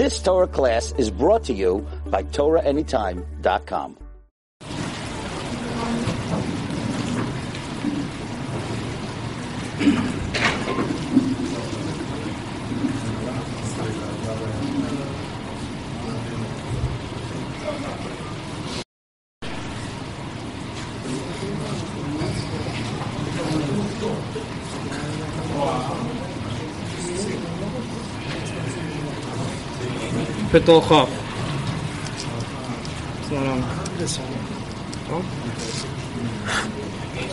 This Torah class is brought to you by TorahAnytime.com. Petal Chof. It's not on this one. Oh?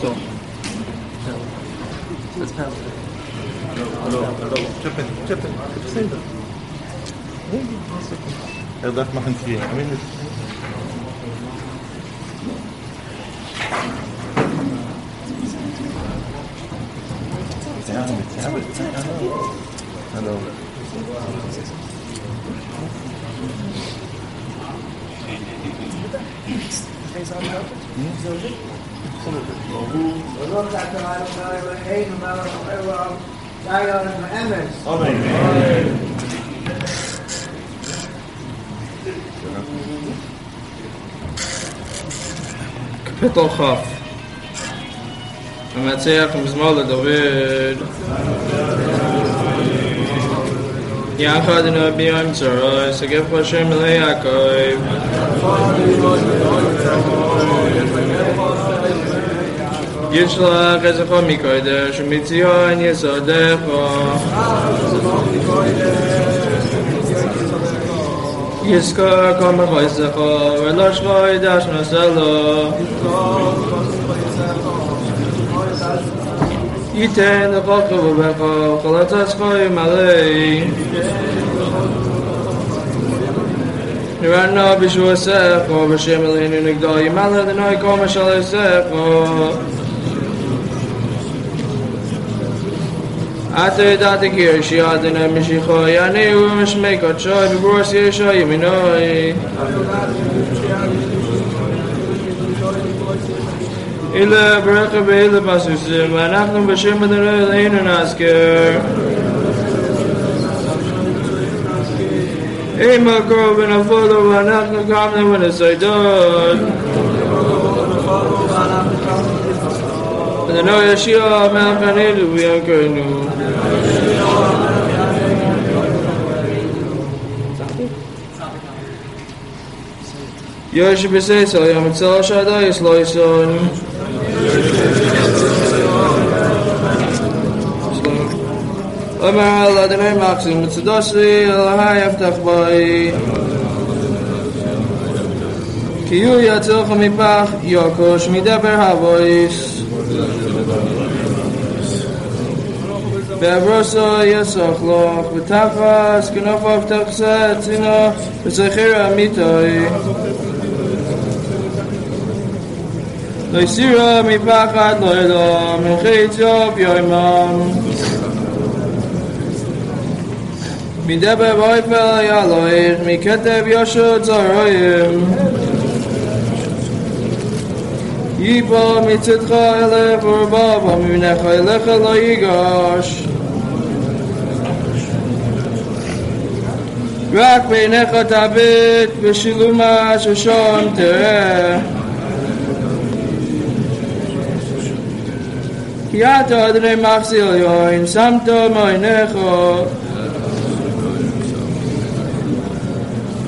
So. Let's pass it. Hello. Chip in. Say that. Er darf machen vier. I mean, Hello. Kapitel Chaf. המצליח מזמן לדבר יחד נביא עם צרוי, סגב חושם אלי יעקב. יש לך חזכו מקודש, ומציון יסודך. יזכור כל מחוזכו, ולא שלא ידע שנעשה לו. ייתן לכל חבובך, וכל עצתך ימלא. נברנו בשבוע ספו, בשם אלינו נגדל, ימלא דנוי כל משל ספו. עתה ידעתי כי ירשי עדנה משיחו, יעני ומשמי קודשו, וברורס ירשו ימינוי. Ila Baraka Baila Basusim, and Akam Bashima the Royal Ain Asker. Ema Grove and a photo, and Akam Kamna when it's I done. And the Noya Shia Malkanid, we are going to. Yoshi says, I am Sal Shada is Loison. Omar Allah, the name of Maxim, it's a dossier, Lahai Aftahbai. Kiyu Yatzilchamipach, Yokosh, Midaber Havois. Beabroso, Yasochloch, Betafas, Kinofa, Taxat, Sino, Besachira, Mitoi. Lo yisira mipachat lo yada mechitzo b'yoimam midaber b'oifel yaloich miketev yoshu tzoroyim yipo mitzitcha elef urbav aminecha elecha lo yigash rak beinecha tabit v'shiluma shoshon tereh Kiato adre machzil yoin samto moinecho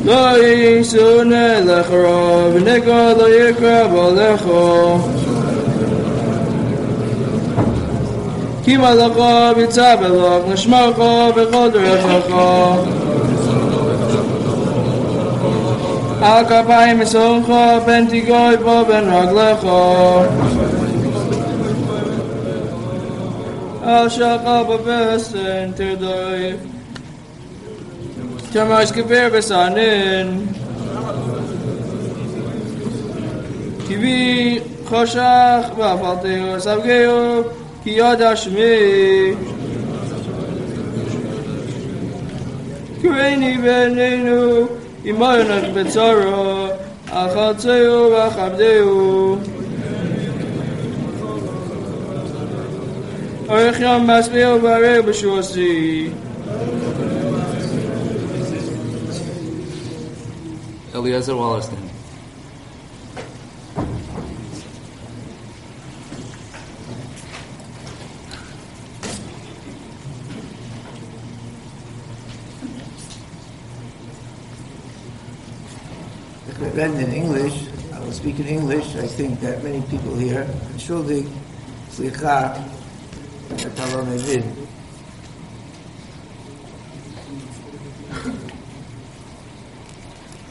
Lo yisune lechro v'neko lo yikra bolecho Ki malacho v'tzabelok nishmocho v'chodrechocho Al kapayim esoncho ben tigoy bo ben raglecho Al shaka b'vesen t'doi T'amash k'ver b'sanin Kivi choshach b'afaltehu Savgehu ki yad hashmi Kureini b'neinu Imayonak b'tzaro Achatzehu v'achabdehu Orech Yom Masbeo Bareh B'shuasi Eliezer Wallerstein. In English, I will speak in English. I think that many people here, Shuldig, Slicha, Talon Evin.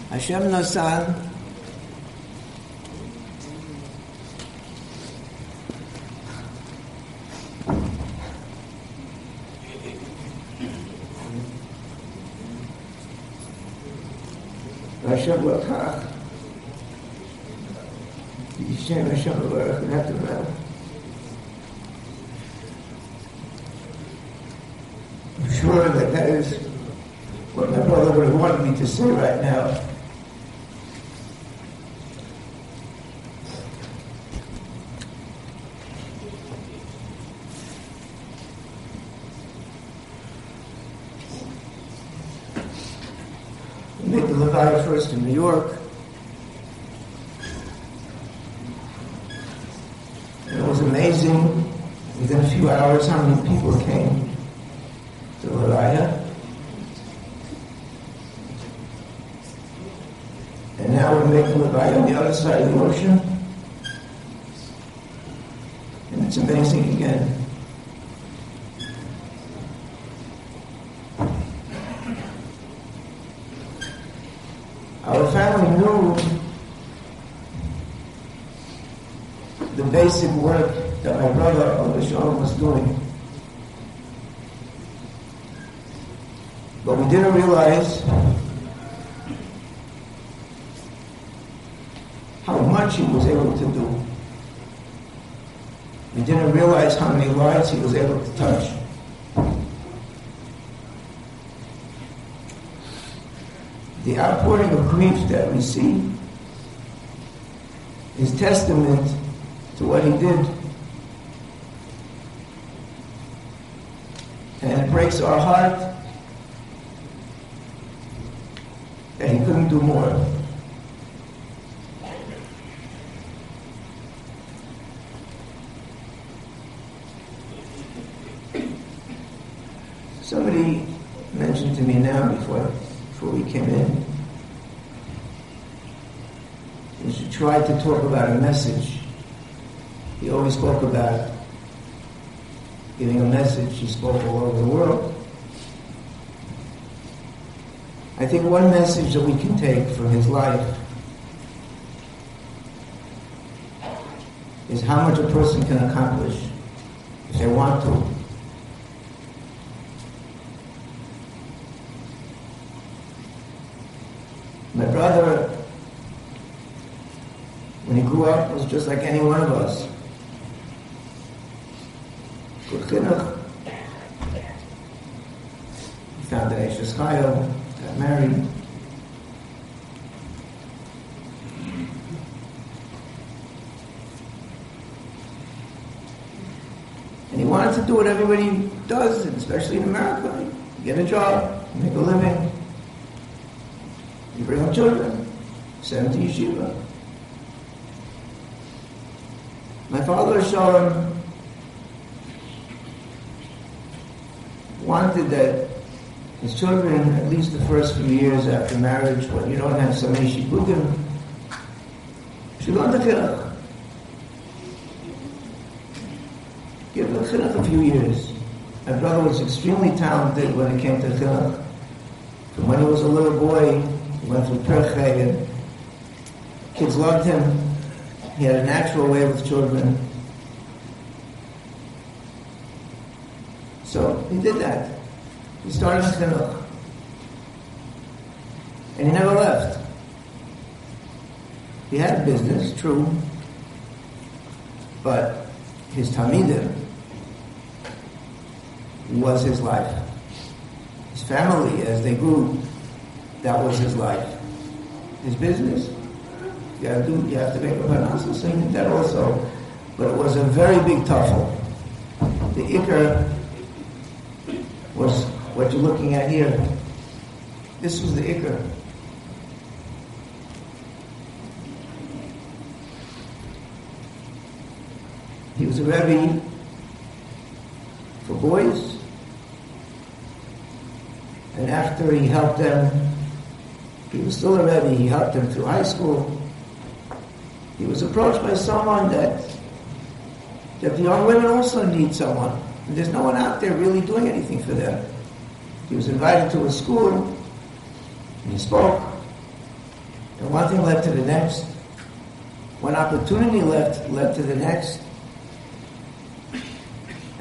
Hashem Nosan, Hashem Lokach. Hashem, Hashem, Baruch, not the Rav. I'm sure that is what my brother would have wanted me to say right now. We made the Leviah first in New York. Hours, how many people came to Leviah? And now we're making Leviah on the other side of the ocean. And it's amazing again. Our family knew the basic work that my brother Abba Shalom was doing. But we didn't realize how much he was able to do. We didn't realize how many lives he was able to touch. The outpouring of grief that we see is testament to what he did. Breaks our heart that he couldn't do more. Somebody mentioned to me now before we came in, we should try to talk about a message. He always spoke about giving a message. He spoke all over the world. I think one message that we can take from his life is how much a person can accomplish if they want to. My brother, when he grew up, was just like any one of us. He found an Ashes Chayil, got married. And he wanted to do what everybody does, and especially in America. You get a job, you make a living, you bring up children, send them to yeshiva. My father showed him wanted that his children, at least the first few years after marriage, when you don't have some yeshibudim, should learn the chinuch. Give the chinuch a few years. My brother was extremely talented when it came to chinuch. From when he was a little boy, he went through perchei, and kids loved him. He had a natural way with children. So he did that. He started his chinuch. And he never left. He had a business, true, but his Talmidim was his life. His family, as they grew, that was his life. His business, you have to make a parnasa, so he did that also. But it was a very big tuffle. The Iker was what you're looking at here. This was the Iker. He was a Rebbe for boys, and after he helped them, he was still a Rebbe, he helped them through high school. He was approached by someone that the young women also need someone, and there's no one out there really doing anything for them. He was invited to a school, and he spoke, and one thing led to the next. One opportunity led to the next.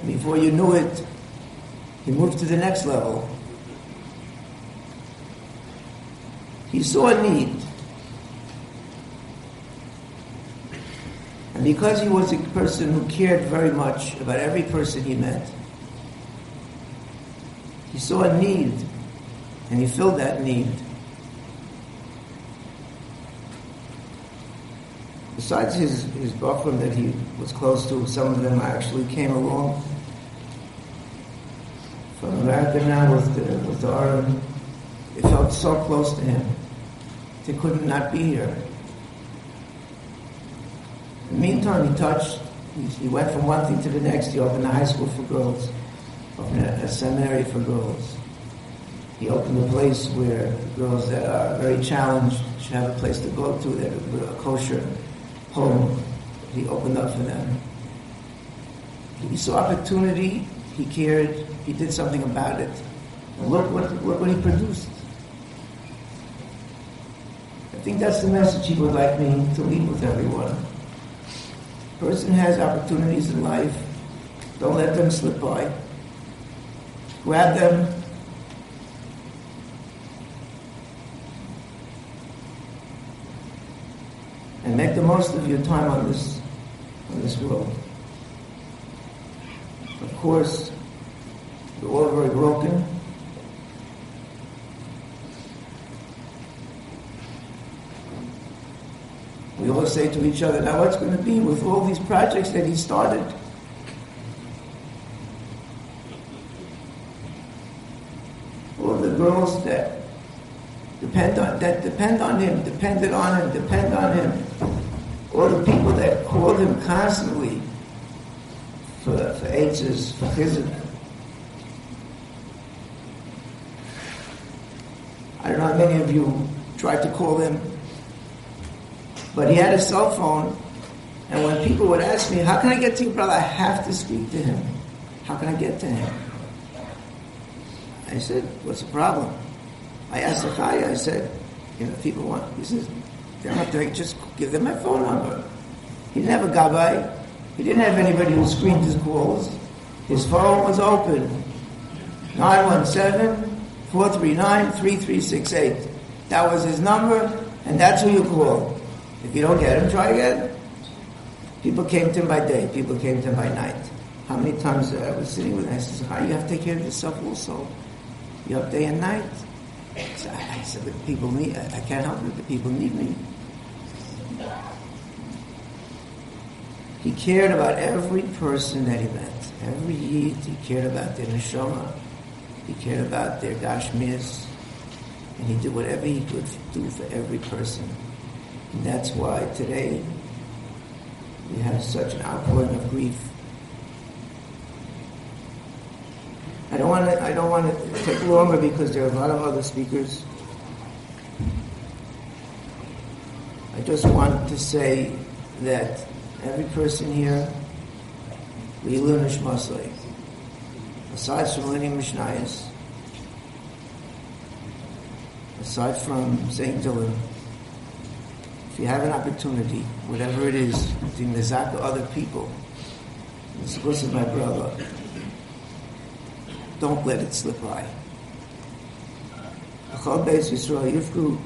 And before you knew it, he moved to the next level. He saw a need. And because he was a person who cared very much about every person he met, he saw a need, and he filled that need. Besides his bachrim that he was close to, some of them actually came along from America now with the Aron. It felt so close to him. They couldn't not be here. In the meantime, he went from one thing to the next. He opened a high school for girls, opened a seminary for girls. He opened a place where girls that are very challenged should have a place to go to, that are kosher home. He opened up for them. He saw opportunity, he cared, he did something about it. And look what he produced. I think that's the message he would like me to leave with everyone. A person has opportunities in life, don't let them slip by. Grab them. And make the most of your time on this world. Of course, we're all very broken. We all say to each other, now what's going to be with all these projects that he started? All the girls that depended on him. All the people that called him constantly for answers, for chizuk. I don't know how many of you tried to call him, but he had a cell phone, and when people would ask me, how can I get to your brother? I have to speak to him. How can I get to him? I said, what's the problem? I asked Zecharia, I said, people want, he says, they don't have to, just give them my phone number. He didn't have a gabbai. He didn't have anybody who screened his calls. His phone was open. 917-439-3368. That was his number, and that's who you call. If you don't get him, try again. People came to him by day. People came to him by night. How many times I was sitting with him, I said, you have to take care of yourself also. You're up day and night. So I said, but people need, I can't help it, the people need me. He cared about every person that he met. Every yid, he cared about their neshama. He cared about their gashmias. And he did whatever he could do for every person. And that's why today we have such an outpouring of grief. I don't want to take longer because there are a lot of other speakers. I just want to say that every person here, we learn Nishmasli. Aside from learning Mishnayos, aside from saying Dillim, if you have an opportunity, whatever it is, to nizak other people, it's the course of my brother. Don't let it slip by. Achal Beis Yisrael Yifku.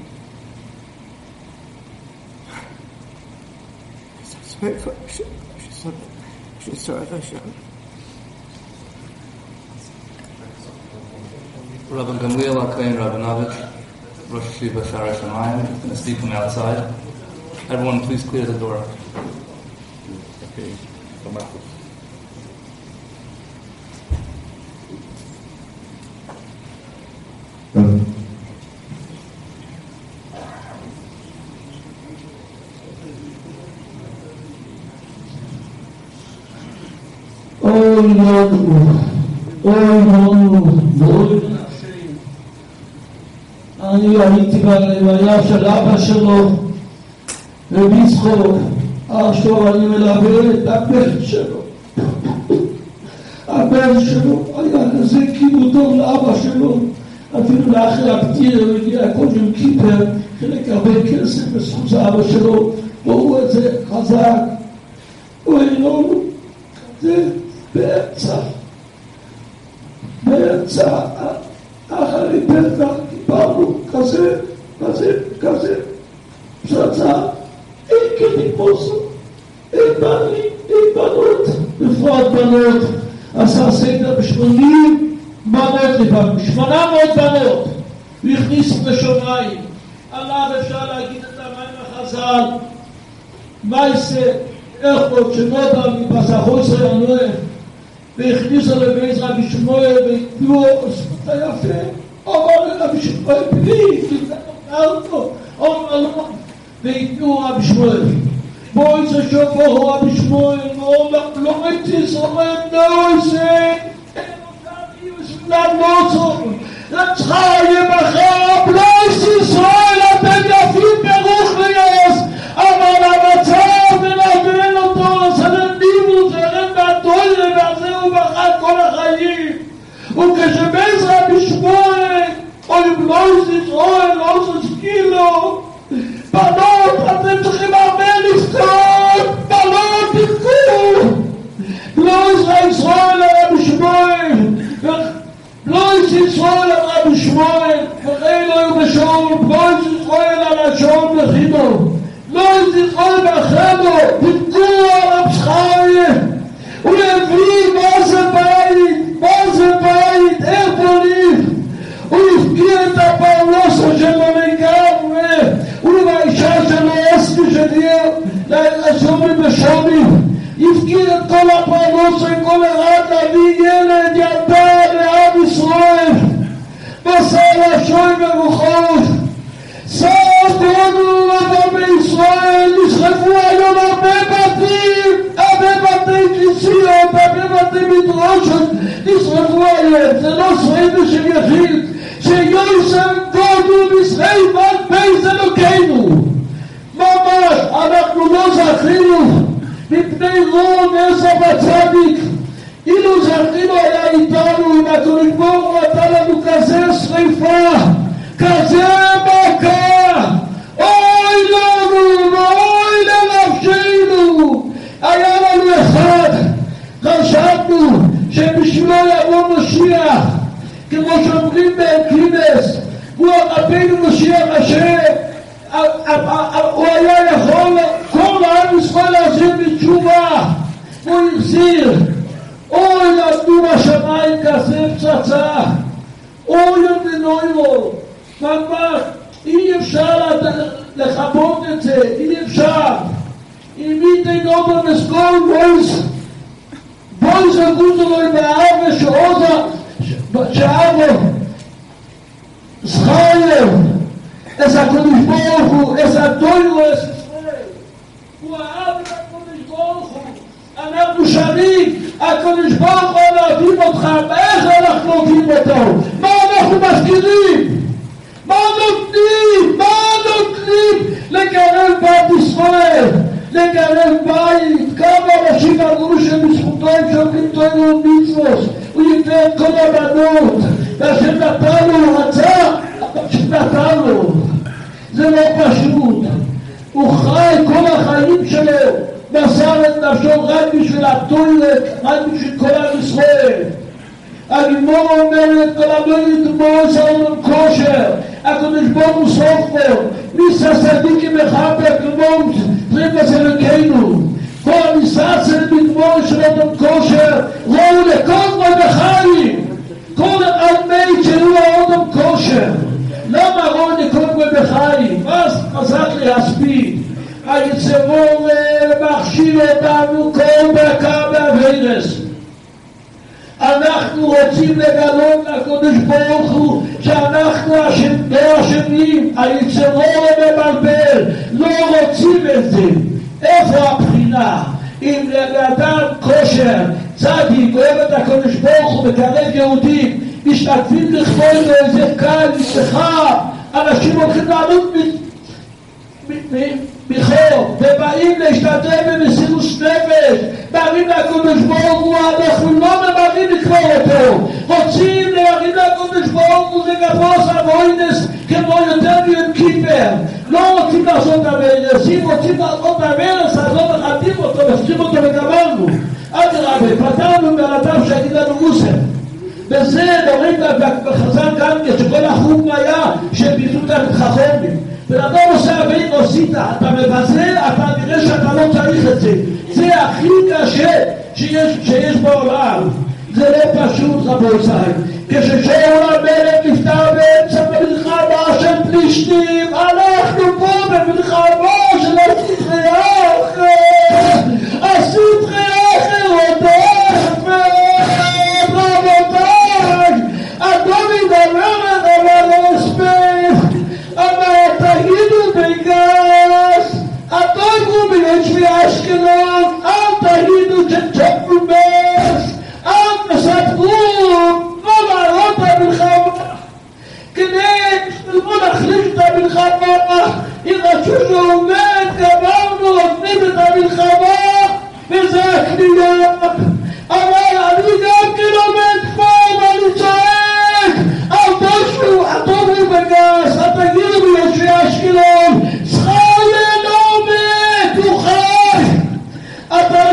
Rabbi Gamliel Akain Rabinovich, Rosh Hashiva Shara Shamayim. I'm going to speak from outside. Everyone, please clear the door. Okay. Come out. אוי נורנו, אני הייתי בהלוויה של אבא שלו, ובצחוק, עכשיו אני מלווה את הבן שלו. הבן שלו היה כזה כיבודו לאבא שלו, אפילו לאחרי הפתיר, הגיע קודם כיפר, חלק הרבה כסף בזכות אבא שלו, בואו את זה חזק. אוי נורנו, זה באמצע, אחרי פתח, דיברנו כזה, פצצה, אין כנימוס, אין בנים, אין בנות, בפרט בנות, עשה סגר ב80 בנות לבנו, 800 בנות, והכניסו בשומיים, עליו אפשר להגיד את המים החז"ל, מייסה, איך עוד שנודע מבסחוס הנועם, והכניסו לבית רבי שמואל, והתנו עושות היפה, אומר לרבי שמואל, בלי, תתנאה אותו, אומר לו, והתנו רבי שמואל, בואי זה שופו רבי שמואל, ואומר, לא מטיס, אומר, לא זה, אין אותם, יוסלם לא צור, נצחה יבחר, בלויס ישראל, הבן יפים ברוך ויעס, אבל המצב מלבל אותו, לסלדים הוא זרם והטולה, והזה הוא בחד כל החיים, וכשבעזרה בשמואל, או אם לא ישראל, לא תזכיר לו, בנות, אתם צריכים הרבה לזכות, בנות, תזכו, לא ישראל היה בשמואל, לא ישראל היה בשמואל, וכי לא היו בשעון, לא ישראל היה שעון לחידו, לא ישראל באחדו, תזכו על המשחיים, הוא הביא מה זה בית, איך בונים? הוא הפגיע את הפאולוסה של המגב, ולבאישה של האסקי שתהיה לשומים ושומים, הפגיע את כל הפאולוסה, כל אחד להביא ילד ידע לעם ישראל, מסע לשוי מבוכות, סעד רדו לדע בישראל, נשחפו היום הרבה בתים, הרבה בתי מדרושת, נשרפו עליהם, זה לא סביבה של יחיד, שיוסם גודו מסביב על בייס אלוקינו. ממש, אנחנו לא זכינו מפני רון עשר בצדיק, אילו זכינו היה איתנו, אם התוריבור נתן לנו כזה שריפה, כזה מכה, אוי לנו, ואוי לנפשנו, היה לנו אחד, חשבנו שבשבילו יבוא משיח, כמו שאומרים בהקריבס, הוא רבינו משיח השם, הוא היה יכול כל העם ישראל להחזיר בתשובה, הוא החזיר, או ילדו בשמיים כזה פצצה, או ילדנויו, ממש, אי אפשר לחבות את זה, אי אפשר, אם איתן אובר מסגול וויס, בויס הגוזלוי מהאב ושעוזה, שאבו, זכייר, איזה הקודש ברוך הוא, איזה הדוירו, איזה ישראל, הוא האב והקודש ברוך הוא, אנחנו שרים, הקודש ברוך הוא להביב אותך, איך אנחנו הוביב אותו, מה אנחנו מזכירים? מה נותנים לקרב בית ישראל, לקרב בית, כמה אנשים אמרו שבזכותיים שומרים תוירו ומצוות, הוא יפה את כל הבנות, והשם נתן לו, רצה, שנתן לו, זה לא פשוט, הוא חי כל החיים שלו, מסר את נפשו רק בשביל התוירת, רק בשביל כל עם ישראל. הגימור אומרת, ולמדת מועס העולם כושר, הקודש בורו סופר, מיסה סדיקי מחבר כמום, ריבס אלוקינו, כל מיסה סדיקמור של עולם כושר, ראו לכל מרדכיים, כל עמית שלו העולם כושר, למה ראו לכל מרדכיים? אז חזק להספיד, היצרור מחשיב אותנו כל דקה מהוירס, אנחנו רוצים לגלות לקודש ברוך הוא שאנחנו השנים היצרור מבלבל, לא רוצים את זה. איפה הבחינה? אם לגדל כושר, צדיק, אוהב את הקדוש ברוך הוא מקרב יהודים, משתתפים לכבוד לאיזה קהל, מסכה, אנשים הולכים לעלות מחוב, ובאים להשתתף במסירות נפש, מאמין לקדוש ברוך הוא, אנחנו לא ממהרים לקבור אותו, רוצים להרים לקדוש ברוך הוא, זה גבוס אבוינס כמו יותר מיום כיפר, לא רוצים לעשות אבוינס, אם רוצים לעשות אבוינס, אז לא מחדים אותו, מפתים אותו וגמרנו. עד רבי, פתרנו מעלתיו שיגיד לנו מוסר. וזה דברים בחז"ל גם כשכל החום היה שביטו את החכמים. ולאדם עושה אבין עושית, אתה מבזה, אתה נראה שאתה לא צריך את זה. זה הכי קשה שיש בעולם. זה לא פשוט רבותיי. כששאול המלך נפטר באמצע מלחמה של פלישתים, אנחנו פה במלחמה של הסדרי אחר, הודח ורבותיי, אדום ידמרת אבל הספך, אבל תגידו בגס, אדום גוביץ' ואשקלון, אל תגידו שצ'קו בס, אל תסתרו, את המלחמה כדי שלא נחליש את המלחמה. אם רצו שעומד גמרנו, עובדים את המלחמה וזה הכניעה, אבל אני גם כן עומד כבר ואני צועק על תשו, אדום ובגס, תגידו לי יושבי אשקלון, זכריה לא מת, הוא חי.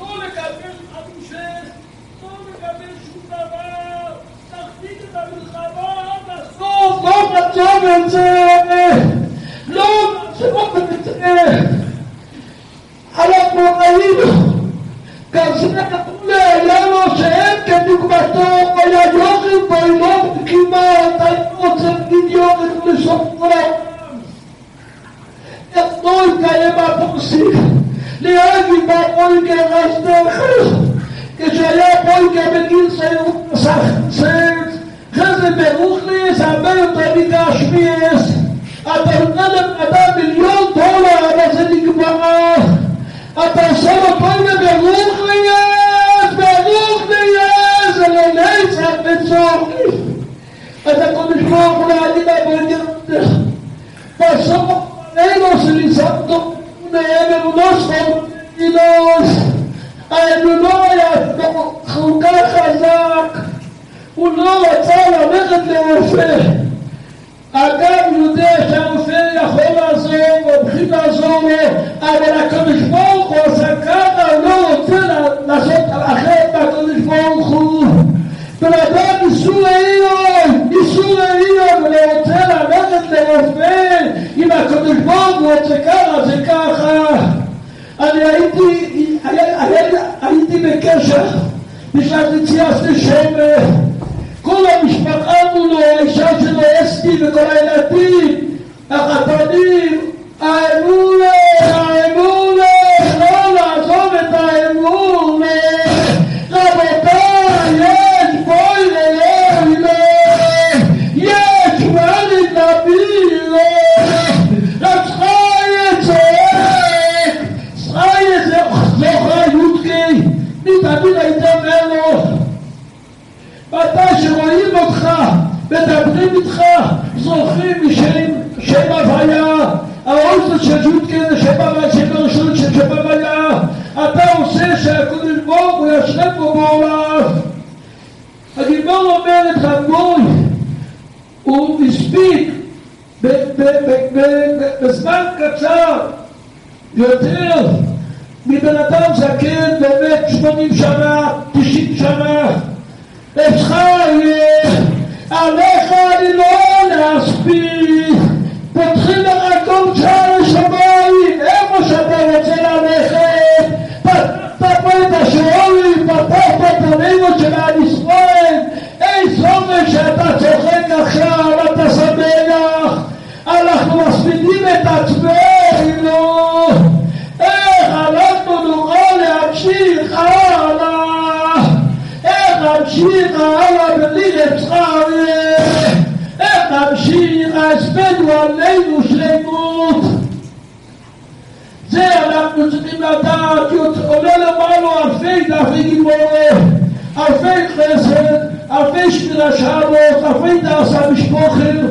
לא לקבל חדושה, לא לקבל שום דבר, תחתית את המלחמה, בסוף לא מצב את זה, לא מצב את זה. אנחנו ראינו, כאשר היה לו שאין כדוגמתו, היה יוחד בעילות וכמעט, היינו רוצים גדיורת לסופו. יחדו התקיים הפורסיך, ליאגי בפולקר הסדרך, כשהיה פולקר בגיל סיום סחצת, חזם ברוכניס, הרבה יותר מתעשמיאס, אתה נדם אדם $1,000,000, אבל זה נגמרה. אתה עושה בפעם ברוך ליאס, אני נעצת בצור. אז הקודש ברוך הוא להגיד להגיד לך. בסוף האלו שלי סבתו, נעבר הוא לא סבתו, אילוש. האלונו היה כל כך חזק, הוא לא רצה ללכת לרופא. אדם יודע שהרופא יכול לעזור, הולכים לעזור לו, אבל הקדוש ברוך הוא עשה כמה, לא רוצה לעשות אחרת מהקדוש ברוך הוא. ולאדם איסור העיון, ולא רוצה ללכת לרופא, אם הקדוש ברוך הוא רוצה כמה, זה ככה. אני הייתי בקשר, בשביל נציאסתי שמר, כל המשפחה מולו, האישה שלו אסתי וכל הילדים, החתנים, האמונה, לא לעזוב את האמונה. רבותיי, יש בוי ללאילה, יש ואני נבילה, רק שחי יצא, זוכה יודקי, מתאבין הייתה מלו. מתי שרואים אותך, מדברים איתך, זוכרים שם הוויה, האוזן של ז'ודקן, שם הוויה, אתה עושה שהקודש ברוך הוא ישב בו בעולם. הגימור אומרת, הגוי, הוא מספיק בזמן קצר, יותר מבן אדם זקן, באמת 80 שנה, 90 שנה, עליך אני לא להספיק, פותחים לך כל שער השמיים, איפה שאתה רוצה ללכת, פתחת פה את השעורים, פתחת את הלימות של ישראל, אין סומך שאתה צוחק עכשיו, אתה שמח, אנחנו מספידים את עצמם, נמשיך הלאה בלי לצער, איך נמשיך אספנו עלינו שלמות. זה אנחנו צריכים לדעת, עולה למענו אלפי דפי גימורה, אלפי חסד, אלפי שמירה שבות, אלפי דעשה משפוחים,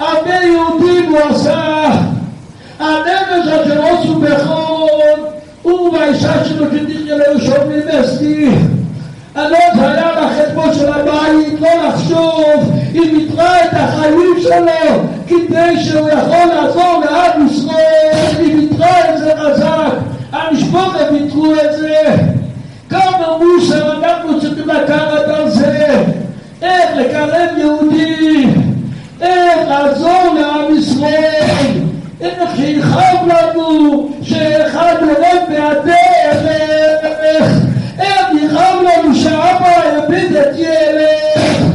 אלפי יהודים הוא עשה. הנפש אשר עושו בחור, ובאישה שלו שתחיה לישון ממסתי. הלוט היה לחתמו של הבית, לא לחשוב, היא מתרה את החיים שלו, כדי שהוא יכול לעזור לעד ישראל, היא מתרה את זה חזק, המשפוחה מתרו את זה. כמה מוסר אנחנו צריכים לקחת על זה, איך לקרב יהודים, איך לעזור לעם ישראל, איך שיחב לנו, שאחד הולך בהדרך, איך יחב לנו שהאבא יביד את ילך,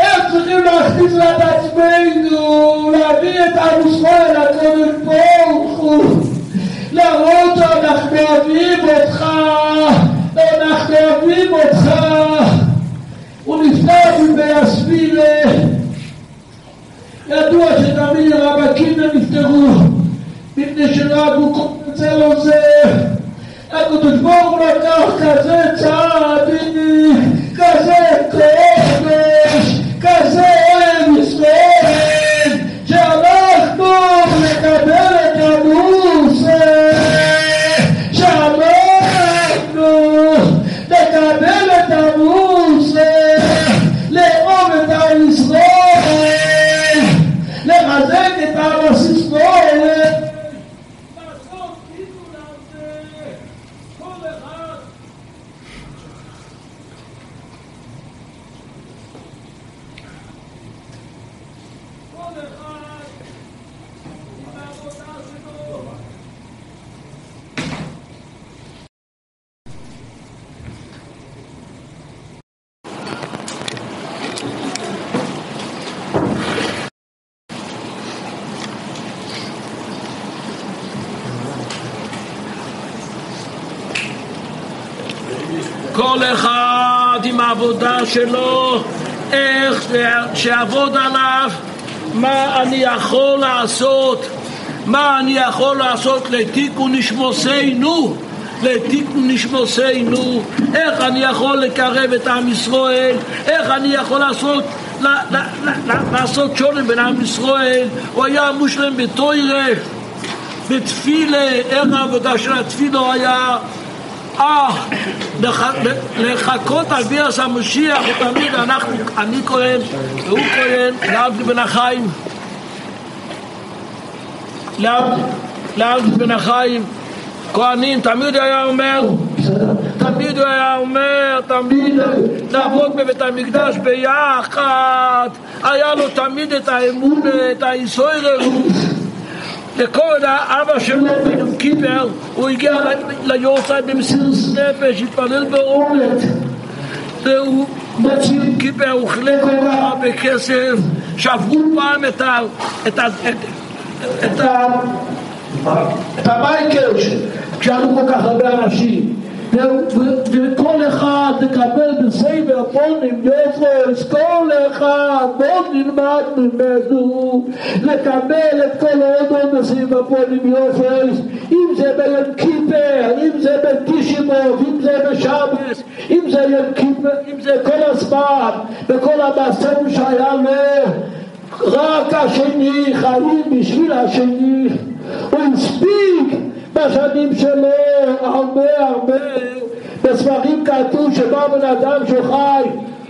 איך צריכים להכניס את עצמנו, להביא את המשחל, הקודם פה, להראות אנחנו אוהבים אותך, אנחנו אוהבים אותך, ונפתח מבייסבילה, ידוע שתמיד הרבקים נפתרו, מפני שרבו כל זה לא זה, הקדוש ברוך הוא לקח כזה צעדי, כזה קודש, כזה עם ישראל, שאנחנו נקבל את המוסר, שאנחנו נקבל את המוסר, לאהוב את עם ישראל, לחזק את עם ישראל, כל אחד עם העבודה שלו, איך שעבוד עליו, מה אני יכול לעשות, מה אני יכול לעשות לתיקון נשמותינו, לתיקון נשמותינו, איך אני יכול לקרב את עם ישראל, איך אני יכול לעשות שולם בין עם ישראל. הוא היה מושלם בתורה, בתפילה, איך העבודה של התפילה היה לחכות על ביאס המשיח. ותמיד אני כהן והוא כהן, להבדיל בין החיים, להבדיל בין החיים, כהנים תמיד היה אומר, תמיד לעבוד בבית המקדש ביחד, היה לו תמיד את האמון, את היסוירות. לכל האבא שלו ביום כיפר הוא הגיע ליורצייט במסירות נפש, התפלל באומץ, והוא ביום כיפר הוא חילק אותה בכסף, שברו פעם את המייקרש כשהיו כל כך הרבה אנשים, וכל אחד לקבל בסייבר פונים יופס, כל אחד בוא נלמד ממנו לקבל את כל העודו בסייבר פונים יופס, אם זה ביום כיפר, אם זה בתשעימוב, אם זה בשבס, אם זה יום כיפר, אם זה כל הזמן וכל המסעים שהיה לו רק השני, חיים בשביל השני. הוא הספיק בשנים שלו הרבה. בספרים כתוב שבא בן אדם שחי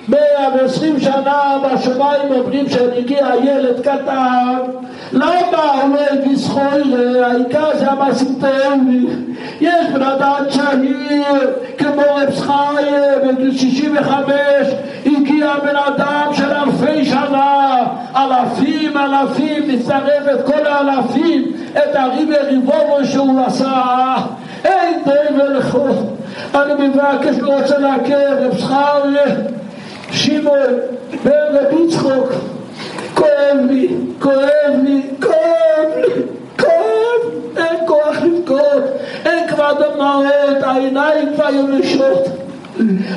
120 שנה בשמיים, אומרים שהגיע ילד קטן, למה הוא הביא זכויות? העיקר זה המעשים טובים. יש בן אדם צעיר כמו רב זכריה, בגיל 65 הגיע בן אדם של אלפי שנה, אלפים, מצטרף את כל האלפים, את הריב וריבונו שהוא עשה, אין די ולכות. אני מבקש, רוצה להכיר רב זכריה שמעון בן רבי יצחק. כואב לי, אין כוח לבכות, אין כבר דמעות, העיניים כבר יונשות.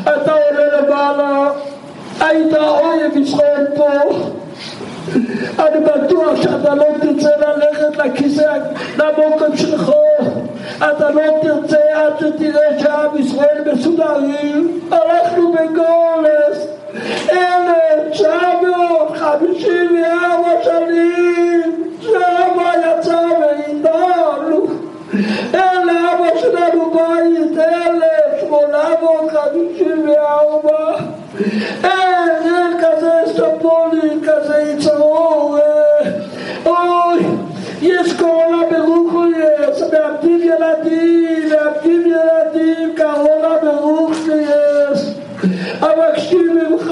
אתה עולה לבעלה, היית האויב ישראל פה. אני בטוח שאתה לא תרצה ללכת לכיסא, למוקם שלך. אתה לא תרצה עד שתראה שהעם ישראל מסודרים. הלכנו בגולס 1954 שנים. שם יצא ואיתנו. אלה אבא שלנו בית 1854. אין כזה סטופולי, כזה יצרור. אוי, יש קורונה ברוכלס, מאבדים ילדים, קורונה ברוכלס. המקשיב ממך,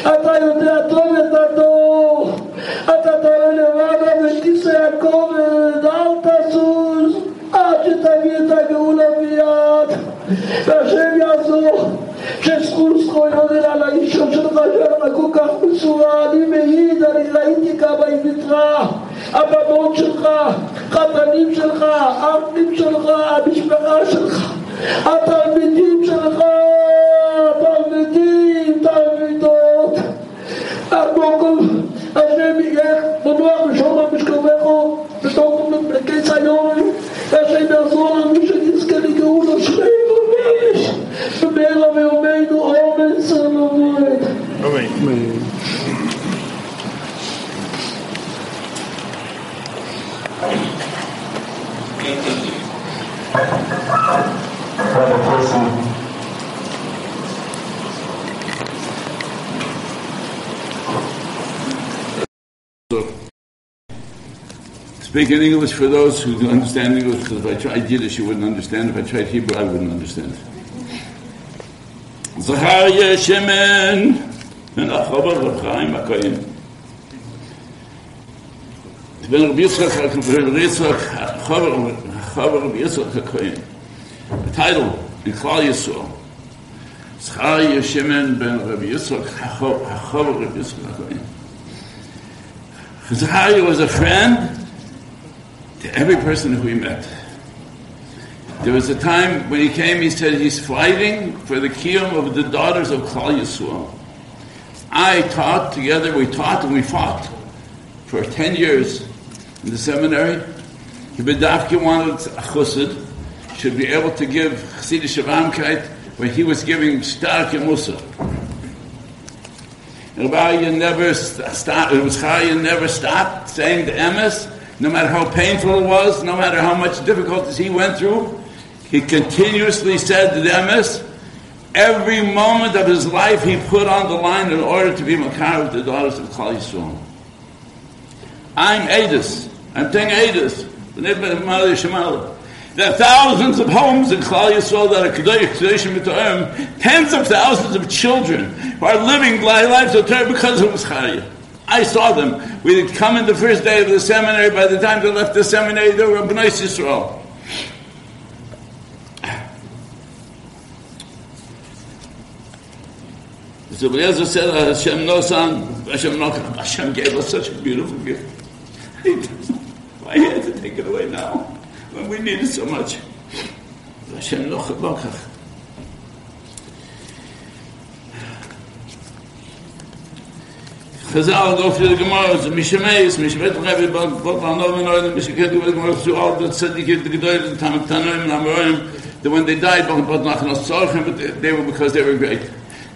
אתה יודע טוב את הדור, אתה תראה לבנה וכיסא הכובד, אל תסוס, עד שתביא את הגאולה מיד. והשם יעזור. שזכור זכויות אלה לאישון שלך שאתה כל כך מסורה. אני מעיד, אני ראיתי כמה היא נתראה, הבנות שלך, חתנים שלך, אבנים שלך, המשפחה שלך, התלמידים שלך, תלמידות, השם יהיה מנוע בשום המשכבכו בתוך מפלקי ציון. השם יעזור לנו שנזכה לגאול השכם ומיש במהרה ויומנו עומד סלומד. אמן. Speak in English for those who do understand English, because if I tried Yiddish, you wouldn't understand. If I tried Hebrew, I wouldn't understand. Zecharia Shemen ben Achava Rav Chaim HaKohen. Ben Rabbi Yitzchak HaKohen. The title in Klal Yisrael. Zecharia Shemen ben Rabbi Yitzchak Achava Rav Yitzchak HaKohen. Zecharia was a friend to every person who he met. There was a time when he came, he said, he's fighting for the kiyum of the daughters of Klal Yisrael. I taught together, we taught and we fought for 10 years in the seminary. Hibedavki wanted a chassid, should be able to give chassidish avamkeit, but he was giving stark and musa. Rabbi never stopped saying the emes. No matter how painful it was, no matter how much difficulties he went through, he continuously said to the emes. Every moment of his life he put on the line in order to be makar with the daughters of Klal Yisrael. I'm saying Adis, there are thousands of homes in Klal Yisrael that are Kedoshim B'Torah, tens of thousands of children who are living lives of Torah because of Zecharia. I saw them. We had come in the first day of the seminary. By the time they left the seminary, they were B'nai Yisrael. As Eliezer said, Hashem no son, Hashem no son. Hashem gave us such a beautiful gift. Why he had to take it away now, when we need it so much? Hashem no son. Chazal go through the Gemara, Mishameis, Mishabet Rabbi Botlanov and Oil, Mishaked with the Gemara, through all the Tzaddikim, the Gedolim, the Tanakh, and Amorim, that when they died, but they were because they were great.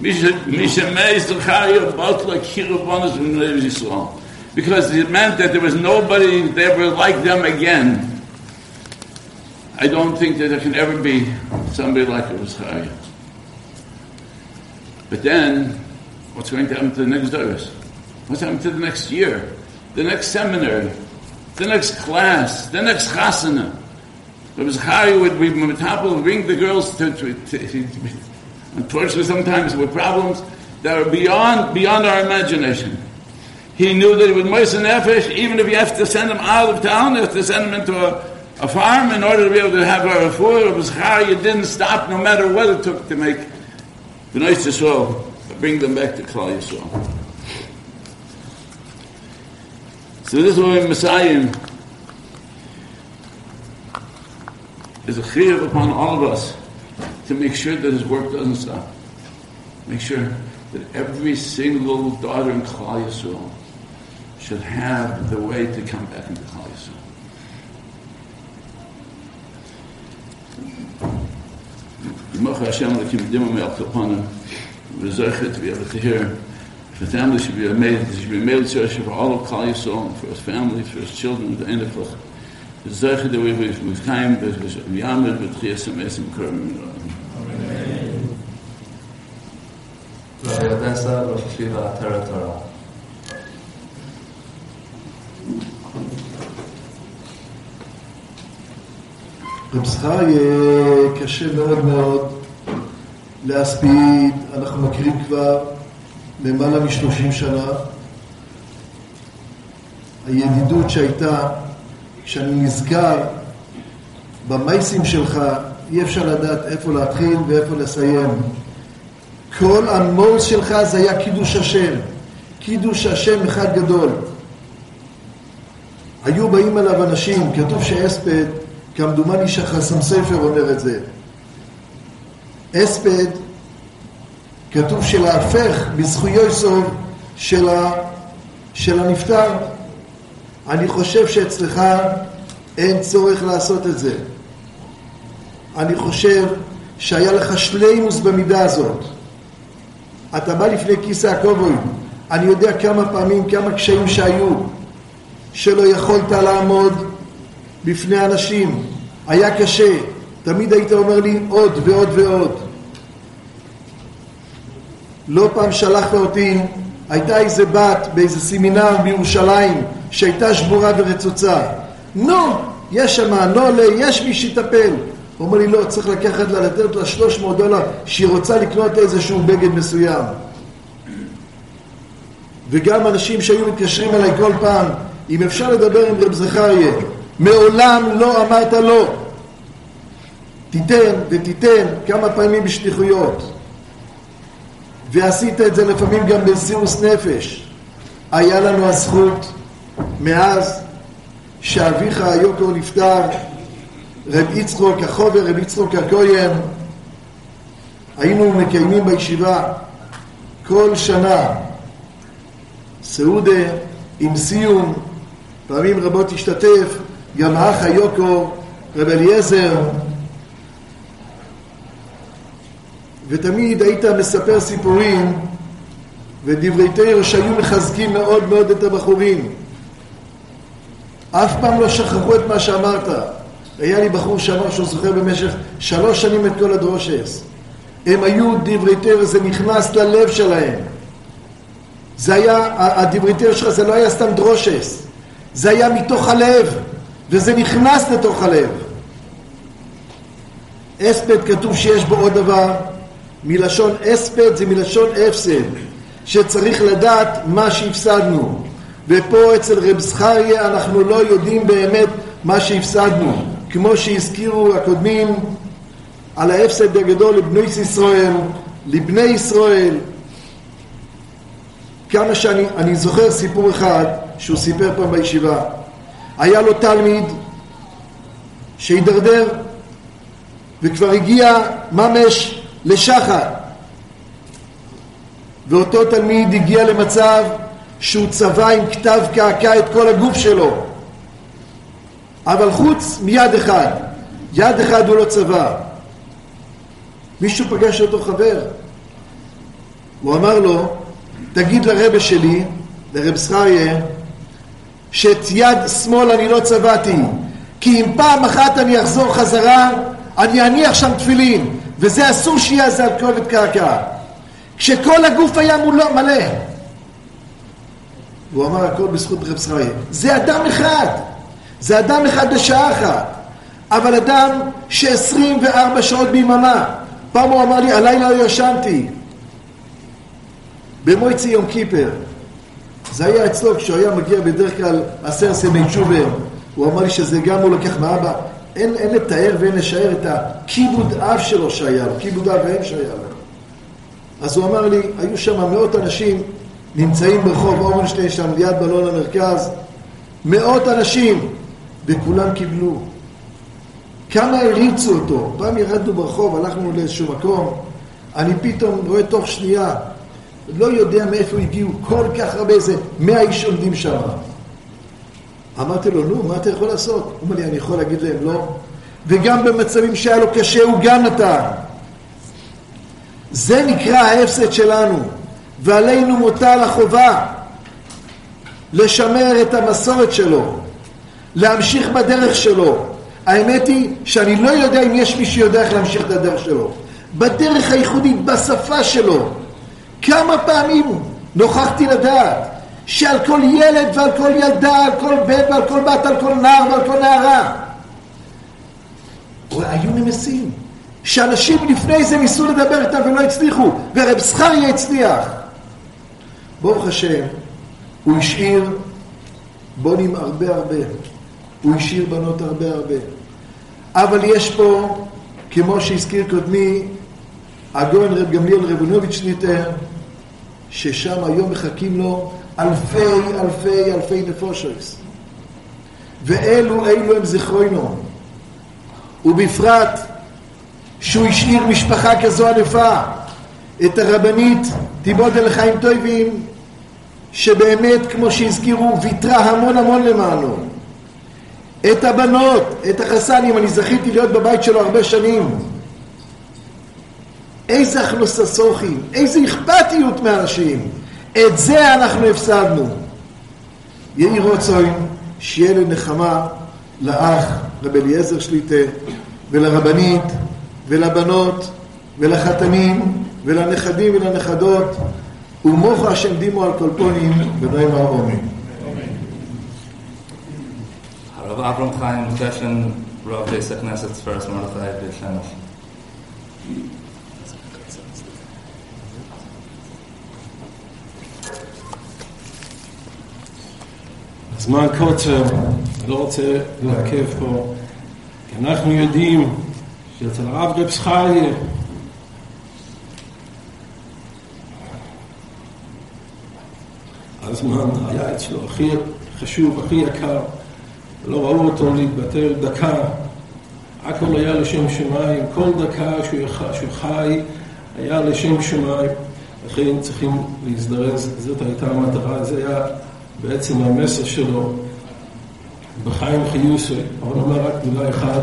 Mishameis, Zecharia, Botla, Kirubonis, and Levi Yisrael. Because it meant that there was nobody that were like them again. I don't think that there can ever be somebody like Zecharia. But then, what's going to happen to the next Doris? What's happened to the next year, the next seminary, the next class, the next chasana? Rabbi Zecharia would be metapel, bring the girls to unfortunately sometimes with problems that are beyond our imagination. He knew that he would moisten nefesh, even if you have to send them out of town, you have to send them into a farm in order to be able to have a refuah. Rabbi Zecharia didn't stop, no matter what it took to make the Bnei Yisrael, bring them back to Klal Yisrael. So this way, Messiah is a chiyuv upon all of us to make sure that his work doesn't stop. Make sure that every single daughter in Klal Yisrael should have the way to come back into Klal Yisrael. We're zeichet to be able to hear. The family should be amazed. It should be a male church for all of Klal Yisrael, for his family, for his children, the end of the zeichet that we with time, but with Yamid, with Chiyasem, Esem, Kerem. Amen. Vayavesa Roshiva Teratara. Reb Zecharia, kashe meod meod. להספיד, אנחנו מכירים כבר למעלה מ-30 שנה. הידידות שהייתה, כשאני נזכר במייסים שלך, אי אפשר לדעת איפה להתחיל ואיפה לסיים. כל המול שלך זה היה קידוש השם. קידוש השם אחד גדול. היו באים אליו אנשים, כתוב שהספד, כמדומני שחסם ספר אומר את זה. הספד, כתוב שלהפך בזכויו יסוד של הנפטר. אני חושב שאצלך אין צורך לעשות את זה. אני חושב שהיה לך שלימוס במידה הזאת. אתה בא לפני כיסא הכובוי. אני יודע כמה פעמים, כמה קשיים שהיו, שלא יכולת לעמוד בפני אנשים. היה קשה. תמיד היית אומר לי עוד ועוד ועוד. לא פעם שלחת אותי, הייתה איזה בת באיזה סמינר בירושלים שהייתה שבורה ורצוצה. נו, יש שמה, נו, יש מי שיטפל. הוא אומר לי, לא, צריך לקחת לה, לתת לה $300 שהיא רוצה לקנות איזשהו בגד מסוים. וגם אנשים שהיו מתקשרים אליי כל פעם, אם אפשר לדבר עם רב זכריה, מעולם לא אמרת לא. תיתן ותיתן כמה פעמים בשליחויות, ועשית את זה לפעמים גם בסירוס נפש. היה לנו הזכות מאז שאביך היוקר נפטר, רב יצחק החובר, רב יצחק הכהן, היינו מקיימים בישיבה כל שנה סעודה עם סיום. פעמים רבות השתתף גם האח היוקר רב אליעזר, ותמיד היית מספר סיפורים ודברי תורה שהיו מחזקים מאוד מאוד את הבחורים. אף פעם לא שכחו את מה שאמרת. היה לי בחור שאמר שהוא זוכר במשך 3 שנים את כל הדרושס. הם היו דברי תורה, זה נכנס ללב שלהם. זה היה, הדברי תורה שלך זה לא היה סתם דרושס. זה היה מתוך הלב, וזה נכנס לתוך הלב. אספד כתוב שיש בו עוד דבר, מלשון אספד זה מלשון אפסד, שצריך לדעת מה שהפסדנו. ופה אצל רב זכריה אנחנו לא יודעים באמת מה שהפסדנו, כמו שהזכירו הקודמים על האפסד הגדול לבני ישראל. כמה שאני זוכר סיפור אחד שהוא סיפר פעם בישיבה. היה לו תלמיד שהידרדר וכבר הגיע ממש לשחר, ואותו תלמיד הגיע למצב שהוא צבע עם כתב קעקע את כל הגוף שלו, אבל חוץ מיד אחד. יד אחד הוא לא צבע. מישהו פגש אותו חבר, הוא אמר לו, תגיד לרבא שלי, לרב זכריה, שאת יד שמאל אני לא צבעתי, כי אם פעם אחת אני אחזור חזרה אני אניח שם תפילין, וזה אסור שיהיה זה על כובד קרקע. כשכל הגוף היה מולו מלא. הוא אמר, הכל בזכות רב זכריה. זה אדם אחד. זה אדם אחד בשעה אחת. אבל אדם ש-24 שעות ביממה. פעם הוא אמר לי, הלילה לא ישנתי. במועצי יום כיפר. זה היה אצלו, כשהוא היה מגיע בדרך כלל 10 ימי תשובה. הוא אמר לי שזה גם הוא לקח מאבא. אין לתאר ואין לשאר את הכיבוד אב שלו שהיה לו, כיבוד אב והם שהיה לו. אז הוא אמר לי, היו שם מאות אנשים נמצאים ברחוב אורנשטיין, שם ליד בלון המרכז, מאות אנשים, וכולם קיבלו. כמה הריצו אותו. פעם ירדנו ברחוב, הלכנו לאיזשהו מקום, אני פתאום רואה תוך שנייה לא יודע מאיפה הגיעו כל כך הרבה, איזה 100 איש עומדים שם. אמרתי לו, נו, מה אתה יכול לעשות? הוא אומר לי, אני יכול להגיד להם לא. וגם במצבים שהיה לו קשה, הוא גם נתן. זה נקרא ההפסד שלנו, ועלינו מוטל החובה לשמר את המסורת שלו, להמשיך בדרך שלו. האמת היא שאני לא יודע אם יש מי שיודע איך להמשיך את הדרך שלו. בדרך הייחודית, בשפה שלו. כמה פעמים נוכחתי לדעת שעל כל ילד ועל כל ילדה, על כל בן ועל כל בת, על כל נער ועל כל נערה, היו נמסים. שאנשים לפני זה ניסו לדבר איתם ולא הצליחו, ורב זכריה הצליח. ברוך השם, הוא השאיר בונים הרבה הרבה. הוא השאיר בנות הרבה הרבה. אבל יש פה, כמו שהזכיר קודמי, הגאון רב גמליאל רבינוביץ' ניטר, ששם היום מחכים לו אלפי אלפי אלפי נפושות. ואלו הם זכרונו. ובפרט שהוא השאיר משפחה כזו ענפה, את הרבנית תיבדל לחיים טובים, שבאמת כמו שהזכירו ויתרה המון המון למענו, את הבנות, את החסנים. אני זכיתי להיות בבית שלו הרבה שנים. איזה הכנוסה סוחים, איזה אכפתיות מאנשים. את זה אנחנו הפסדנו. יהי רוצוי שיהיה לנחמה לאח רב אליעזר שליטה, ולרבנית ולבנות ולחתנים ולנכדים ולנכדות, ומוחה השם דימו על כל פונים בנויים האומים. הרב אברהם חיים קשן, רב דייסק נסץ פרס מרחי בלשנף. זמן קוצר, לא רוצה להרכב פה, כי אנחנו יודעים שאצל הרב רב זכריה הזמן היה אצלו הכי חשוב, הכי יקר. לא ראו אותו להתבטר דקה, הכל היה לשם שמיים. כל דקה שהוא חי היה לשם שמיים, לכן צריכים להזדרז. זאת הייתה המטרה, זה היה בעצם המסר שלו בחיים חיוסי. אבל אומר רק מילה אחת,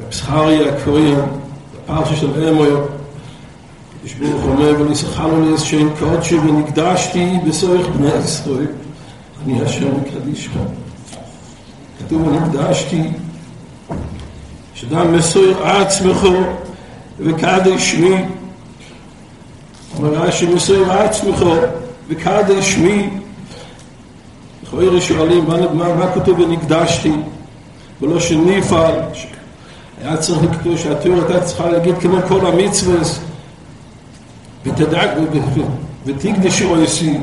רב זכריה הכהן, בפרשה של אמויה, כשברוך אומר, וניסחנו לאיזה שם קודשי ונקדשתי בסורך בני ישראל, אני אשר מקדישך. כתוב ונקדשתי, שדם מסויר עצמכו וקדש שמי. אומר שמסויר עצמכו וקדש שמי. חברים שואלים, מה כתוב ונקדשתי? ולא שניפל, היה צריך לכתוב שהתיאור הייתה צריכה להגיד כמו כל המצווה, ותדאג ותקדשו עושים.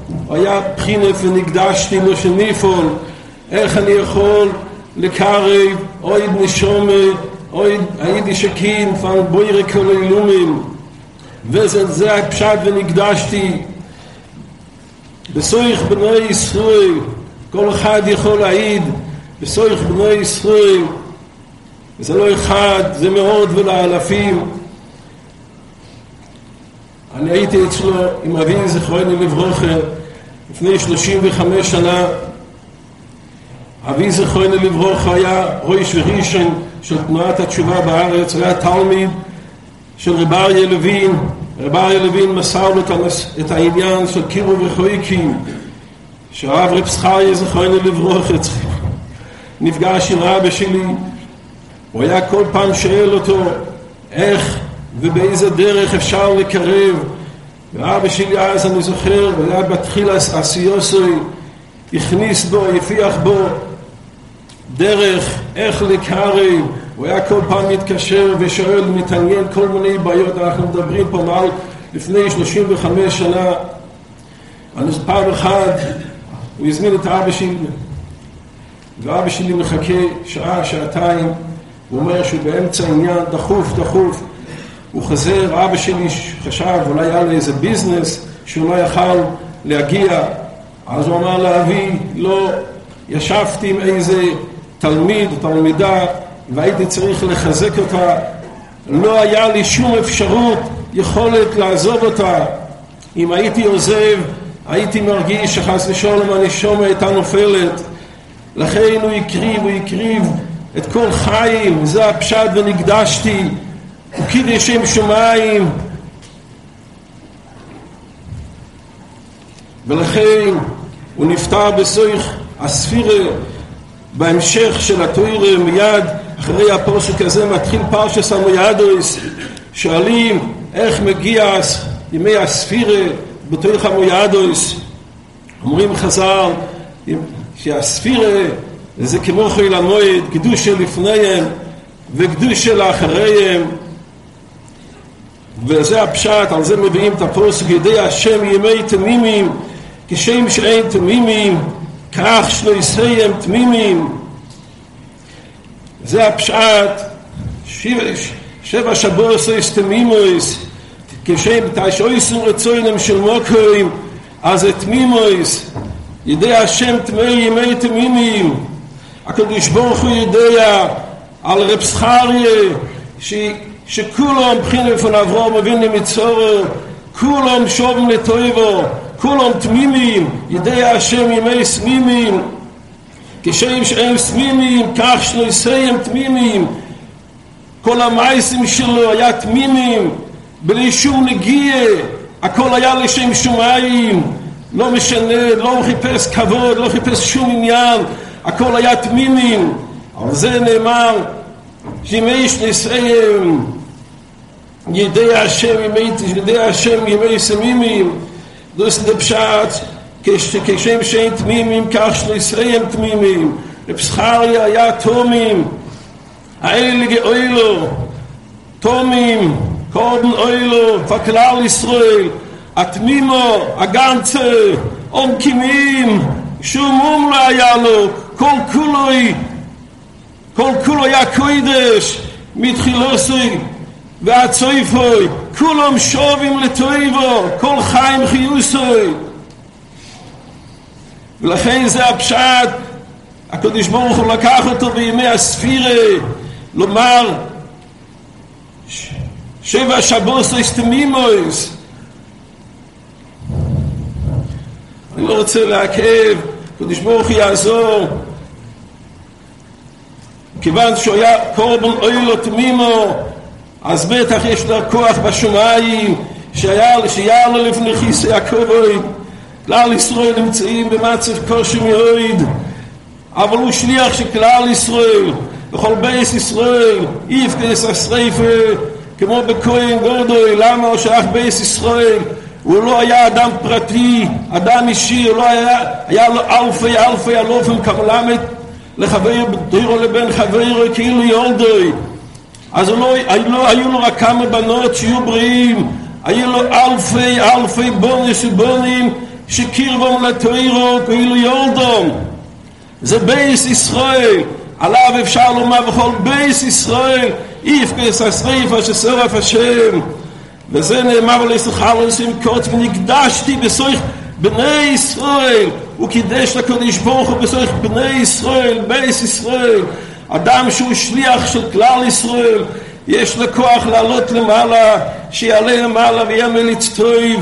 הוא היה בחינף ונקדשתי לו שניפול. איך אני יכול לקרב אוי נשומה אוי הייתי שקין פעם בוי רקולי לומים, וזה הפשט ונקדשתי בסויך בני ישראל. כל אחד יכול להעיד בסויך בני ישראל, וזה לא אחד, זה מאות ולאלפים. אני הייתי אצלו עם אבי זכרונו לברכה לפני 35 שנה. אבי זכרונו לברכה היה ראש וראשון של תנועת התשובה בארץ, היה תלמיד של רב אריה לוין. רב אריה לוין מסר לו את העניין של קירוב רחוקים, שהרב רב זכריה זכרונו לברכה נפגש עם רבא שלי, הוא היה כל פעם שאל אותו איך ובאיזה דרך אפשר לקרב. ואבא שלי אז אני זוכר, והיה בתחיל הסיוסוי, הכניס בו, יפיח בו דרך איך לקרב. הוא היה כל פעם מתקשר ושואל, מתעניין כל מיני בעיות. אנחנו מדברים פה מעל לפני 35 שנה, אני פעם אחת, הוא הזמין את האבא שלי, ואבא שלי מחכה שעה, שעתיים, הוא אומר שהוא באמצע עניין, דחוף, הוא חזר, אבא שלי חשב, אולי היה לו איזה ביזנס, שהוא לא יכל להגיע, אז הוא אמר לאבי, לא, ישבתי עם איזה תלמיד או תלמידה, והייתי צריך לחזק אותה, לא היה לי שום אפשרות, יכולת לעזוב אותה. אם הייתי עוזב, הייתי מרגיש שחס ושלום הנשמה הייתה נופלת. לכן הוא הקריב את כל חיים, זה הפשט ונקדשתי, הוא קידש שם שמיים. ולכן הוא נפטר בסויך הספירה, בהמשך של התוירה מיד, אחרי הפרשק הזה מתחיל פרשס המויאדוס, שואלים איך מגיע ימי הספירה בתויך המויאדוס. אומרים חז"ל שהספירה זה כמו חיל המועד, קדוש שלפניהם וקדוש שלאחריהם, וזה הפשט, על זה מביאים את הפרשק, ידי השם ימי תמימים, כשם שאין תמימים, כך שלויסיהם תמימים. זה הפשעת, שבע שבוסויס תמימויס, כשם תשעויסים רצוינם של מוקוים, אז תמימויס, ידי השם תמי ימי תמימים. הקדוש ברוך הוא יודע על רב זכריה, שכולם בחינים פנעברו מבין למצורו, כולם שובם לטויבו, כולם תמימים, ידי השם ימי סמימים, כשם שהם סמימים, כך שלויסיהם תמימים. כל המעשים שלו היה תמימים, בלי שום נגיע, הכל היה לשם שמיים, לא משנה, לא חיפש כבוד, לא חיפש שום עניין, הכל היה תמימים. על זה נאמר, ימי שלויסיהם, ידי השם ימי סמימים. דוס דפשט, כשם שאין תמימים, כך שלויסיהם תמימים. רב זכריה היה תומים, האליגה אוילו, תומים, קורבן אוילו, פקלל ישראל, התמימו, הגנצה, עומקימים, שום אום לא היה לו, כל כולו היה קוידש, מתחילוסי ועד סויפוי, כולם שובים לטויבו, כל חיים חיוסוי. ולכן זה הפשט, הקדוש ברוך הוא לקח אותו בימי הספירה, לומר שבע שבוסויס תמימויס. אני לא רוצה לעכב, הקדוש ברוך הוא יעזור, כיוון שהוא היה קורבן אוילו תמימו, אז בטח יש לו כוח בשומיים, שיהיה לו לפני חיס הכבוד. כלל ישראל נמצאים במצב קושי מאוד, אבל הוא שליח שכלל ישראל, בכל בייס ישראל, יפקס השריפה, כמו בכהן גודוי, למה הוא שלח בייס ישראל? הוא לא היה אדם פרטי, אדם אישי, הוא לא היה לו אלפי אלופים כמלמת לחבר דירו לבן חברו כאילו יולדוי. אז היו לו רק כמה בנות שיהיו בריאים, היו לו אלפי בונים שקירבום לתוירו כאילו יורדום. זה בייס ישראל, עליו אפשר לומר בכל בייס ישראל יפקס השריפה ששרף השם. וזה נאמר ליששכר לנסים קוץ, ונקדשתי בסויך בני ישראל, הוא קידש לקודש ברוך הוא בסויך בני ישראל, בייס ישראל. אדם שהוא שליח של כלל ישראל, יש לו כוח לעלות למעלה, שיעלה למעלה ויהיה מליצטויב.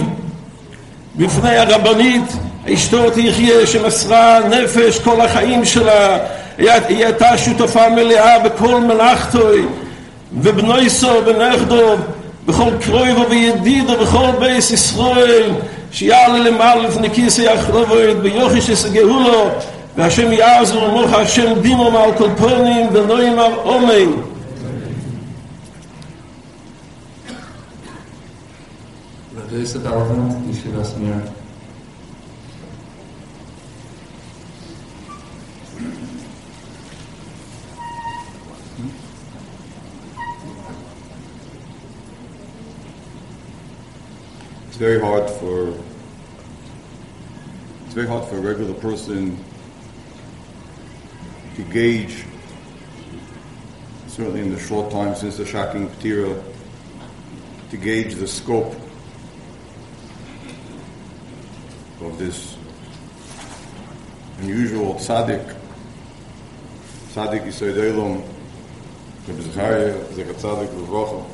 בפני הרבנית, אשתו תחיה שמסרה נפש כל החיים שלה, היא הייתה שותפה מלאה בכל מלאכתוי, ובנויסו ונכדו, בכל קרויבו וידידו, בכל בייס ישראל, שיעלה למעלה לפני כיסי החרובד, ביוחש יסגהו לו, והשם יעזור ומוך השם דימו מעל כל פונים ונוי מעל עומן. There is a elephant, you should ask me. it's very hard for a regular person to gauge, certainly in the short time since the shocking ptira, to gauge the scope of this unusual tzaddik Yisrael Elom, Rabbi Zecharia, Zecher Tzaddik Livrocha.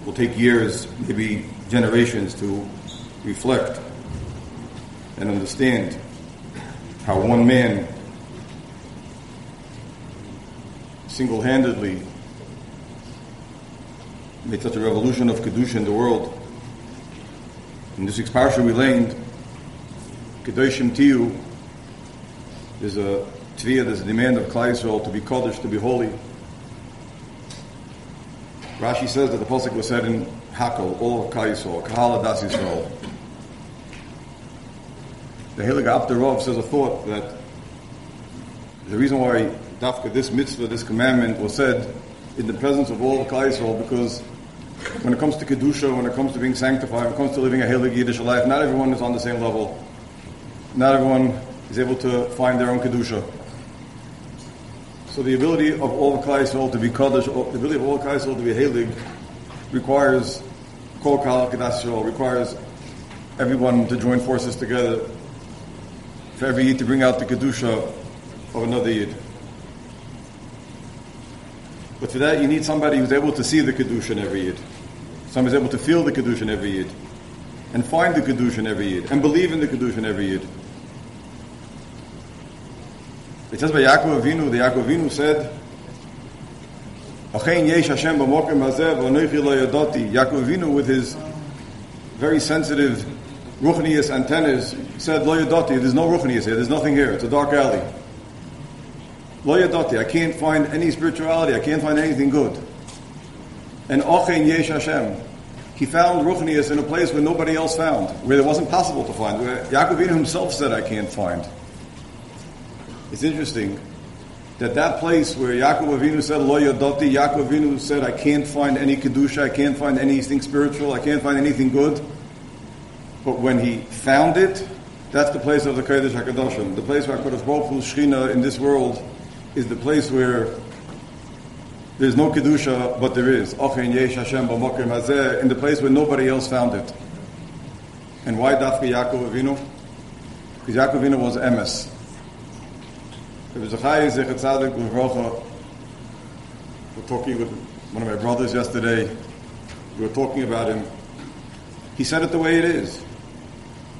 It will take years, maybe generations, to reflect and understand how one man single-handedly made such a revolution of Kedusha in the world. In this week's parsha we learned, Kedoshim Tiyu, there's a tviya, there's a demand of Klai Yisrael to be Kodesh, to be holy. Rashi says that the pasuk was said in Hakol, all of Klai Yisrael, Kahal Adas Yisrael. The Heilig Abderov says a thought that the reason why Dafka, this mitzvah, this commandment, was said in the presence of all of Klai Yisrael, because when it comes to Kedusha, when it comes to being sanctified, when it comes to living a Heilig Yiddish life, not everyone is on the same level. Not everyone is able to find their own Kedusha. So the ability of all of Klai Yisrael to be Kodesh, the ability of all of Klai Yisrael to be Heilig, requires Kol Kahal Kedas Yisrael, requires everyone to join forces together, for every Yid to bring out the Kedusha of another Yid. But for that, you need somebody who's able to see the Kedusha in every Yid. Somebody's able to feel the Kedusha in every Yid. And find the Kedusha in every Yid. And believe in the Kedusha in every Yid. It says by Yaakov Avinu, the Yaakov Avinu said, Achein yesh Hashem b'mokim hazeh v'anoichi lo yadati. Yaakov Avinu, with his very sensitive ruchnius antennas, said, Lo yadati, there's no ruchnius here, there's nothing here, it's a dark alley. Lo yadati, I can't find any spirituality, I can't find anything good. And Ochen Yesh Hashem, he found Ruchnius in a place where nobody else found, where it wasn't possible to find, where Yaakov Avinu himself said, I can't find. It's interesting that that place where Yaakov Avinu said, Lo yadati, Yaakov Avinu said, I can't find any Kedusha, I can't find anything spiritual, I can't find anything good. But when he found it, that's the place of the Kodesh HaKadoshim, the place where HaKadosh Baruch Hu's Shechina in this world is the place where there's no Kedusha, but there is. Ochen Yesh Hashem b'mokim hazeh, in the place where nobody else found it. And why Dafka Yaakov Avinu? Because Yaakov Avinu was Emes. Rabbi Zecharia Zecher Tzaddik Livrocha, we were talking with one of my brothers yesterday, we were talking about him. He said it the way it is.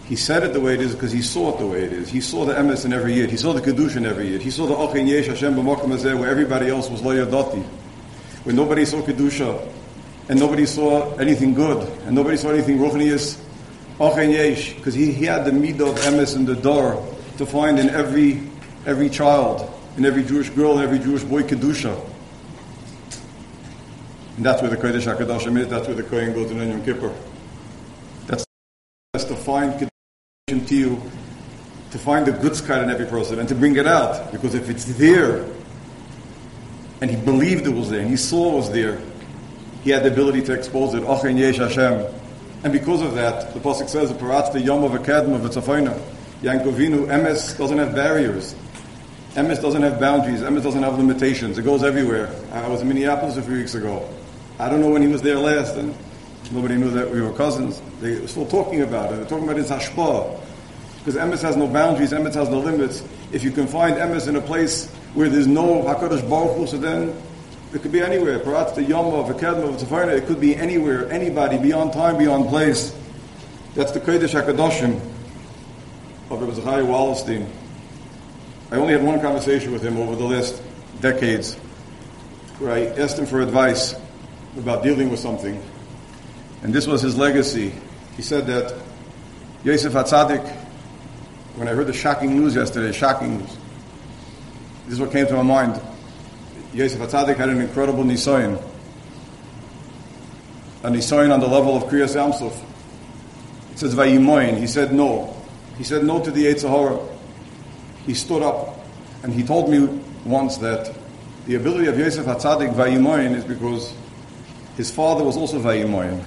He said it the way it is because he saw it the way it is. He saw the emes in every yid. He saw the kedusha in every yid. He saw the Ochen Yesh Hashem b'mokim hazeh where everybody else was lo yadati, where nobody saw kedusha, and nobody saw anything good, and nobody saw anything ruchnius. Ochen Yesh, because he had the midah of emes in the dar to find in every child, in every Jewish girl, in every Jewish boy kedusha. And that's where the kodesh hakadoshim is. That's where the kohen goes in on Yom Kippur. That's to find kedusha. To you, to find the good side in every person and to bring it out, because if it's there, and he believed it was there, and he saw it was there, he had the ability to expose it. Ochen Yesh Hashem, and because of that, the pasuk says, "The Paratz the Yom of Akadma v'Tzafayna." Yaakov Avinu, Emes doesn't have barriers, Emes doesn't have boundaries, Emes doesn't have limitations. It goes everywhere. I was in Minneapolis a few weeks ago. I don't know when he was there last, and nobody knew that we were cousins. They were still talking about it. They're talking about his hashpah. Because Emes has no boundaries, Emes has no limits. If you can find Emes in a place where there's no HaKadosh Baruch Hu, so then it could be anywhere. Perhaps the Yom of Akadma of Tzafayna, it could be anywhere, anybody, beyond time, beyond place. That's the Kodesh HaKadoshim of Rabbi Zecharia Wallerstein. I only had one conversation with him over the last decades where I asked him for advice about dealing with something. And this was his legacy. He said that Yosef HaTzadik, when I heard the shocking news yesterday, this is what came to my mind. Yosef HaTzadik had an incredible Nisayon. A Nisayon on the level of Kriyas Yam Suf. It says, Vayimoyin. He said no. He said no to the Yetzer Hara. He stood up. And he told me once that the ability of Yosef HaTzadik Vayimoyin is because His father was also Vayimoyim.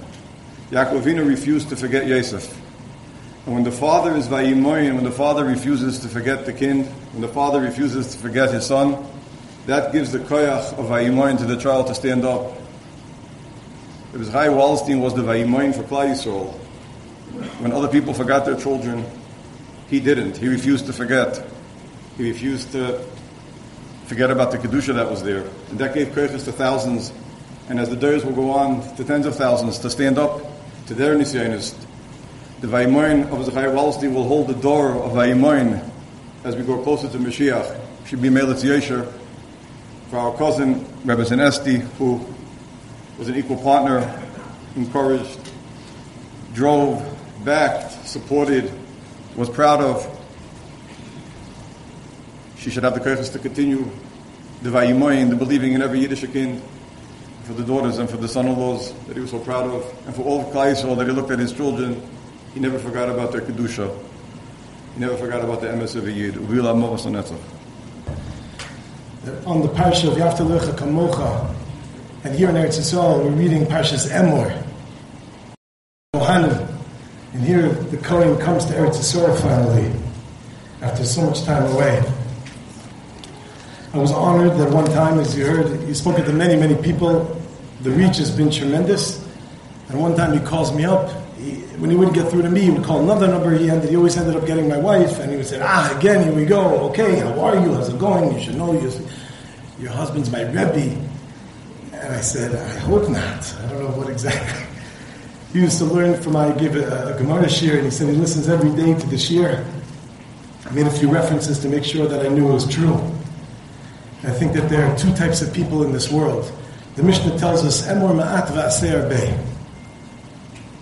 Yaakov Avinu refused to forget Yosef. And when the father is Vayimoyim, when the father refuses to forget the kind, when the father refuses to forget his son, that gives the koyach of Vayimoyim to the child to stand up. Rabbi Zecharia Wallerstein was the Vayimoyim for Klal Yisrael. When other people forgot their children, he didn't. He refused to forget. He refused to forget about the Kedusha that was there. And that gave koyches to thousands. And as the days will go on, to tens of thousands, to stand up to their nisyonos. The Vayimoin of Zecharia Wallerstein will hold the door of Vayimoin as we go closer to Mashiach. Should be Melitz Yesher for our cousin, Rebbe Zinesti, who was an equal partner, encouraged, drove, backed, supported, was proud of. She should have the courage to continue the Vayimoin, the believing in every Yiddishikind, for the daughters and for the son-in-laws that he was so proud of, and for all of Klal Yisrael that he looked at his children, he never forgot about their Kedusha. He never forgot about the MS of a Yid. On the Parsha of Yaftalech HaKamocha, and here in Eretz Yisrael, we're reading Parshas Emor. Mohanim. And here the Kohen comes to Eretz Yisrael finally, after so much time away. I was honored that one time, as you heard, he spoke to many, many people. The reach has been tremendous. And one time he calls me up. When he wouldn't get through to me, he would call another number. He always ended up getting my wife. And he would say, again, here we go. Okay, how are you? How's it going? You should know your husband's my Rebbe. And I said, I hope not. I don't know what exactly. He used to learn from, I gave a Gemara shir, and he said he listens every day to the shir. I made a few references to make sure that I knew it was true. I think that there are two types of people in this world. The Mishnah tells us, Emor ma'at v'aser bey.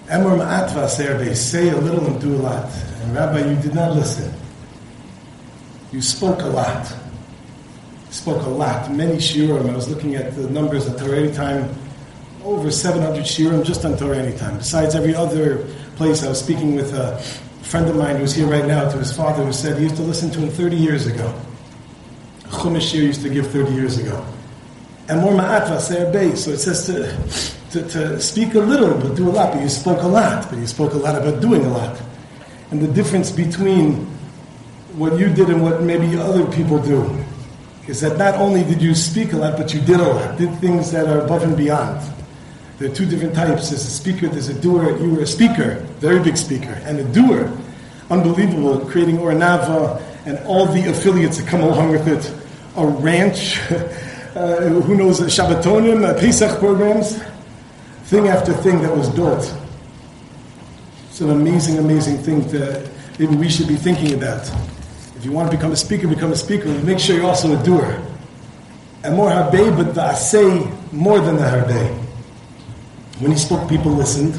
Emor ma'at v'aser bey. Say a little and do a lot. And Rabbi, you did not listen. You spoke a lot. Many shiurim. I was looking at the numbers at Torah Anytime. Over 700 shiurim just on Torah Anytime. Besides every other place, I was speaking with a friend of mine who's here right now to his father who said he used to listen to him 30 years ago. Chumash shir used to give 30 years ago. And more ma'at v'aser bey. So it says to speak a little but do a lot. But you spoke a lot. But you spoke a lot about doing a lot. And the difference between what you did and what maybe other people do is that not only did you speak a lot, but you did a lot. Did things that are above and beyond. There are two different types. There's a speaker, there's a doer. You were a speaker, very big speaker. And a doer, unbelievable, creating Ohr Naava, and all the affiliates that come along with it, a ranch, who knows, Shabbatonim, Pesach programs, thing after thing that was built. It's an amazing, amazing thing that maybe we should be thinking about. If you want to become a speaker, but make sure you're also a doer. And more harbei, but the asay more than the harbei. When he spoke, people listened.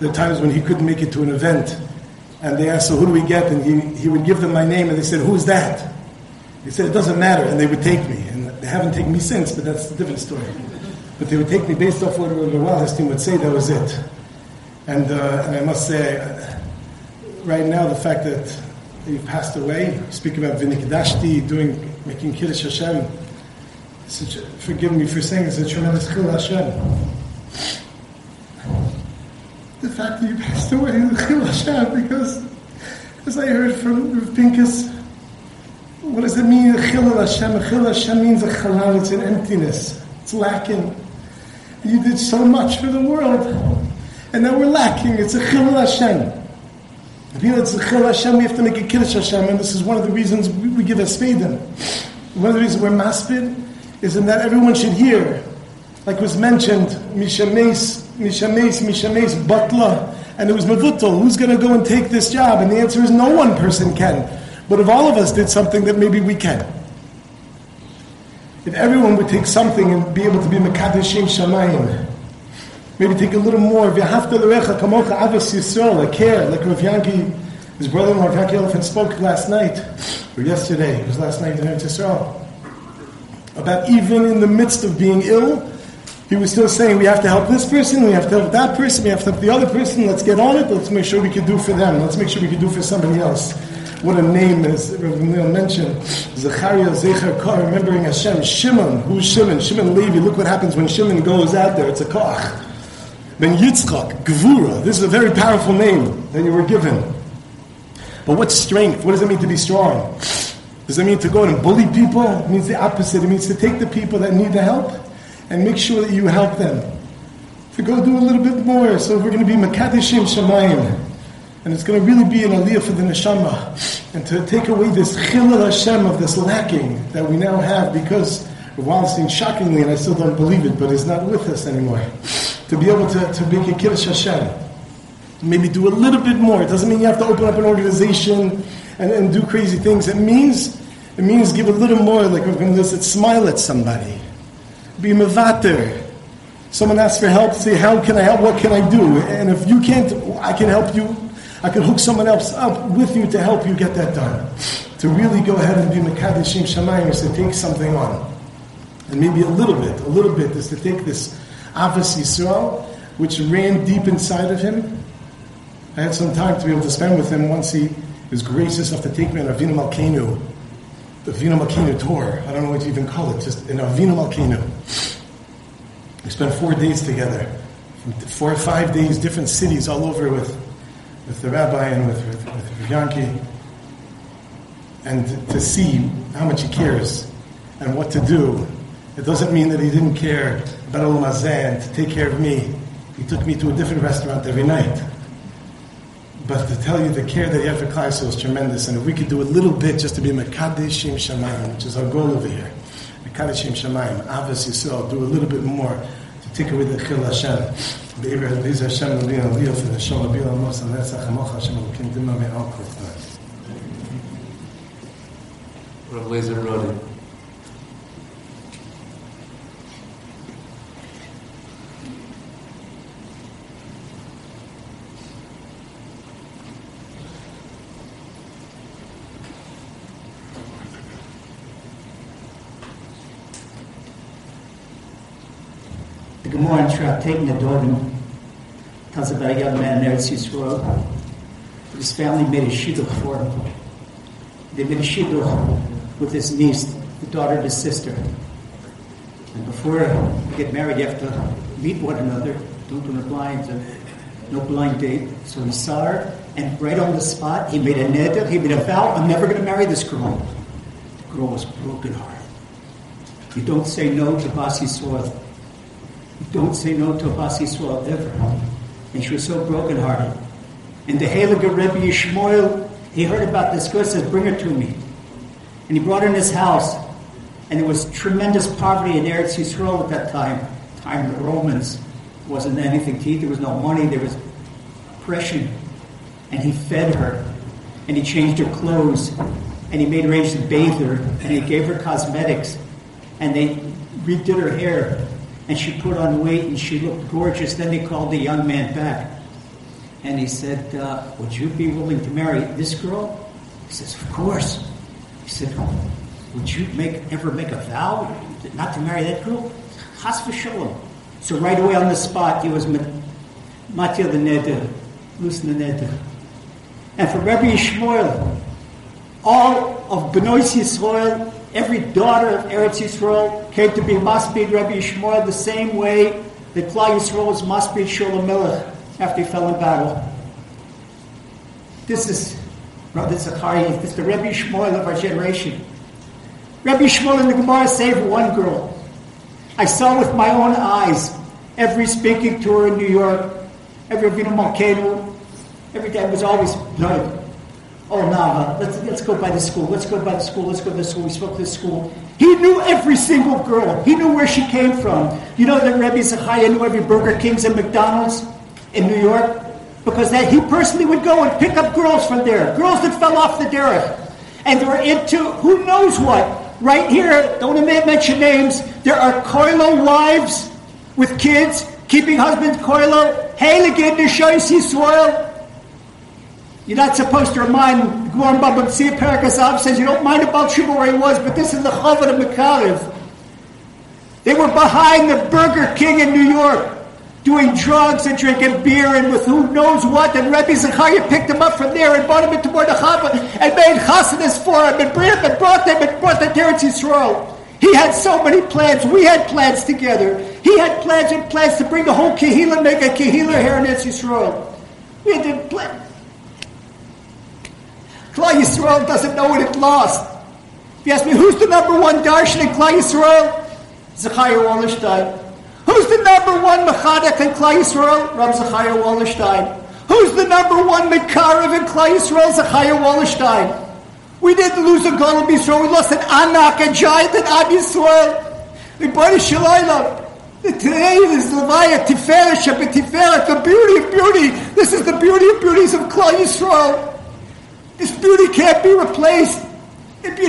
There are times when he couldn't make it to an event, and they asked, so who do we get? And he would give them my name, and they said, who's that? He said, it doesn't matter, and they would take me. And they haven't taken me since, but that's a different story. But they would take me based off what Eliezer Wallerstein would say, that was it. And I must say, right now, the fact that he passed away, speaking about V'nikdashti, making Kiddush Hashem, forgive me for saying, it's a tremendous Chil Hashem. The fact that you passed away in the Chil Hashem, because as I heard from Rav Pinkus, what does it mean, a Chil Hashem? A Chil Hashem means a Chalal, it's an emptiness, it's lacking. You did so much for the world, and now we're lacking, it's a Chil Hashem. If you know it's a Chil Hashem, we have to make a Kiddush Hashem, and this is one of the reasons we give a Speidim. One of the reasons we're Maspid is in that everyone should hear. Like was mentioned, Mishameis, Butler, and it was Mevutel. Who's going to go and take this job? And the answer is no one person can. But if all of us did something, that maybe we can. If everyone would take something and be able to be Mekadeshim Shamayim, maybe take a little more. V'ahavta l'orecha kamocha avos Yisrael, like here, like Rav Yanki, his brother-in-law, Rav Yanki Elephant, spoke last night, or yesterday, it was last night in Eretz Yisrael, about even in the midst of being ill, he was still saying, we have to help this person, we have to help that person, we have to help the other person, let's get on it, let's make sure we can do for them, let's make sure we can do for somebody else. What a name, as Reb Neil mentioned, Zecharia, remembering Hashem. Shimon, who's Shimon? Shimon Levi. Look what happens when Shimon goes out there. It's a koach. Then Yitzchak, Gevura. This is a very powerful name that you were given. But what's strength? What does it mean to be strong? Does it mean to go and bully people? It means the opposite. It means to take the people that need the help and make sure that you help them. To go do a little bit more. So we're going to be Makadeshim Shamayim. And it's going to really be an aliyah for the neshama. And to take away this chilul Hashem of this lacking that we now have because Reb Wallerstein, shockingly, and I still don't believe it, but is not with us anymore. To be able to make a Kiddush Hashem. Maybe do a little bit more. It doesn't mean you have to open up an organization and do crazy things. It means give a little more, like we're going to listen, smile at somebody. Be mevater. Someone asks for help, say, how can I help? What can I do? And if you can't, I can help you. I can hook someone else up with you to help you get that done. To really go ahead and be Mekadeshim Shamayim is to take something on. And maybe a little bit is to take this Avos Yisrael, which ran deep inside of him. I had some time to be able to spend with him once he was gracious enough to take me on the Avinu Malkeinu tour. I don't know what you even call it, just an Avinu Malkeinu. We spent 4 days together, 4 or 5 days, different cities all over with the rabbi and with Yanki, and to see how much he cares and what to do. It doesn't mean that he didn't care about Olam Hazeh to take care of me. He took me to a different restaurant every night. But to tell you the care that he had for Klal Yisrael is tremendous, and if we could do a little bit just to be Mekadeshim Shamayim, which is our goal over here, Mekadeshim Shamayim, Avos Yisrael, do a little bit more to take away the Chil Hashem. Be'er Eliezer Hashem Eliyah Eliyah for the Shol Abil Amos and Netzach Amoch Hashem Elokim Dimma Me'al Kutna. Rabbi Eliezer wrote it. The Gemara in Shra taking a Dorban tells about a young man in Eretz Yisrael. His family made a shidduch for him. They made a shidduch with his niece, the daughter of his sister. And before they get married, you have to meet one another. Don't do no blind date. So he saw her, and right on the spot, he made a neder, he made a vow, I'm never going to marry this girl. The girl was brokenhearted. You don't say no to Bas Yisrael. Don't say no to Bas Yisrael ever. And she was so brokenhearted. And the Heiliger Rebbe Yishmoel, he heard about this girl, says, bring her to me. And he brought her in his house. And there was tremendous poverty in Eretz Yisrael at that time. Time of the Romans. There wasn't anything to eat. There was no money. There was oppression. And he fed her. And he changed her clothes. And he made arrangements to bathe her. And he gave her cosmetics. And they redid her hair. And she put on weight, and she looked gorgeous. Then they called the young man back. And he said, would you be willing to marry this girl? He says, of course. He said, would you ever make a vow not to marry that girl? Chas v'sholom. So right away on the spot, he was matil the neder, loosen the neder. And for Rebbe Yishmoel, all of Bnei Yisrael, every daughter of Eretz Yisrael came to be Maspid Rabbi Yishmael the same way that Klal Yisrael was Maspid Sholem Melech after he fell in battle. This is Rabbi Zecharia. This is the Rabbi Yishmael of our generation. Rabbi Yishmael in the Gemara saved one girl. I saw with my own eyes every speaking tour in New York, every Avinu Malkeinu, every day was always blood. Ohr Naava, let's go by the school. We spoke to the school. He knew every single girl. He knew where she came from. You know that Rabbi Zecharia knew every Burger King's and McDonald's in New York? Because that he personally would go and pick up girls from there. Girls that fell off the derech. And they were into who knows what. Right here, don't mention names, there are koilo wives with kids, keeping husband koilo, heiliged neshoyos Yisrael. You're not supposed to remind, Gmor Baba Mtsi Perakazav says you don't mind about Shuvah where he was, but this is the Chavod of Mekarev. They were behind the Burger King in New York. doing drugs and drinking beer and with who knows what, and Rabbi Zecharia picked him up from there and brought him into Ohr Naava and made chasidus for him and brought them to Eretz Yisrael. He had so many plans. We had plans together. He had plans and plans to bring the whole Kehillah, make a Kehillah here in Eretz Yisrael. We had plans. Klal Yisrael doesn't know what it lost. If you ask me, who's the number one darshan in Klal Yisrael? Zecharia Wallerstein. Who's the number one mechadek in Klal Yisrael? Rabbi Zecharia Wallerstein. Who's the number one mekarev in Klal Yisrael? Zecharia Wallerstein. We didn't lose a Gadol of Yisrael. We lost an Anak, a giant in Am Yisrael. We brought a Shalayla. Today is Levaya, Tiferet, Shepet Tiferet, the beauty of beauty. This is the beauty of beauties of Klal Yisrael. This beauty can't be replaced. To be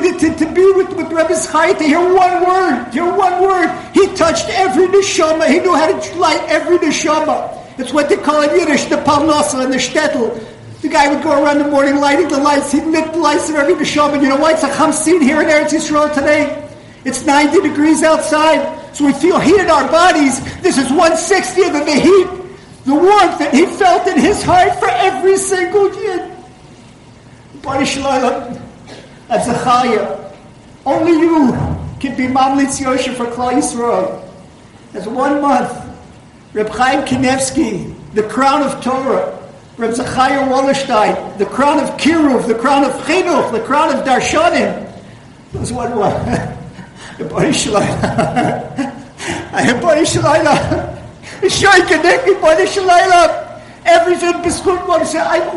with Rabbi Zecharia, to hear one word. He touched every neshama. He knew how to light every neshama. That's what they call in Yiddish, the Parnasa and the shtetl. The guy would go around in the morning lighting the lights. He'd lit the lights of every neshama. And you know why? It's a Chamsin here in Eretz Yisrael today. It's 90 degrees outside. So we feel heat in our bodies. This is 1/60 of the heat, the warmth that he felt in his heart for every single Yid. Bari Shalayla, that's Zecharia. Only you can be Mamlitz Yosher for Klal Yisrael. As 1 month, Reb Chaim Konevsky, the crown of Torah, Rabbi Zecharia Wallerstein, the crown of Kiruv, the crown of Chinuch, the crown of Darshanim. It was 1 1. Bari Shalayla. Everything b'schut one.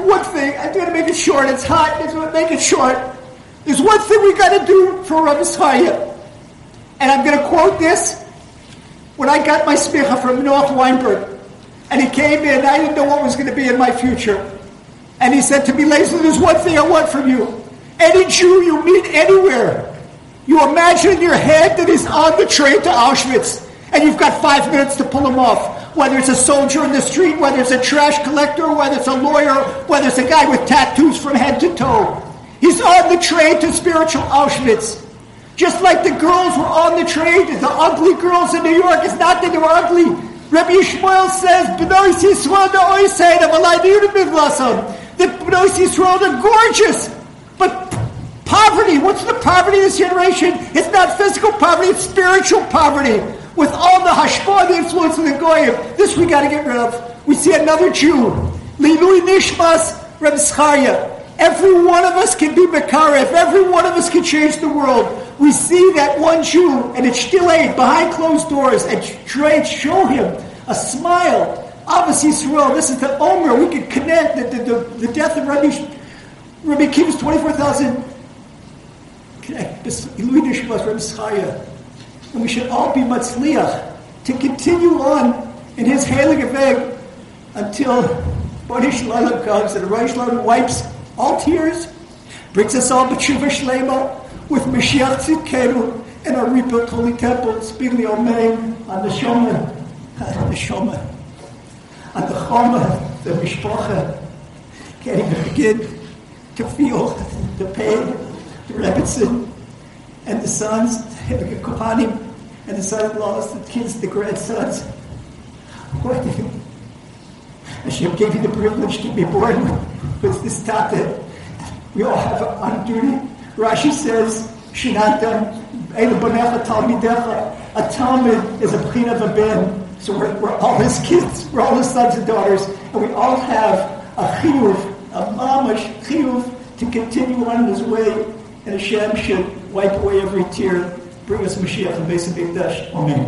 One thing, I'm going to make it short. It's hot. I'm going to make it short. There's one thing we got to do for Rabbi Zecharia. And I'm going to quote this. When I got my smicha from Noach Weinberg, and he came in, I didn't know what was going to be in my future. And he said to me, "Lazar, there's one thing I want from you. Any Jew you meet anywhere, you imagine in your head that he's on the train to Auschwitz, and you've got 5 minutes to pull him off. Whether it's a soldier in the street, whether it's a trash collector, whether it's a lawyer, whether it's a guy with tattoos from head to toe. He's on the train to spiritual Auschwitz. Just like the girls were on the train, the ugly girls in New York, it's not that they were ugly. Rabbi Yishmael says, "B'nois Yisrael, the oiseid of alayim bivlasam." The B'nois Yisrael are gorgeous, but poverty. What's the poverty of this generation? It's not physical poverty; it's spiritual poverty. With all the hashpah, the influence of the goyim, this we got to get rid of. We see another Jew, Lilui Nishmas, Reb Zecharia. Every one of us can be mekarev. Every one of us can change the world. We see that one Jew, and it's still aid behind closed doors, and try to show him a smile. Obviously, Yisrael, this is the Omer. We can connect the death of Rabbi Kiva's 24,000. And we should all be matzliach to continue on in his heilig event until Bonish Lalam comes and Rosh Lalam wipes all tears, brings us all b'tshuva shleima, with Mashiach Tzidkenu and our rebuilt holy temple, speedily omein on the Shoma, on the Choma, the Mishpacha. Can't even begin to feel the pain, the Rebbetzin, and the sons, the Kohanim, and the son-in-laws, the kids, the grandsons. What do you? Hashem gave you the privilege to be born with this tata. We all have on duty. Rashi says, a Talmud is a b'china of a ben. So we're all his kids, we're all his sons and daughters, and we all have a chiyuv, a mamash chiyuv, to continue on in his way, and Hashem should wipe away every tear, bring us Mashiach and Beis HaMikdash. Amen.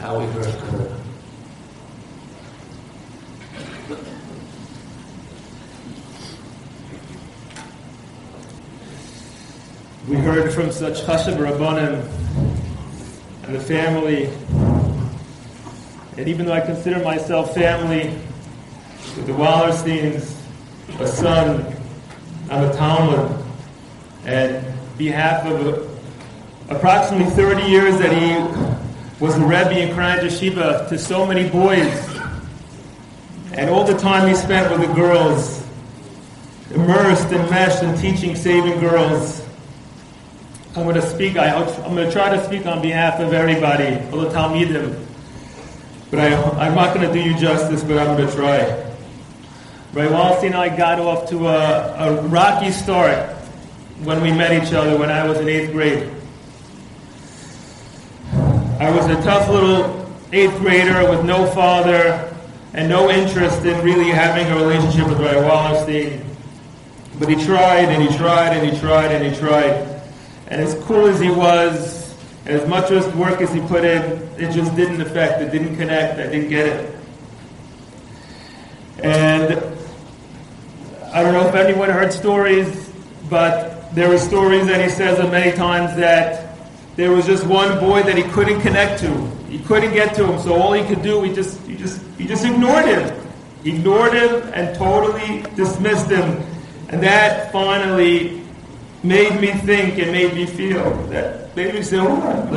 How we heard. We heard from such Chashav Rabbanim and the family, and even though I consider myself family with the Wallersteins, a son, I'm a Talmud, and on behalf of approximately 30 years that he was the Rebbe in Kriyat Yeshiva to so many boys, and all the time he spent with the girls, immersed and meshed in teaching, saving girls. I'm going to try to speak on behalf of everybody, all the Talmidim, But I'm not going to do you justice, but I'm going to try. Rabbi Wallerstein and I got off to a rocky start when we met each other when I was in 8th grade. I was a tough little 8th grader with no father and no interest in really having a relationship with Rabbi Wallerstein. But he tried and he tried and he tried and he tried. And as cool as he was, and as much work as he put in, it just didn't affect, it didn't connect, I didn't get it. And I don't know if anyone heard stories, but there were stories that he says many times that there was just one boy that he couldn't connect to. He couldn't get to him, so all he could do, he just ignored him. He ignored him and totally dismissed him. And that finally made me think and made me feel. That made me say, hold on,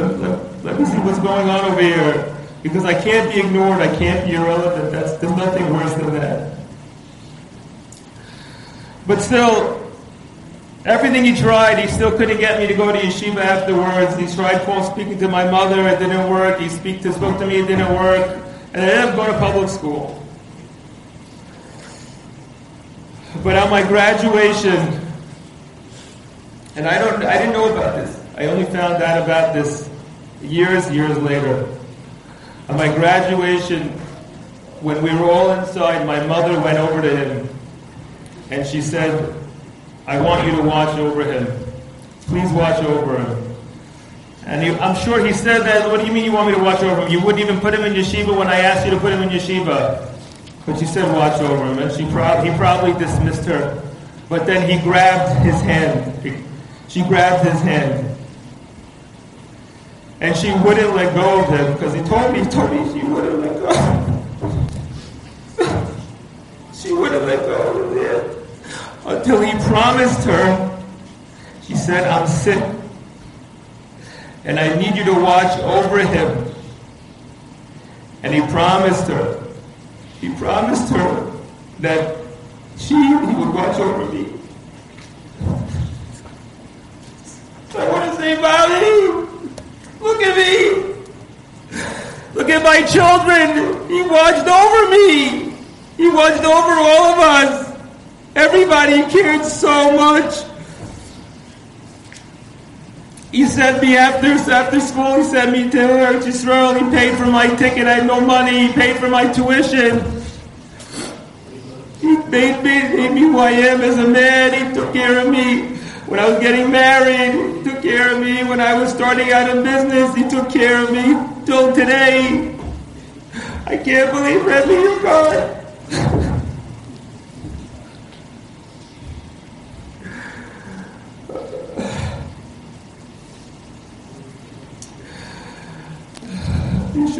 let me see what's going on over here. Because I can't be ignored, I can't be irrelevant. There's nothing worse than that. But still, everything he tried, he still couldn't get me to go to yeshiva afterwards. He tried speaking to my mother, it didn't work. He spoke to me, it didn't work. And I ended up going to public school. But on my graduation, and I didn't know about this. I only found out about this years later. On my graduation, when we were all inside, my mother went over to him and she said, I want you to watch over him. Please watch over him. And I'm sure he said that, what do you mean you want me to watch over him? You wouldn't even put him in yeshiva when I asked you to put him in yeshiva. But she said, watch over him. And he probably dismissed her. But then he grabbed his hand. She grabbed his hand. And she wouldn't let go of him, because he told me she wouldn't let go. She wouldn't let go of him. Until he promised her, she said, I'm sick. And I need you to watch over him. And he promised her. He promised her that he would watch over me. I want to say, Mommy, look at me. Look at my children. He watched over me. He watched over all of us. Everybody cared so much. He sent me after school, he sent me to Eretz Yisrael, he paid for my ticket, I had no money, he paid for my tuition. He made me who I am as a man, he took care of me. When I was getting married, he took care of me. When I was starting out in business, he took care of me. Till today, I can't believe that he's gone.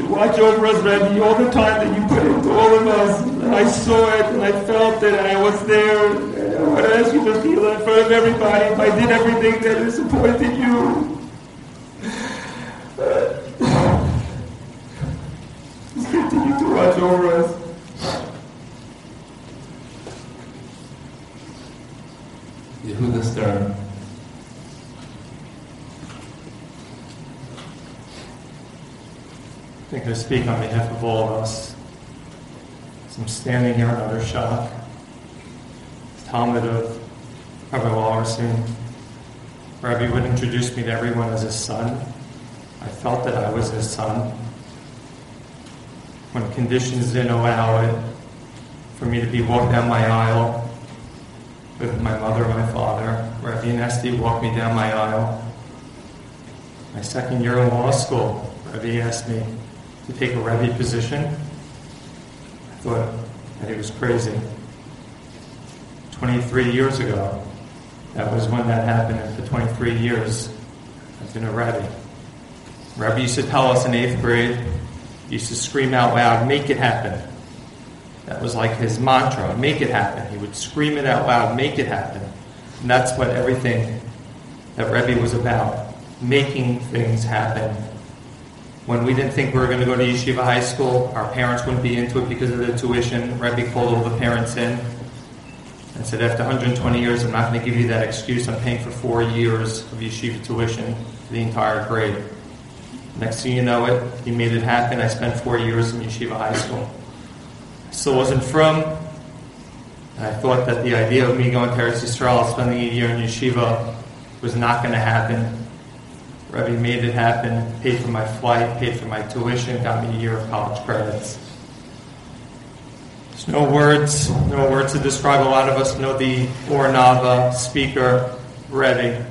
Watch over us, Rebbe, all the time that you put into all of us. And I saw it, and I felt it, and I was there. And I want to ask you to feel in front of everybody if I did everything that disappointed you. Just continue to watch over us. Yehuda Stern. I think I speak on behalf of all of us. So I'm standing here in utter shock. Talmud of Rabbi Wallerstein. Rabbi would introduce me to everyone as his son. I felt that I was his son. When conditions didn't allow it for me to be walked down my aisle with my mother and my father, Rabbi Nesti walked me down my aisle. My second year in law school, Rabbi asked me to take a Rebbe position. I thought that he was crazy. 23 years ago, that was when that happened, and for 23 years, I've been a Rebbe. Rebbe used to tell us in 8th grade, he used to scream out loud, make it happen. That was like his mantra, make it happen. He would scream it out loud, make it happen. And that's what everything that Rebbe was about, making things happen. When we didn't think we were going to go to Yeshiva High School, our parents wouldn't be into it because of their tuition. Rebbe called all the parents in and said, after 120 years, I'm not going to give you that excuse. I'm paying for 4 years of Yeshiva tuition for the entire grade. Next thing you know it, he made it happen. I spent 4 years in Yeshiva High School. I still wasn't from. I thought that the idea of me going to Eretz Yisrael, spending a year in Yeshiva, was not going to happen. Rebbe made it happen, paid for my flight, paid for my tuition, got me a year of college credits. There's no words to describe. A lot of us know the Ohr Naava speaker, Rebbe.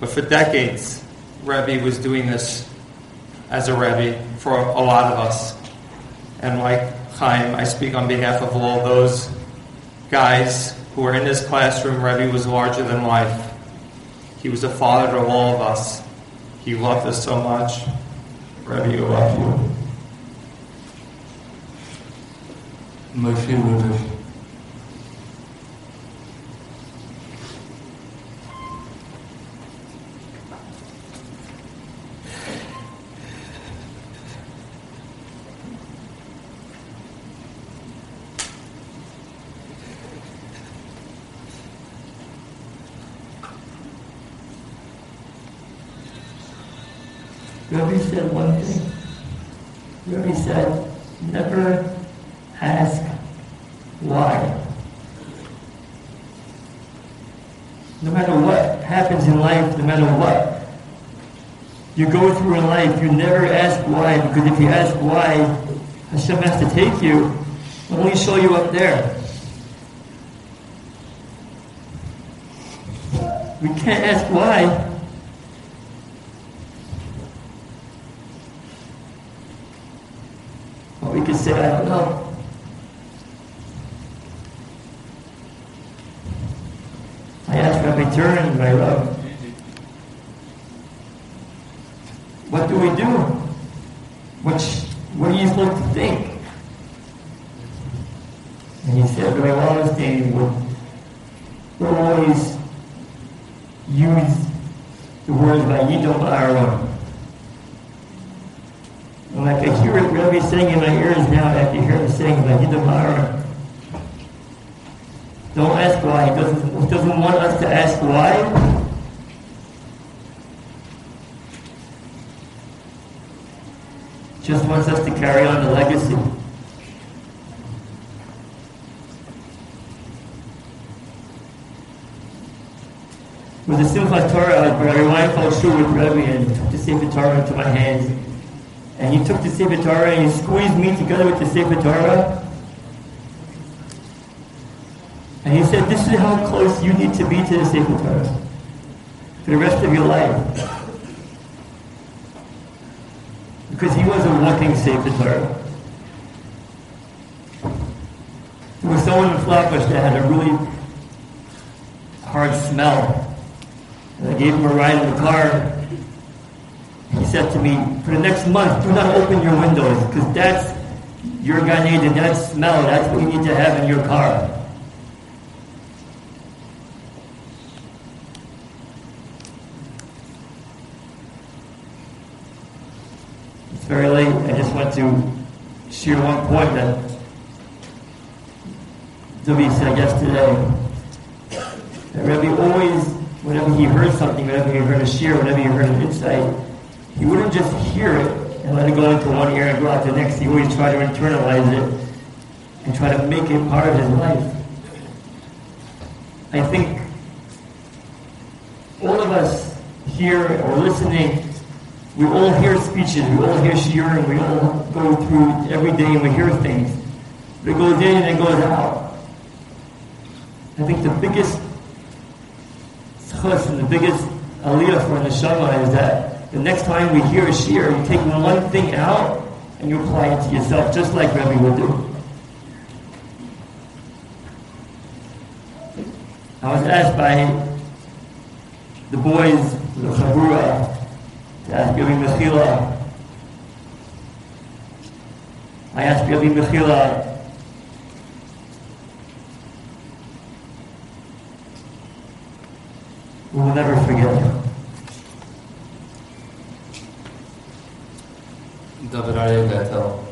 But for decades, Rebbe was doing this as a Rebbe for a lot of us. And like Chaim, I speak on behalf of all those guys who were in this classroom. Rebbe was larger than life. He was a father to all of us. He loved us so much. Rebbe, we love you. My favorite Rebbe. Rabbi said one thing. Rabbi said, never ask why. No matter what happens in life, no matter what you go through in life, you never ask why, because if you ask why, Hashem has to take you and only show you up there. We can't ask why. Say, I don't know. I asked Rabbi Turin, my love, what do we do? What are you supposed to think? And he said, Rabbi Wallerstein would always use the words Vayidom Aaron. And like I hear it really sitting in my ears now, after you hear him sing, Vayidom Aaron. Don't ask why. He doesn't want us to ask why. Just wants us to carry on the legacy. With the Simchat Torah, my wife fell short with Rebbe and took the Sefer Torah into my hands. And you took the Sefer Torah and you squeezed me together with the Sefer Torah. And he said, this is how close you need to be to the Sefer Torah for the rest of your life. Because he was a walking Sefer Torah. There was someone in Flatbush that had a really hard smell. And I gave him a ride in the car. He said to me, for the next month, do not open your windows, because that's your Gan Eden, that smell, that's what you need to have in your car. It's very late. I just want to share one point that Debbie said yesterday. That Rebbe always, whenever he heard something, whenever he heard a shir, whenever he heard an insight, he wouldn't just hear it and let it go into one ear and go out the next. He always tried to internalize it and try to make it part of his life. I think all of us here or listening, we all hear speeches, we all hear shiurim, we all go through every day and we hear things. But it goes in and it goes out. I think the biggest tzchus and the biggest aliyah for neshama is that the next time we hear a shir, you take one thing out and you apply it to yourself, just like Rebbe would do. I was asked by the boys, the Chabura, to ask Rabbi Mechila. I asked Rabbi Mechila, we will never forget him. David Aryeh Bethel.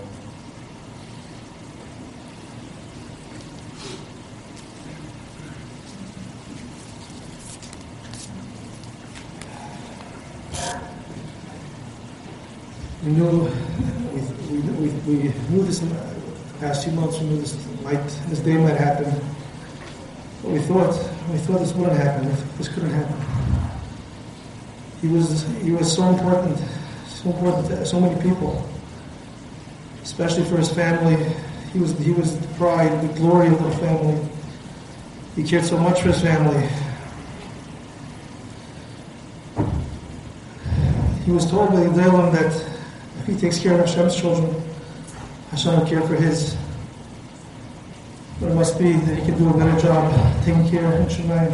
We knew this in the past few months. We knew this day might happen, but we thought this wouldn't happen. This couldn't happen. He was so important to so many people, especially for his family. He was the pride, the glory of the family. He cared so much for his family. He was told by Balaam that if he takes care of Hashem's children, Hashem will care for his. But it must be that he can do a better job taking care of Shemayim.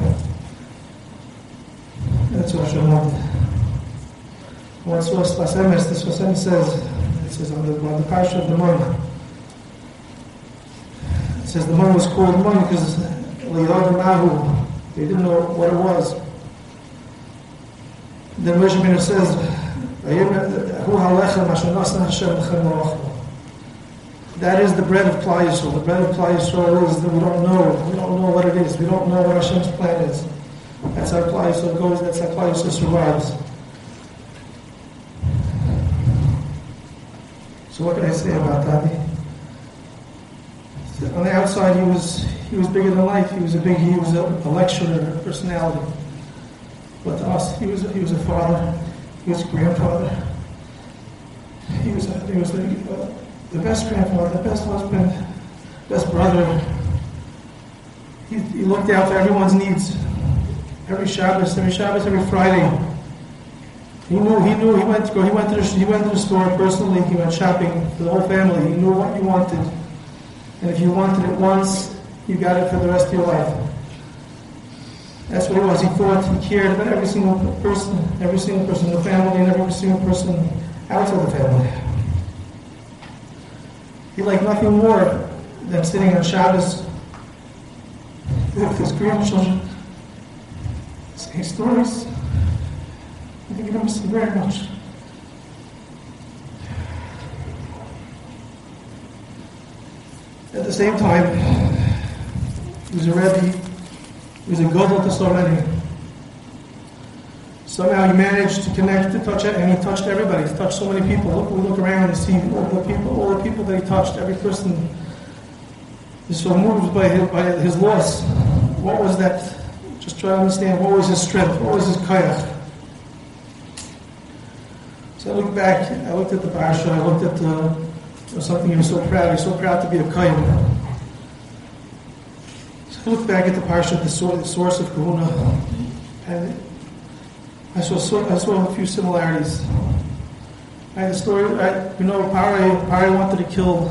That's what Hashem wanted. Once it says on the parasha of the Mon. It says the Mon was called Mon because they didn't know what it was. Then Moshe Rabbeinu says, that is the bread of Klal Yisrael. The bread of Klal Yisrael is that we don't know what it is. We don't know what Hashem's plan is. That's how Klal Yisrael goes. That's how Klal Yisrael survives. So what can I say about that? On the outside, he was bigger than life. He was a lecturer, a personality. But to us, he was a father. He was a grandfather. He was the best grandfather, the best husband, best brother. He looked out for everyone's needs. Every Shabbos, every Friday. He knew he went to the store personally. He went shopping for the whole family. He knew what you wanted, and if you wanted it once, you got it for the rest of your life. That's what it was. He thought, he cared about every single person in the family, and every single person outside the family. He liked nothing more than sitting on Shabbos with his grandchildren, saying stories. I think he missed very much. At the same time, he was a Rebbe. He was a Godel to so many. Somehow he managed to connect, to touch, and he touched everybody. He touched so many people. We look around and see all the people that he touched. Every person is so moved by his loss. What was that? Just try to understand. What was his strength? What was his kayach? So I looked back. I looked at the parasha. I looked at something he was so proud. He was so proud to be a kohen. I looked back at the parsha, the source of Kahuna, and I saw a few similarities. The story, Pari wanted to throw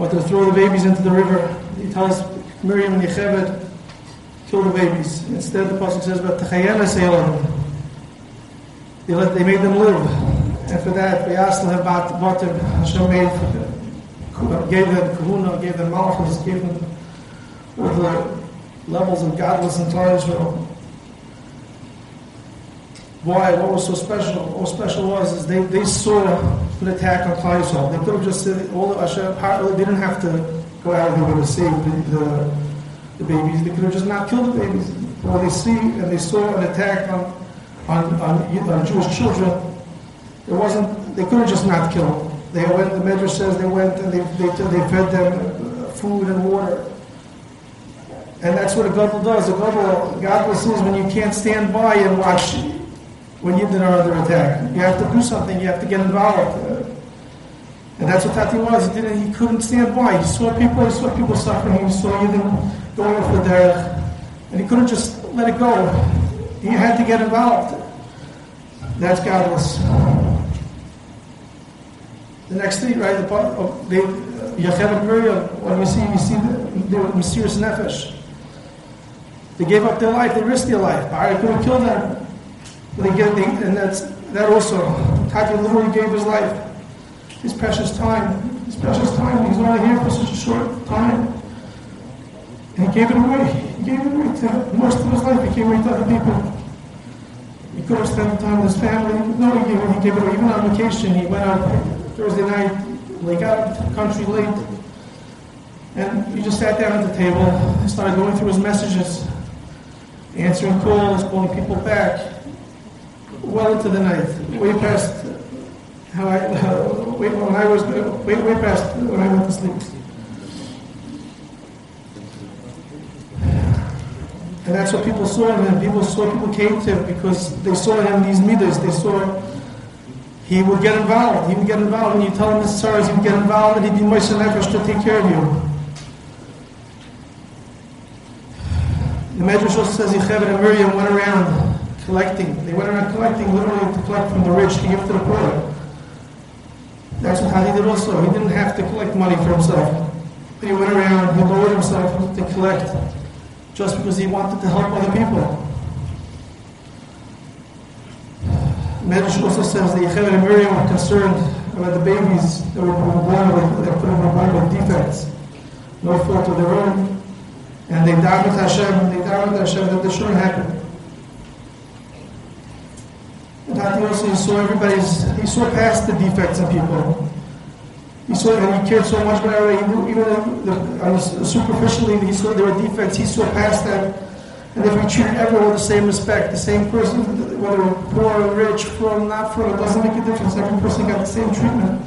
the babies into the river. He tells Miriam and Yecheved, kill the babies. Instead, the pasuk says, "But Techayena Selam." They made them live, and for that, Vayasla Batim Hashem gave them Kahuna, gave them Malchus, gave them. With the levels of godless in Klal Yisrael. Why? What was so special? What special was they saw an attack on Klal Yisrael. They could have just said, they didn't have to go out and to save the babies. They could have just not killed the babies. Well, they saw an attack on Jewish children. They couldn't just not kill them. They went. The Midrash says they went and they fed them food and water. And that's what a gadol does. A gadol, godless is when you can't stand by and watch when you've been under attack. You have to do something. You have to get involved. And that's what Tati was. He couldn't stand by. He saw people suffering. He saw Yidden going off the derech, and he couldn't just let it go. He had to get involved. That's godless. The next thing, right? Yocheved and Miriam. When we see they were mysterious nefesh. They gave up their life. They risked their life. I could have killed them. But that also. Tati literally gave his life, his precious time. He's only here for such a short time, and he gave it away. He gave it away to most of his life. He gave it away to other people. He could have spent time with his family. No, he gave it away. Even on vacation, he went out Thursday night. They got out to the country late, and he just sat down at the table and started going through his messages, answering calls, calling people back, well into the night, way past how I when I was way past when I went to sleep. And that's what people saw in him. People came to him because they saw in him these midas. They saw he would get involved. He would get involved when you tell him his sorrows. He would get involved, and he'd be moist nefesh to take care of you. The Medrash also says Yocheved and Miriam went around collecting. They went around collecting, literally to collect from the rich to give to the poor. That's what Hadi did also. He didn't have to collect money for himself. But he went around, he lowered himself to collect just because he wanted to help other people. The Medrash also says that Yocheved and Miriam were concerned about the babies that were born with defects, no fault of their own. And they died with Hashem, that this shouldn't happen. And I think also he saw past the defects in people. He saw, and he cared so much about everybody, he knew, even superficially, he saw there were defects, he saw past them. And if we treat everyone with the same respect, the same person, whether we're poor or rich, from not from, it doesn't make a difference. Every person got the same treatment.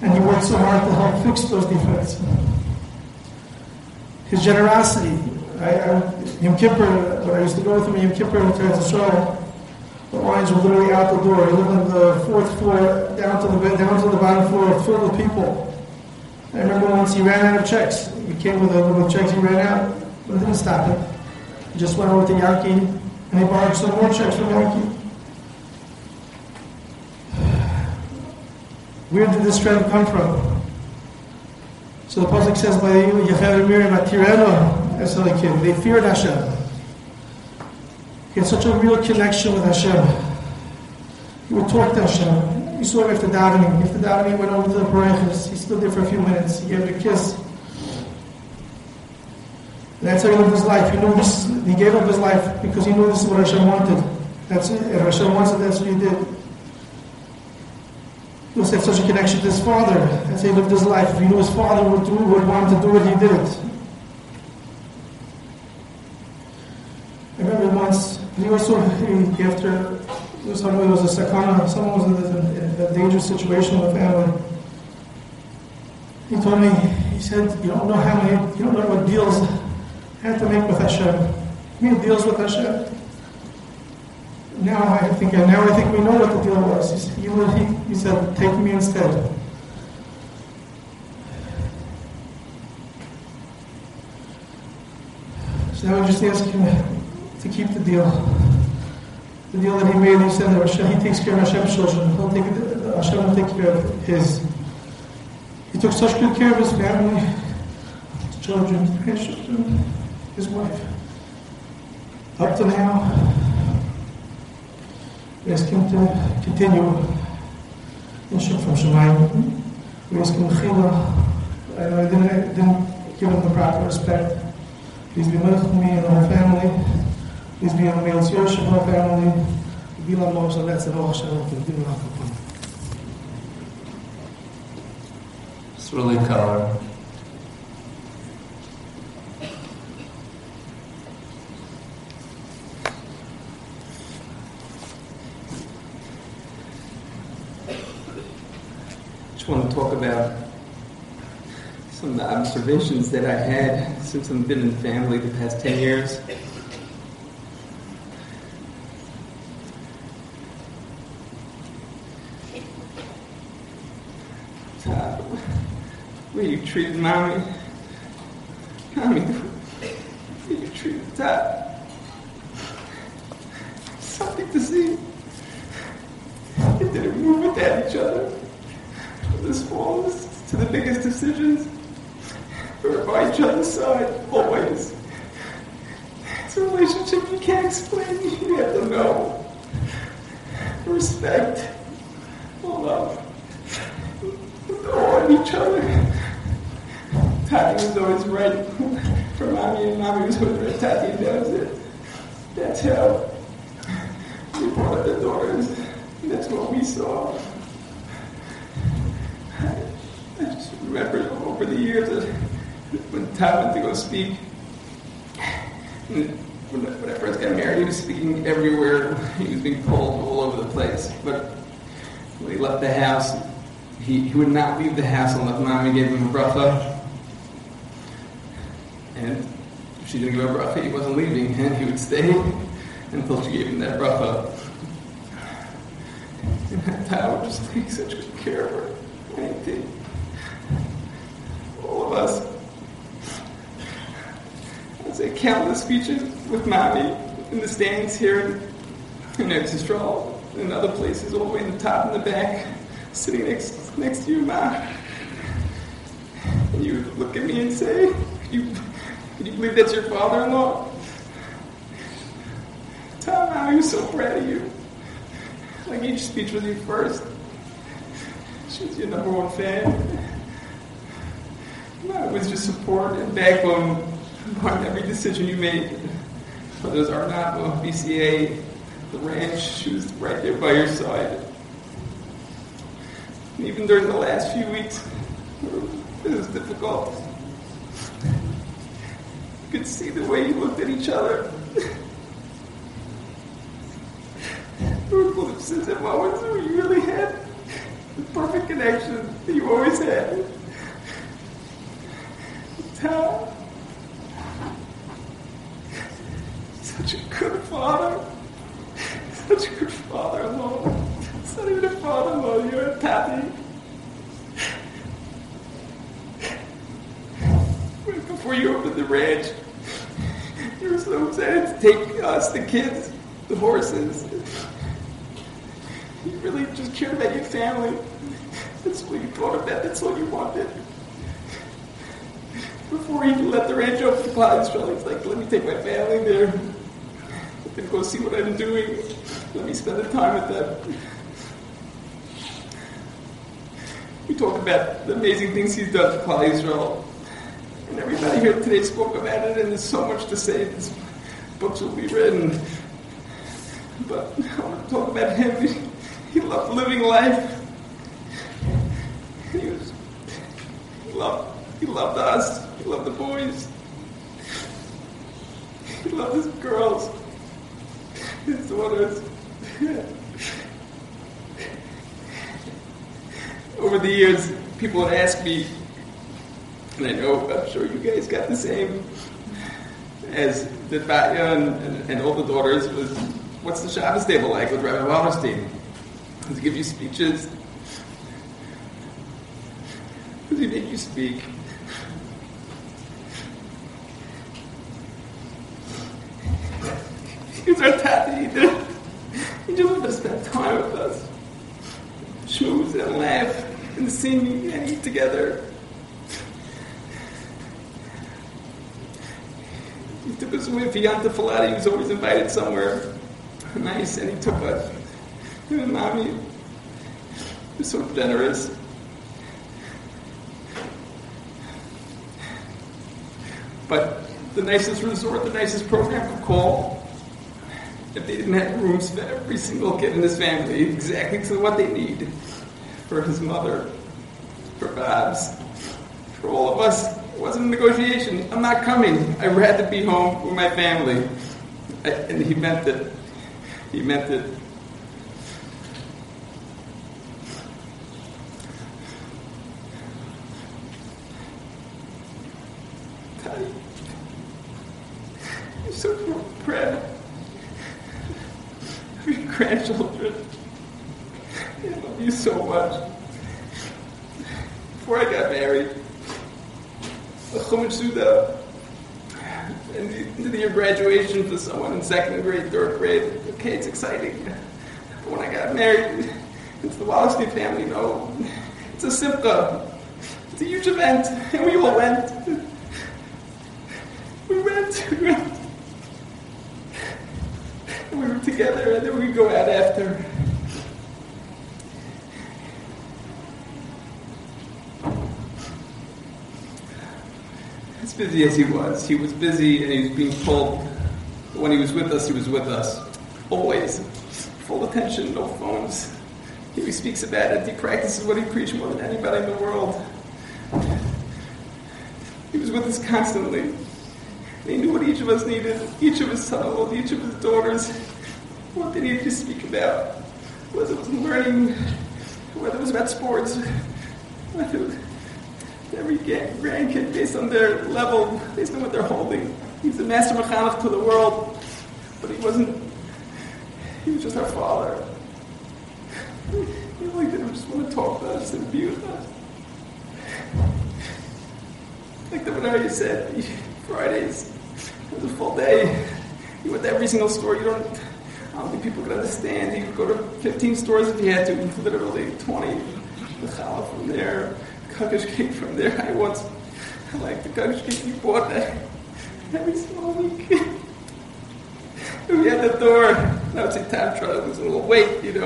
And he worked so hard to help fix those defects. His generosity. Yom Kippur, when I used to go with him in Yom Kippur in Eretz Yisrael, the lines were literally out the door. He lived on the fourth floor, down to the bottom floor, full of people. I remember once he ran out of checks. He came with checks, he ran out, but it didn't stop him. He just went over to Yankee, and he borrowed some more checks from Yankee. Where did this trend come from? So the pasuk says, "By Yocheved and Miriam atirenu esalikim." They feared Hashem. He had such a real connection with Hashem. He would talk to Hashem. You saw him after davening. After davening, he went over to the parachas. He stood there for a few minutes. He gave her a kiss. And that's how he lived his life. He knew this. He gave up his life because he knew this is what Hashem wanted. That's it. If Hashem wants it, that's what he did. He also had such a connection to his father as he lived his life. If he knew his father would want him to do it, he did it. I remember once, somebody was a sakana, someone was in a dangerous situation with a family. He told me, he said, you don't know what deals I had to make with Hashem. You made deals with Hashem. Now I think we know what the deal was. He said, "Take me instead." So now I just ask him to keep the deal. The deal that he made, he said that he takes care of Hashem's children. Hashem will take care of his. He took such good care of his family, his children, his wife. Up to now. We ask him to continue from Shemayim. We ask him Chila. I didn't give him the proper respect. Please be with me and the whole family. Please be on the male Yosh and the whole family. Be la Moshe, that's the whole Shalom. It's really common. I just want to talk about some of the observations that I had since I've been in the family the past 10 years. The way you treated mommy, the way you treated Dad, something to see. They didn't move without each other. The smallest to the biggest decisions, we're by each other's side, always. It's a relationship you can't explain, you have to know. Respect, love, awe of each other. Tati was always right for mommy, and mommy was always right for Tati, and that was it. That's how we brought up the daughters, and that's what we saw. I just remember over the years that when Todd went to go speak, when I first got married, he was speaking everywhere. He was being pulled all over the place. But He left the house. He would not leave the house unless Mommy gave him a bracha. And if she didn't give him a bracha, he wasn't leaving, and he would stay until she gave him that bracha. And I would just take such good care of anything. All of us. As I countless speeches with Mommy in the stands here in Israel, in other places, all the way in the top and the back, sitting next to you, Ma. And you would look at me and say, "Can you believe that's your father-in-law? Tom, Ma, he was so proud of you. Like each speech was you first. She was your number one fan. Ma was your support and backbone on every decision you made. Whether it was Arnavo, BCA, the ranch, she was right there by your side. And even during the last few weeks, it was difficult. You could see the way you looked at each other. There were glimpses and moments where you really had the perfect connection that you always had. Tom, such a good father. Such a good father-in-law. It's not even a father-in-law, you're a pappy. Right before you opened the ranch, you were so excited to take us, the kids, the horses. You really just cared about your family. That's what you thought about, that's what you wanted. Before you let the ranch open, the clouds fell, it's like, let me take my family there. Let them go see what I'm doing. Let me spend the time with them. We talk about the amazing things he's done for Klal Yisrael. And everybody here today spoke about it, and there's so much to say. These books will be written. But I want to talk about him. He loved living life. He loved us. He loved the boys. He loved his girls. His daughters. Over the years, people would ask me, and I know, I'm sure you guys got the same, as did Batya and all the daughters, was, what's the Shabbos table like with Rabbi Wallerstein? Does he give you speeches? Does he make you speak? He's our daddy. He just wanted to spend time with us. Schmooze and laugh and sing and eat together. He took us away for Yom Tov. He was always invited somewhere nice, and he took us. Him and Mommy were so generous. But the nicest resort, the nicest program could call, if they didn't have rooms for every single kid in this family, exactly to what they need, for his mother, for Babs, for all of us, it wasn't a negotiation. I'm not coming. I'd rather be home with my family. And he meant it. He meant it. I'm so proud. Your grandchildren. I love you so much. Before I got married, a Chumash Suda, and your graduation for someone in second grade, third grade, okay, it's exciting. But when I got married, it's the Wallerstein family, you know, it's a simcha. It's a huge event, and we all went. We went. We were together, and then we'd go out after. As busy as he was busy, and he was being pulled. But when he was with us, always. Full attention, no phones. He speaks about it, he practices what he preached more than anybody in the world. He was with us constantly. They knew what each of us needed, each of his sons, each of his daughters, what they needed to speak about, whether it was learning, whether it was about sports, whether it was every grandkid based on their level, based on what they're holding. He's the master mechanech to the world, but he was just our father. He liked it, he just wanted to talk to us and be with us. Like the whatever you said, Fridays, it was a full day. He went to every single store. I don't think people could understand. He would go to 15 stores if he had to, literally 20. The challah from there, Kaddish cake from there. I like the Kaddish cake he bought that every small week. If we had the door, I would say time trial, it was a little weight,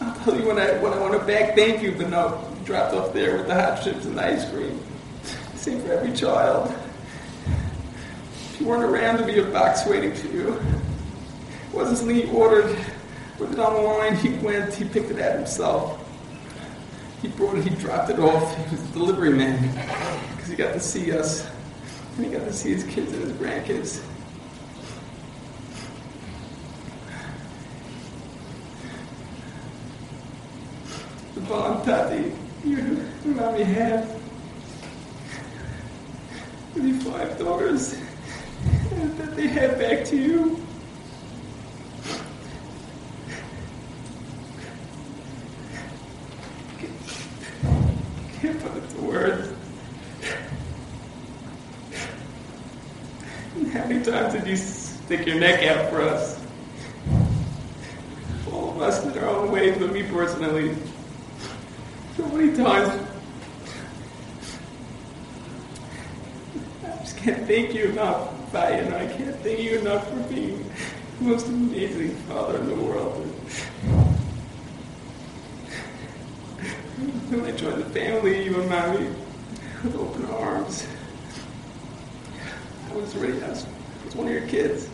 I'll tell you when I want to back thank you, but no, dropped off there with the hot chips and the ice cream. Same for every child. If you weren't around, there'd be a box waiting for you. It wasn't something he ordered, put it online, he went, he picked it out himself. He brought it, he dropped it off, he was the delivery man, because he got to see us, and he got to see his kids and his grandkids. The bond, Tati, you and Mommy have, with your 5 daughters, that they have back to you. Times did you stick your neck out for us? All of us in our own ways, but me personally. So many times. I just can't thank you enough, Bayan. I can't thank you enough for being the most amazing father in the world. When I joined the family, you and Mommy, with open arms. I was one of your kids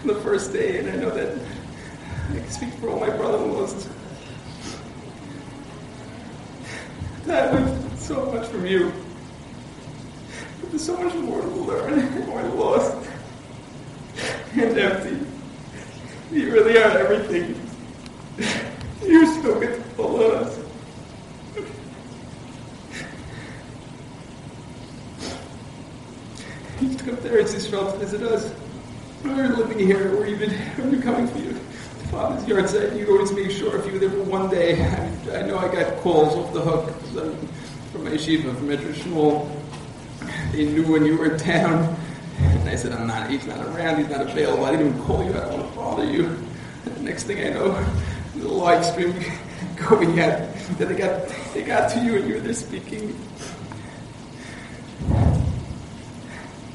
on the first day, and I know that I can speak for all my brothers. I learned so much from you. But there's so much more to learn, and more lost and empty. You really are everything. You're so good to follow us. You took up the Eretz Yisrael to visit us. We're living here, or even we're coming for you. Father's yard site, you'd always make sure if you were there for one day. I know I got calls off the hook from my yeshiva, from Medrash Shmuel. They knew when you were in town. And I said, he's not around, he's not available. I didn't even call you, I don't want to bother you. And the next thing I know, the live stream going out. Then they got to you and you were there speaking.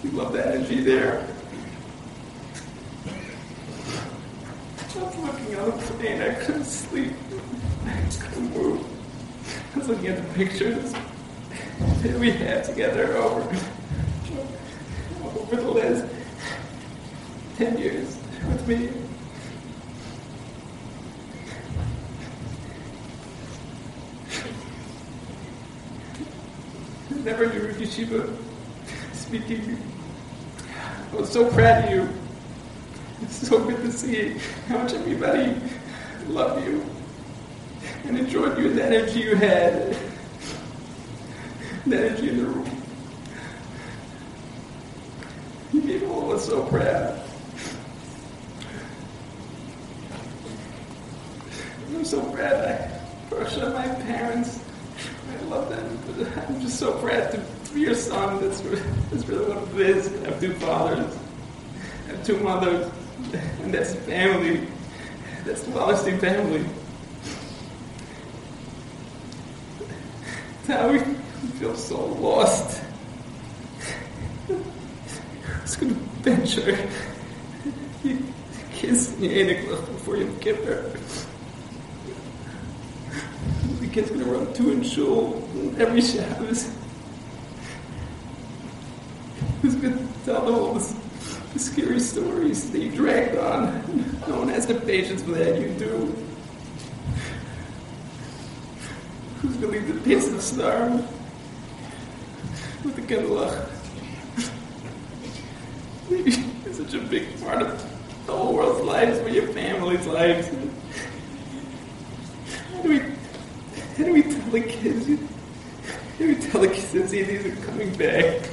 We love the energy there. I was looking on the plane, I couldn't sleep. I couldn't move. I was looking at the pictures that we had together over the last 10 years with me. I never knew yeshiva speaking. I was so proud of you. It's so good to see how much everybody loved you and enjoyed you, the energy you had, the energy in the room. You gave all of us so proud. I'm so proud. My parents, I love them. But I'm just so proud to be your son. That's really what it is. I have 2 fathers. I have 2 mothers, and that's family. That's the Wallerstein family. It's how we feel so lost. It's going to venture. You kiss your Enoch before you give her. The kid's going to run 2 in shul every Shabbos. Who's going to tell all the scary stories that you dragged on? No one has the patience for that, you do. Who's going to leave the pits of the storm with the Gedulach? It's such a big part of the whole world's lives, or your family's lives. How do we tell the kids? How do we tell the kids these are coming back?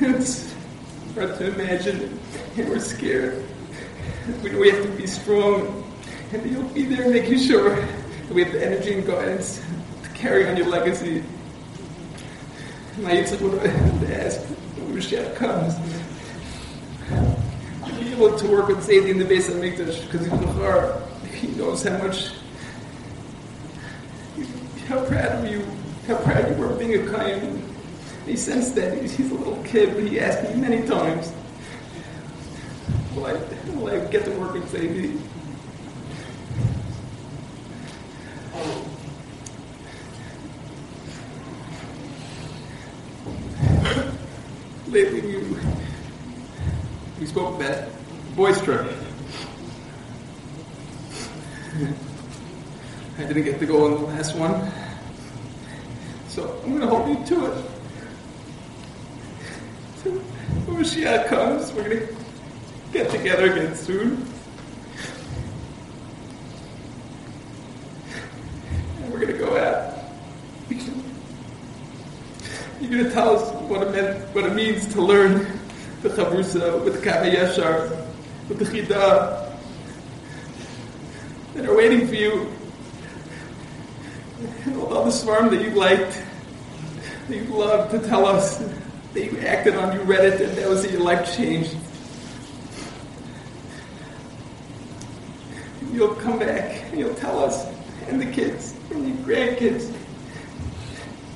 It's hard to imagine. And we're scared. We have to be strong. And you'll be there making sure that we have the energy and guidance to carry on your legacy. And I used to ask when Mashiach comes, to be able to work with Zadie in the Beis HaMikdash, because he knows how much, how proud you were of being a Kayim. He sensed that. He's a little kid, but he asked me many times, will I get to work with Zadie? Lately we spoke about voice truck. I didn't get to go on the last one, so I'm going to hold you to it. So when Mashiach comes, we're going to get together again soon, and we're going to go out. You're going to tell us what it means to learn the Chavrusa with the Kaveh Yashar, with the Chidah, that are waiting for you, and all the svarim that you liked, that you loved to tell us, that you acted on, you read it, and that was that your life changed. You'll come back, and you'll tell us, and the kids, and your grandkids,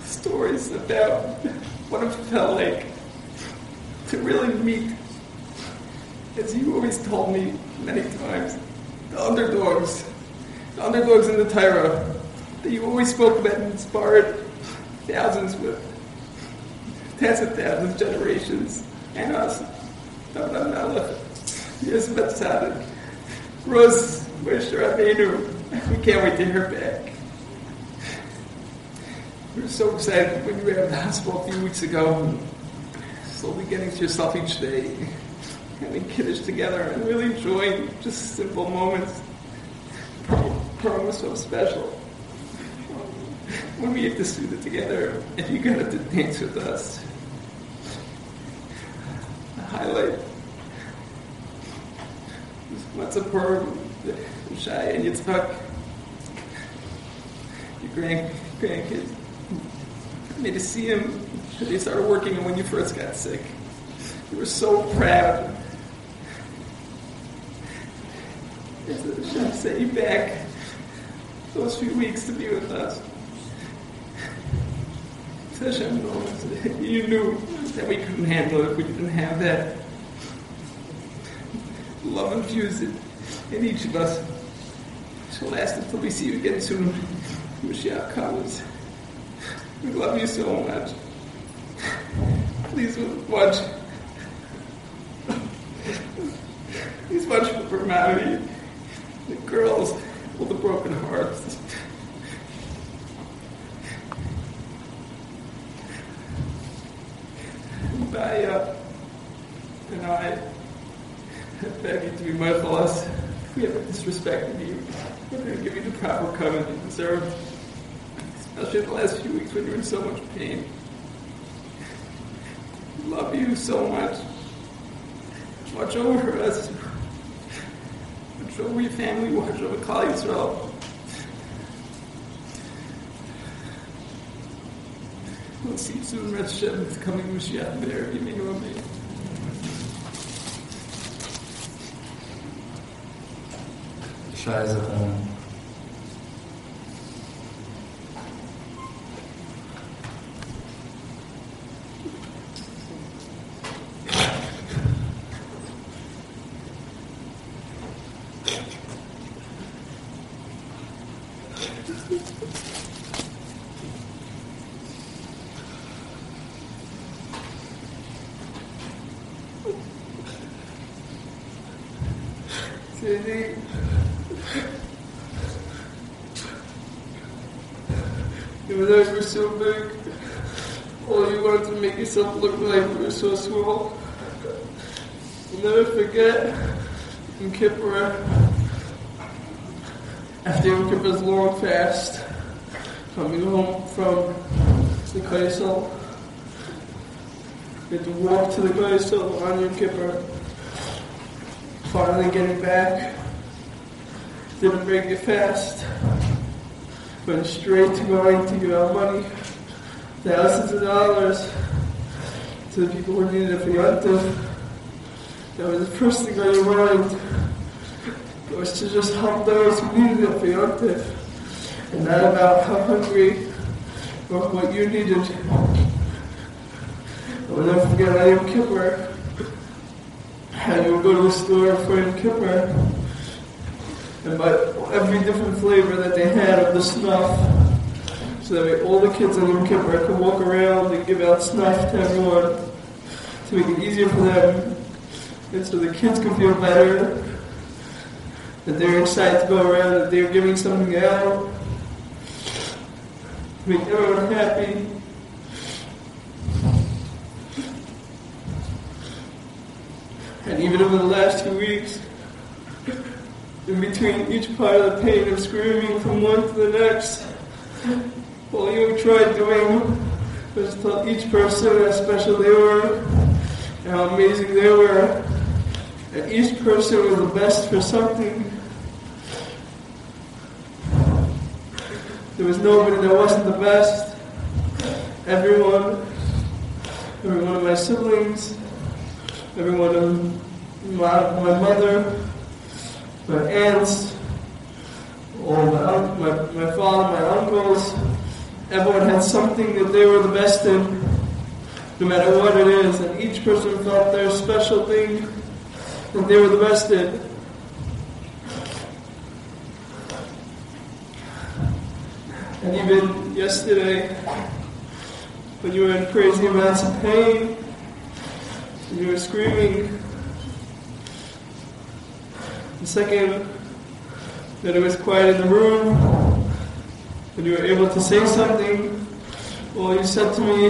stories about what it felt like to really meet, as you always told me many times, the underdogs in the Torah that you always spoke about and inspired thousands with, tens of thousands, generations, and us. Avraham Melech, Yosef HaTzadik, Rose, Moshe Rabbeinu. We can't wait to hear back. We were so excited when you were in the hospital a few weeks ago, slowly getting to yourself each day, having kiddush together, and really enjoying just simple moments. Purim was so special. When we ate the Seudah together, and you got to dance with us. The highlight was Matzah Purim, Shai and Yitzchak, your grandkids. I mean, to see him, they started working, and when you first got sick, you were so proud. Hashem sent you back those few weeks to be with us. Hashem knows that you knew that we couldn't handle it if we didn't have that love infused in each of us. So last until we see you again soon, Mashiach comes. We love you so much. Please watch for formality. The girls with the broken hearts. Baya and I beg you to be mindful of us. If we haven't disrespected you, we're going to give you the proper covenant you deserve. Especially the last few weeks when you were in so much pain. Love you so much. Watch over us. Watch over your family. Watch over Klal Yisrael. We'll see you soon, Reb Shem. It's coming Mashiach there. You may know me. Shai is so big. All you wanted to make yourself look like you were so small. I'll never forget in Kippur. after Yom Kippur's long fast, coming home from the Kaisel, we had to walk to the Kaisel on Yom Kippur, finally getting back, didn't break your fast, went straight to going to give out money, thousands of dollars, to the people who needed it for Yom Tov. That was the first thing on your mind, was to just help those who needed it for Yom Tov, and not about how hungry or what you needed. I will never forget on Yom Kippur, how you would go to the store for Yom Kippur, and buy every different flavor that they had of the snuff, so that way all the kids on Yom Kippur could walk around and give out snuff to everyone, to make it easier for them, and so the kids could feel better, that they're excited to go around, that they're giving something out, to make everyone happy. And even over the last 2 weeks, in between each part of the pain of screaming from one to the next, all you tried doing was tell each person how special they were, and how amazing they were, and each person was the best for something. There was nobody that wasn't the best. Everyone, every one of my siblings, every one of my mother, my aunts, all my father, my uncles, everyone had something that they were the best in, no matter what it is, and each person felt their special thing that they were the best in. And even yesterday, when you were in crazy amounts of pain, and you were screaming, the second that it was quiet in the room, and you were able to say something, all you said to me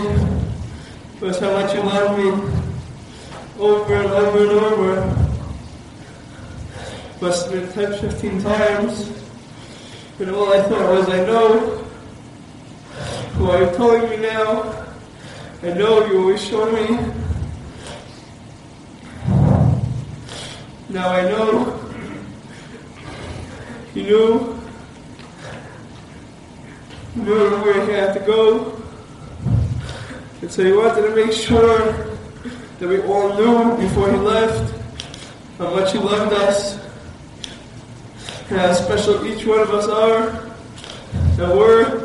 was how much you love me, over and over and over. Must have been 10, 15 times, and all I thought was, I know who are you telling me now, I know you always show me, now I know, you knew, knew where he had to go, and so he wanted to make sure that we all knew before he left how much he loved us, and how special each one of us are, that were.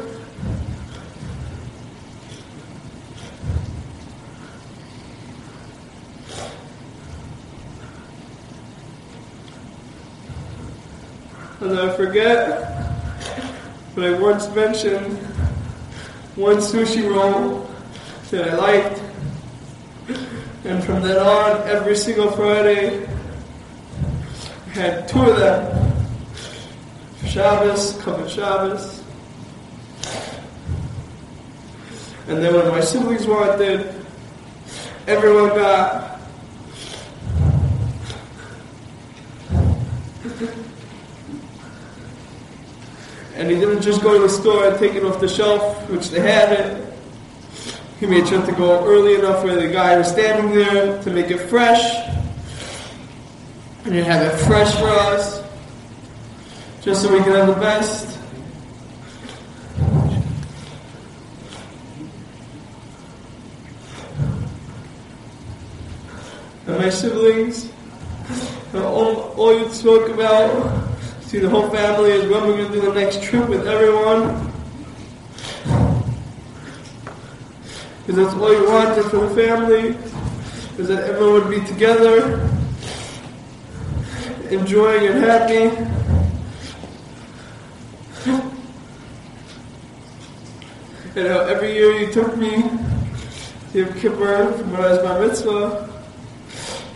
I'll never forget, but I once mentioned one sushi roll that I liked, and from then on, every single Friday, I had two of them. Shabbos, Kabbalah Shabbos. And then when my siblings wanted, everyone got. And he didn't just go to the store and take it off the shelf, which they had it. He made sure to go early enough where the guy was standing there to make it fresh. And he'd have it fresh for us, just so we could have the best. And my siblings, all you spoke about, see, the whole family is when we're going to do the next trip with everyone. Because that's all you wanted for the family, is that everyone would be together, enjoying and happy. And how every year you took me to Yom Kippur when I was bar mitzvah,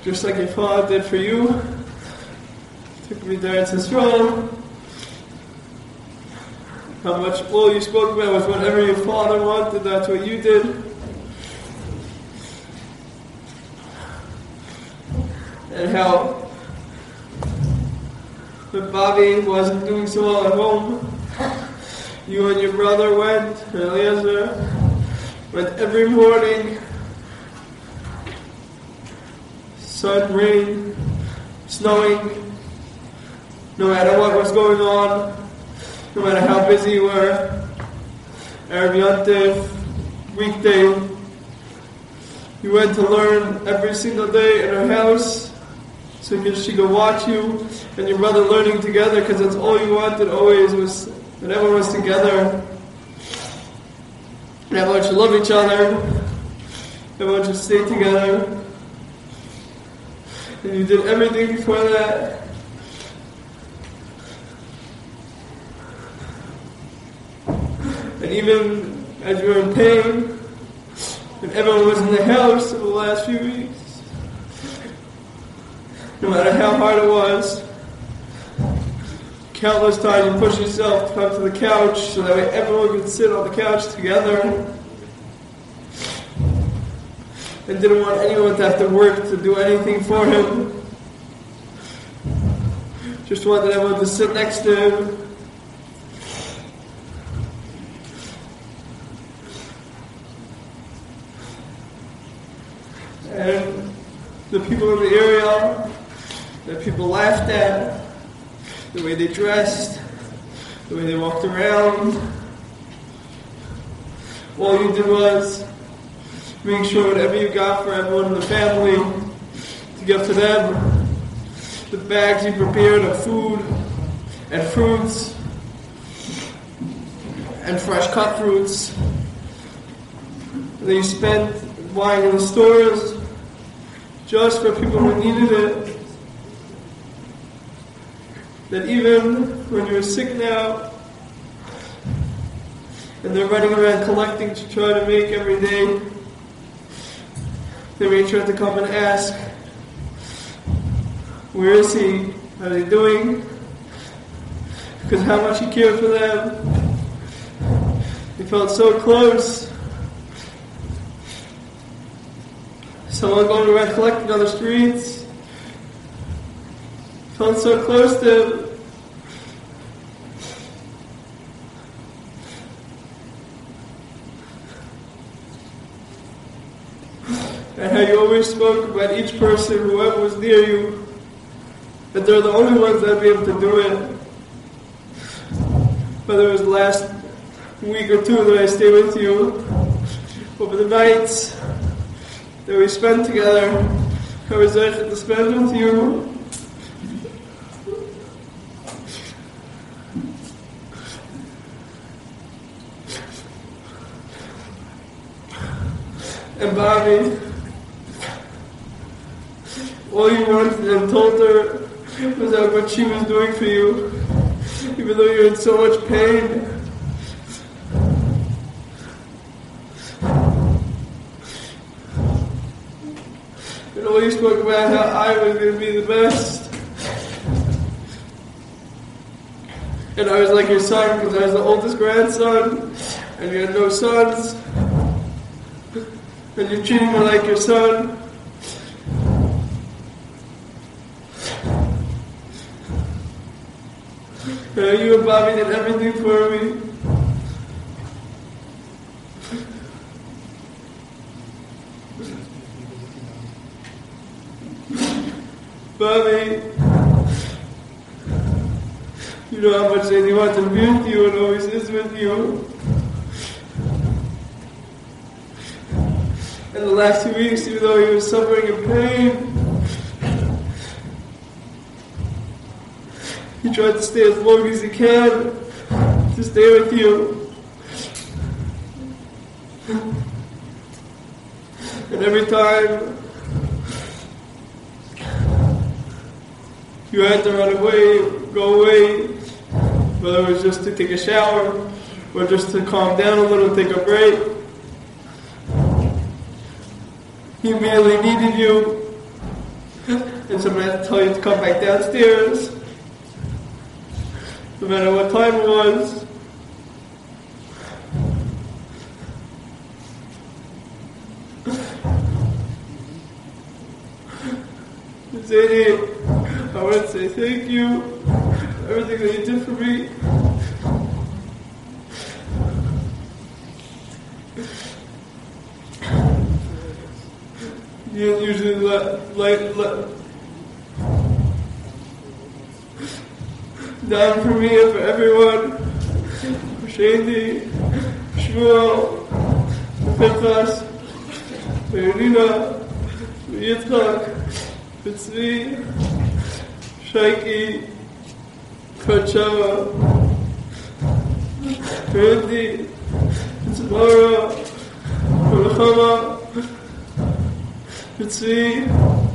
just like your father did for you. Took me there to Israel. How much all you spoke about was whatever your father wanted, that's what you did. And how the body wasn't doing so well at home. You and your brother went, Eliezer, but every morning, sun, rain, snowing, no matter what was going on, no matter how busy you were, Erev Yontif, weekday, you went to learn every single day in her house, so she could watch you and your brother learning together, because that's all you wanted always was that everyone was together, and everyone should love each other, everyone should stay together. And you did everything before that. And even as you were in pain, and everyone was in the house for the last few weeks, no matter how hard it was, countless times you pushed yourself to come to the couch so that way everyone could sit on the couch together, and didn't want anyone to have to work to do anything for him. Just wanted everyone to sit next to him. And the people in the area that people laughed at, the way they dressed, the way they walked around, all you did was make sure whatever you got for everyone in the family to give to them, the bags you prepared of food and fruits and fresh cut fruits that you spent buying in the stores just for people who needed it. That even when you're sick now and they're running around collecting to try to make every day, they made sure to come and ask, where is he? How are they doing? Because how much he cared for them. He felt so close. Someone going around collecting on the streets felt so close to him. And how you always spoke about each person, whoever was near you, that they're the only ones that would be able to do it. Whether it was the last week or two that I stayed with you, over the nights that we spent together, I was there to spend with you. And Bobby, all you wanted and told her was how much she was doing for you, even though you were in so much pain. And all you spoke about how I was going to be the best. And I was like your son because I was the oldest grandson, and you had no sons. And you're treating me like your son. And you and Bobby did everything for me. Bobby, you know how much they want to be with you and always is with you. In the last 2 weeks, even though he was suffering in pain, he tried to stay as long as he can to stay with you. And every time you had to run away, go away, whether it was just to take a shower or just to calm down a little, take a break, he merely needed you, and somebody had to tell you to come back downstairs, no matter what time it was. Zadie, I want to say thank you everything that you did for me. You don't usually let down for me and for everyone, for Shandy, for Shmuel, for Pinchas, for Yonina, for Yitzchak, for Tzvi, for Shaiki, for Chava, for Andy, for Tzimara, for Lechama, for Tzvi,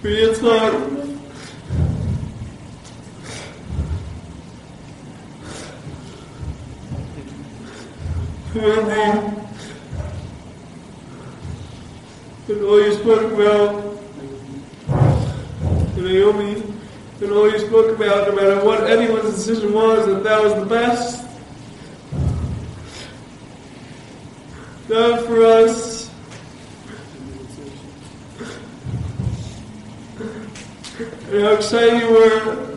for Yitzchak, Randy, and all you spoke about, and Naomi, and all you spoke about, no matter what anyone's decision was, that was the best. Not for us. And how excited you were.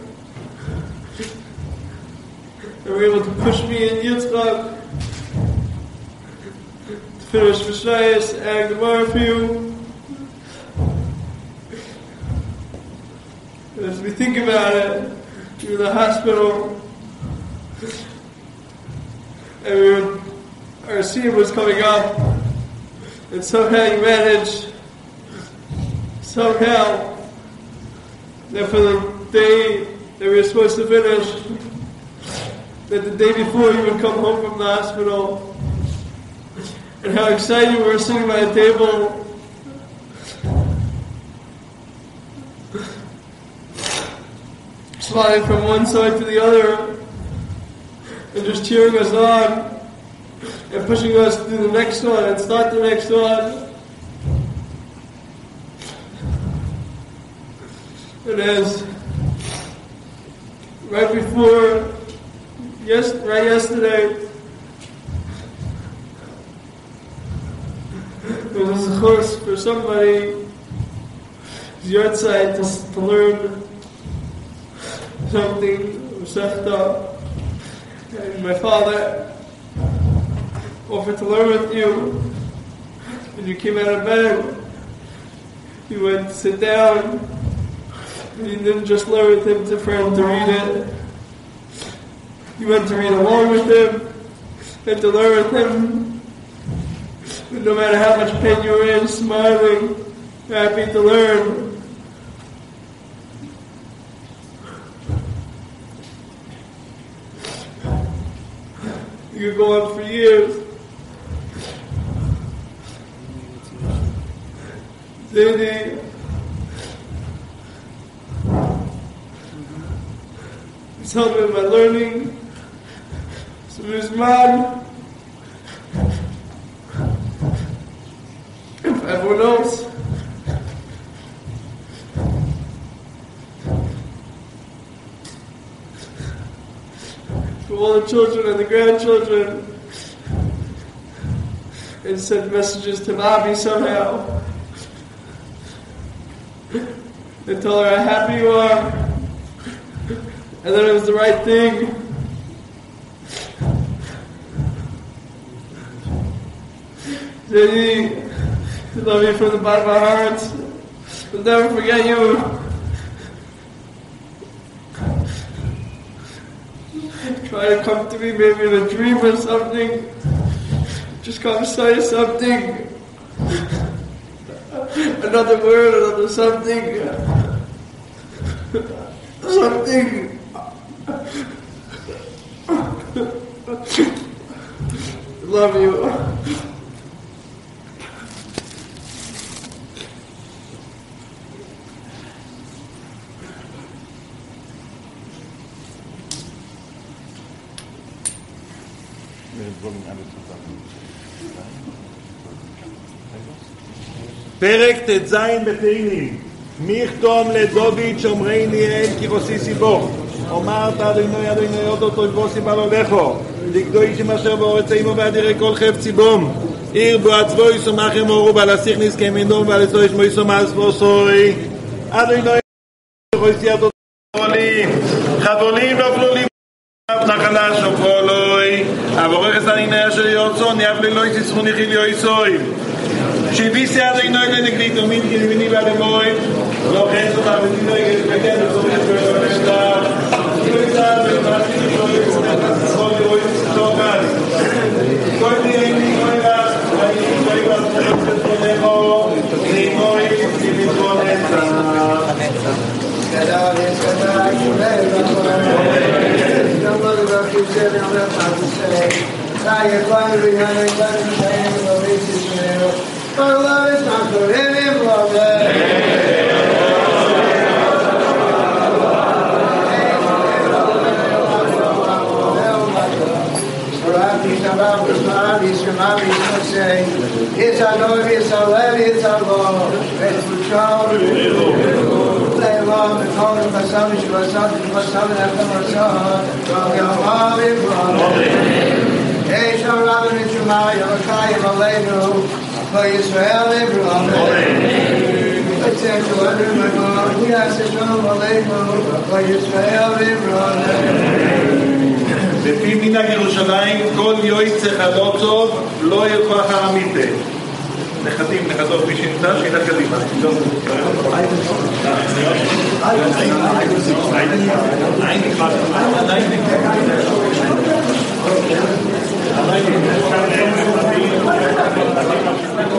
And were able to push me in Yitzchak. Finish Messiah's and Gemara for you. And as we think about it, we were in the hospital, and our senior was coming up, and somehow you managed, that for the day that we were supposed to finish, that the day before you would come home from the hospital. And how excited we were sitting by a table. Sliding from one side to the other. And just cheering us on. And pushing us to the next one and start the next one. And as right before, yesterday, it was a course for somebody who's outside to learn something, Sefta. And my father offered to learn with you. And you came out of bed. You went to sit down. And you didn't just learn with him for him to read it. You went to read along with him and to learn with him. No matter how much pain you were in, smiling, happy to learn. You could go on for years. Didi. He's helping my learning. So his mom. Everyone else. For all the children and the grandchildren. And sent messages to Bobby somehow. And tell her how happy you are. And that it was the right thing. Then we love you from the bottom of our hearts. We'll never forget you. Try to come to me maybe in a dream or something. Just come say something. Another word, another something. Love you. פרק תז בתהילים מי יכתום לדוביץ' אומרי ניאל כי רוסי סיבו אומרת אדוני אדוני אותו תויבו סיבה לו לכו לגדוי שמשר באורץ אימו ואדירי כל חפצי בום עיר בעצבו יסומך אמורו בעל הסיכניס כמינום ועל אצלו ישמו יסומך סבו סורי אדוני את ידו עולים, חבולים נפלו לי נחלה שוקולוי, הבורכס הניניה של יורצון, יב ללוי תצחוני חיליו איסוי, שיביסי הדינוי לנגלית ומין כלמיני והלמוי, לא חייס אותה ודינוי גלבקן וצורך את ולשתה, ולצד ולמעשים ולשתה ולצחון לרואי ולצחון כאן. כל דירים נגלוי לך, ואיכים שאים ולצחון ולצחונךו, נגלוי ולצחון לצחון. Cada vez que está aquí, el nombre de la Cristiana de la Paz, calle Juan Rijana y San Juan de los Vicisineros, para la vez más por el empleo. Shabbat Shalom, Yishmael, Yishmael, Yishanoy, Yishalev, Yishalo, Yishbuchal, Leilom, Mekol, Masham, Yishbashat, Yishbashat, Yishbashat, Yishbashat, Yishbashat, Yishbashat, Yishbashat, Yishbashat, Yishbashat, Yishbashat, Yishbashat, Yishbashat, Yishbashat, Let's say to everyone, we ask Shalom Aleichem, for Yisrael, Yishbashat. לפי מינה ירושלים, כל יוי צחדוצוב לא ילכוח העמיתה. נחתים, נחתוב מי שנמצא, שאלה קדימה.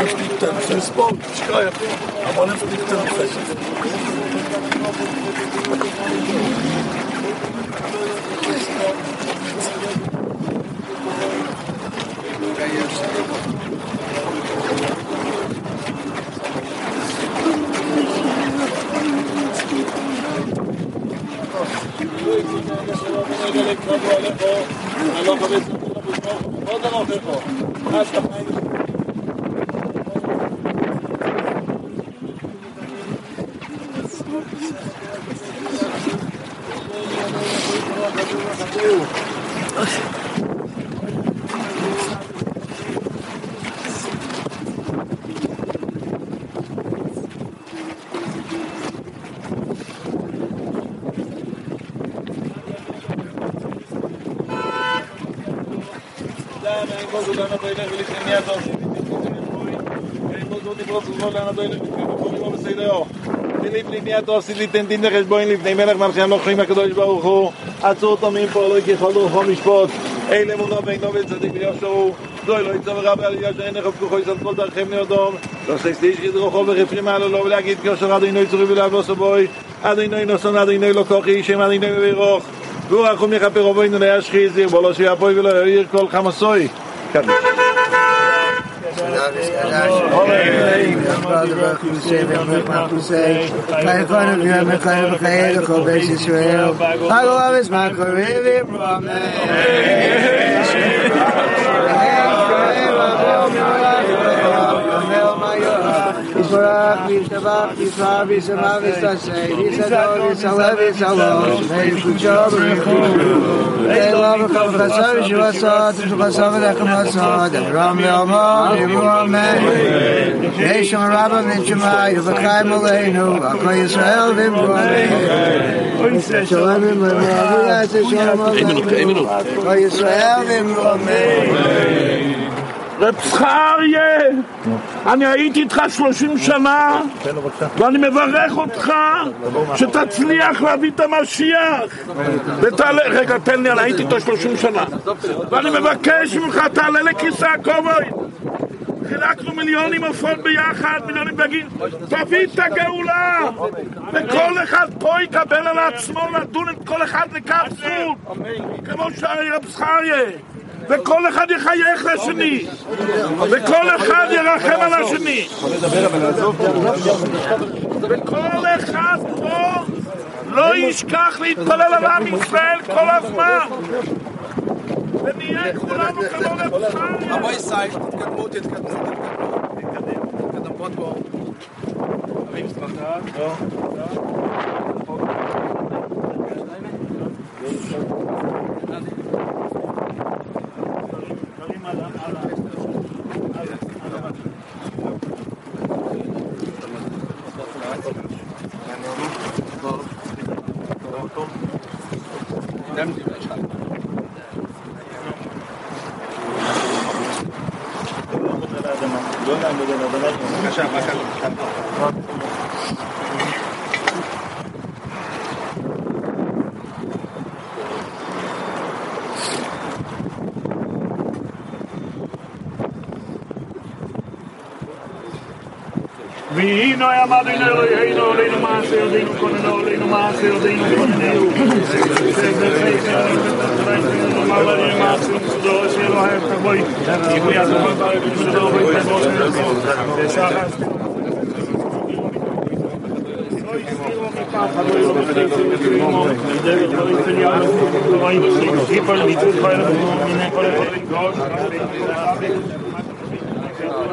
to speak to him. So he spoke. I want to speak to him. Rabbi רב זכריה, אני הייתי איתך 30 שנה, ואני מברך אותך שתצליח להביא את המשיח. רגע, תן לי, אני הייתי איתו 30 שנה, ואני מבקש ממך, תעלה לכיסא הכובד. חילקנו מיליונים עופות ביחד, מיליונים בגין, תביא את הגאולה, וכל אחד פה יקבל על עצמו לדון את כל אחד לכף זכות, כמו שרב זכריה, וכל אחד יחייך לשני, וכל אחד ירחם על השני, וכל אחד פה לא ישכח להתפלל על עם ישראל כל הזמן, ונהיה כולנו כמו רב זכריה. אבוי סייף, תתקדמו בו. ערים סמכה, לא. והינו יעמד אלוהינו עלינו מעשה ידינו כוננו עלינו מעשה ידינו כוננו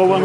Koloi,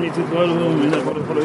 need to go in the Everybody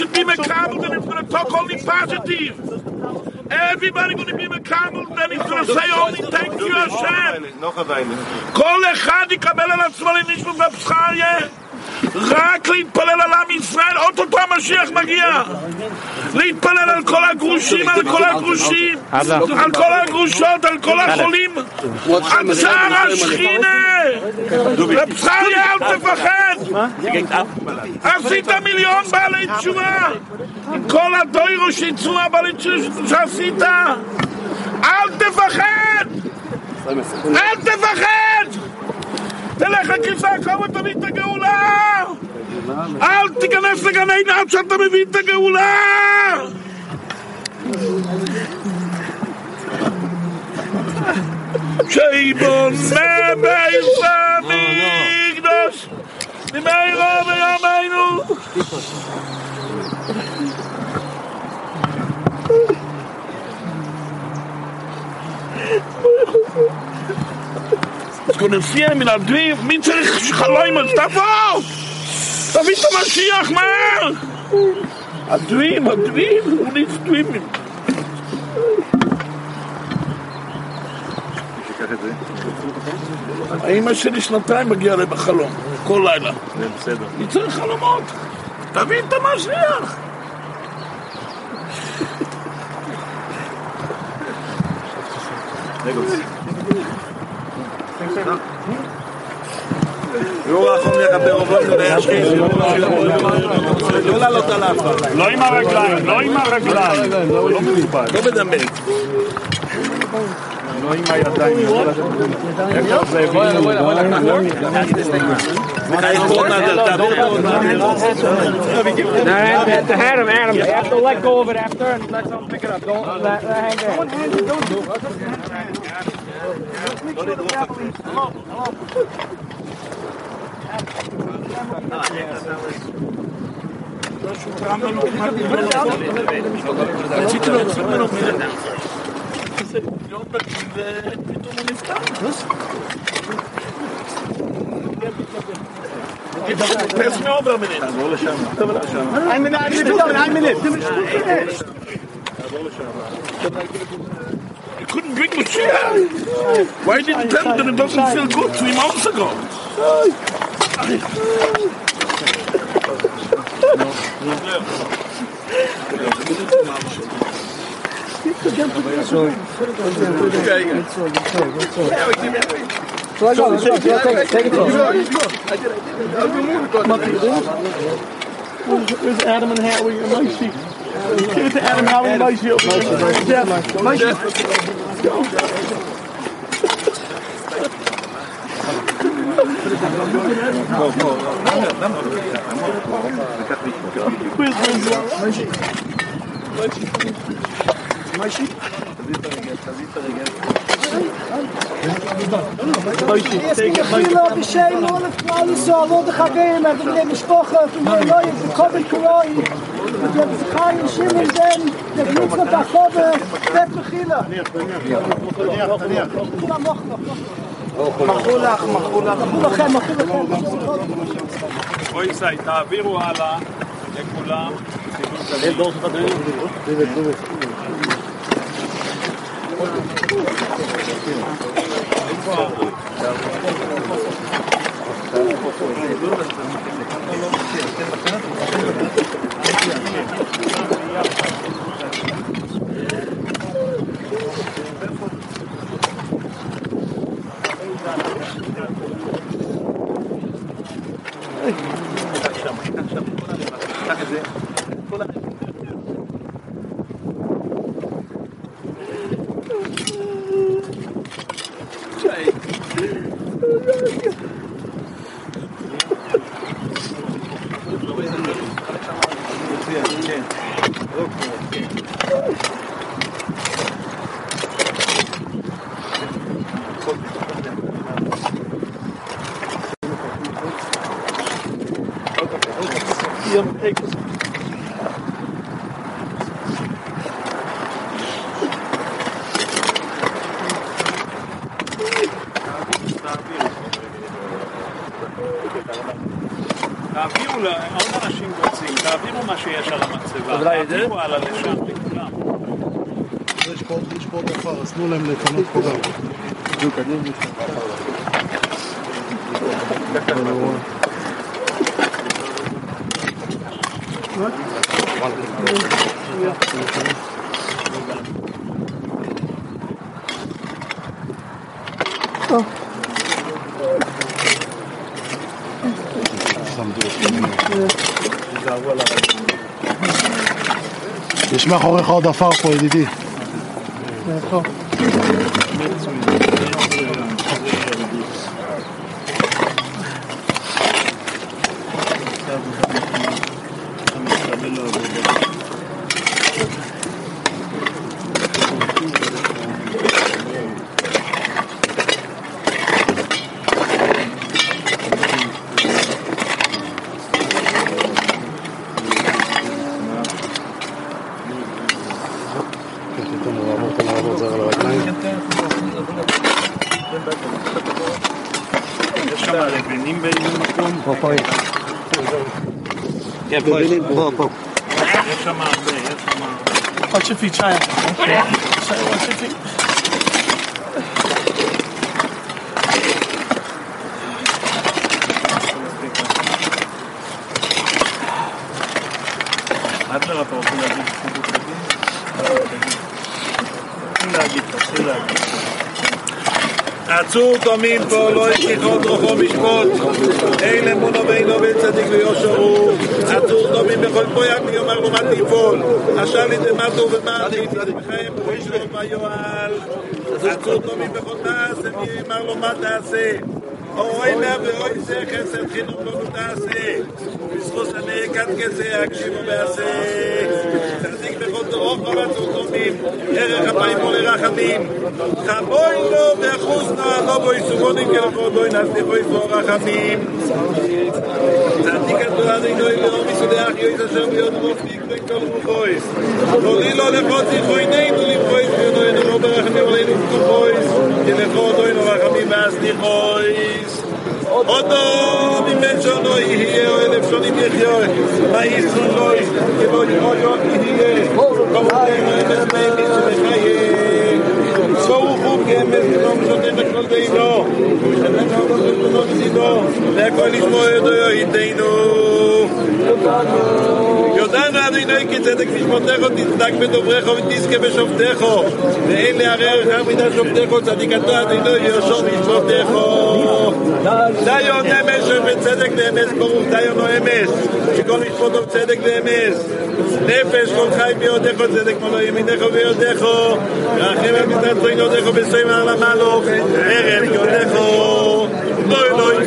should be mechanical and it's going to talk only positive. Everybody going to be mechanical and it's going to say only thank you Hashem. Kol echad yikabel al atzmo l'nishma Rab Zecharia. רק להתפלל על עם ישראל, אוטוטו המשיח מגיע. להתפלל על כל הגרושים, על כל הגרושים, על כל הגרושות, על כל החולים. עצר השכינה! רב זכריה, אל תפחד! עשית מיליון בעלי תשובה! כל הדוירו שיצאו הבעלי תשובה שעשית! אל תפחד! אל תפחד! תלך הכיסא הקום ותביא את הגאולה! אל תיכנס לגן עדן עד שאתה מביא את הגאולה! שיבונה בית המקדש במהרה בימינו! Es können vier mit einem Dweif, mit sich Chaläumen, staff auf! Da bist du Mashiach, Mann! Ein Dweif, und nicht ein Dweif. האמא שלי שנתיים מגיעה להם בחלום, כל לילה. אני צריך חלומות, תביא את המשיח! יור האחרון יחפר עובד להשכיש לא לעלות על האחר לא עם הרגליים, לא עם הרגליים לא מדובר, לא בדמי לא עם הידיים זה Adam, Adam, you have to let go of it after and let someone pick it up. Don't let that hang there. Don't do it. You couldn't bring Mashiach. Why did you tell him that it doesn't feel good 3 months ago? Where's Adam and Howie and Lacey? Give it to Adam Howie and Lacey over here. Jeff, Lacey. Go. Where's Lacey? Lacey, take it, Lacey. Rabbi Zecharia Shimon ben, the mitzvah d'achove, bet mechila. מחו לכם. בואי סי, תעבירו הלאה לכולם. תנו להם לפנות חודם. בדיוק, אני מתחיל. יש מאחוריך עוד עפר פה, ידידי. נכון. עצור תמים פה, לא ישכיחות רוחו משפוט אין אמונו ואינו וצדיק ויושר הוא עצור תמים בכל פויק ויאמר לו מה תיפול אשר לדמתו ומה תתמכם וישלו ויועל עצור תמים בכל מעשה ויאמר לו מה תעשה אוי נא ואוי זה חסד חינוך לא תעשה בזכוס הנעקת כזה הקשיבו ועשה תחזיק בכל תורך ועצור תמים ערך הפעים ולרחמים חבוי לו ואחוז נעלו בו יסוגונים כלפו דוי נזליחו יזבור רחמים צעתיק התורה נגלוי לאור מסודח יועיס אשר ביון רופניק וכל רוחויס תורי לו לפות זיכו עינינו לבחויס ויונו ינרו ברחמים עלינו פתוחויס ילכו דוי נורחמים ואסליחויס Odo mimechono yihye oelef shonim yechyoe ma'yisun loy kebo yimoyot yihye koutem emet ma'imit shemechaye soruchu gemet k'lom shotem v'kol deino shemet ha'olot v'kunot zido le'akol yishmo edo yohiteinu יודענו אדוני כי צדק משפטך תצדק בדוברך ותזכה בשופטך ואין לערער לך מידת שופטך צדיקתו אדוני ירשום משפטך דיון אמש ובצדק לאמש ברוך דיון אמש שכל משפטו צדק לאמש נפש כל חי ביודך צדק מלא ימינך ויודך רחם המזנת חוין יודך בסוים העלמה לו ערב יודך לא אלוהי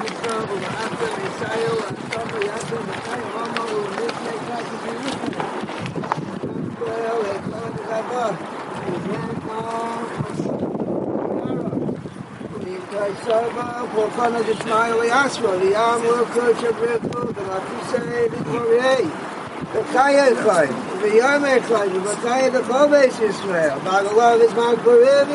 the love is my Korean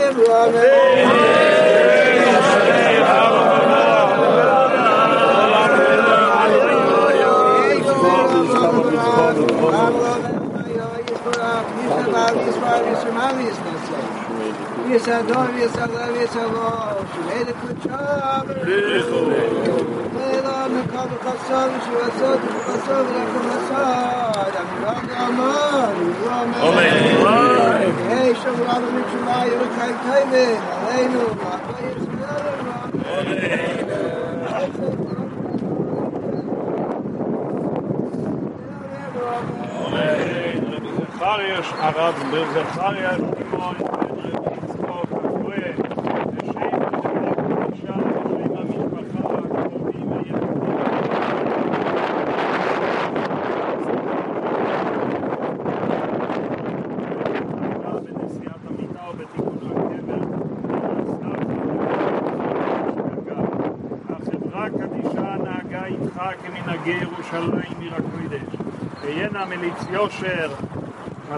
מליץ יושר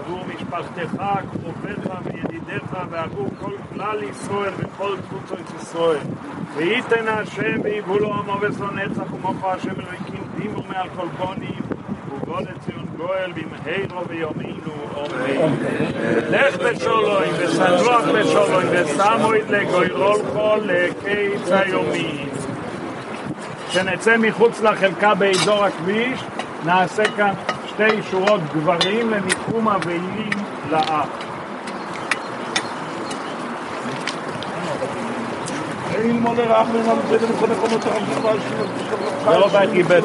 עבור משפחתך, קרוביך וידידיך ועבור כל כלל ישראל וכל תפוצות ישראל וייתן השם ויבולו עמו ושונא נצח ומופע השם אלוהיקים דימו מעל כל גונים ובוא לציון גואל במהירו ויומינו אמן לך בשולוים וסדרוך בשולוים וסמוי לגוירול כל לקיץ היומי שנצא מחוץ לחלקה באזור הכביש נעשה כאן שתי שורות גברים למיקום הווילים לאח. אין מולר אח וממזד ומחונכון אותך זה לא בית גיבט.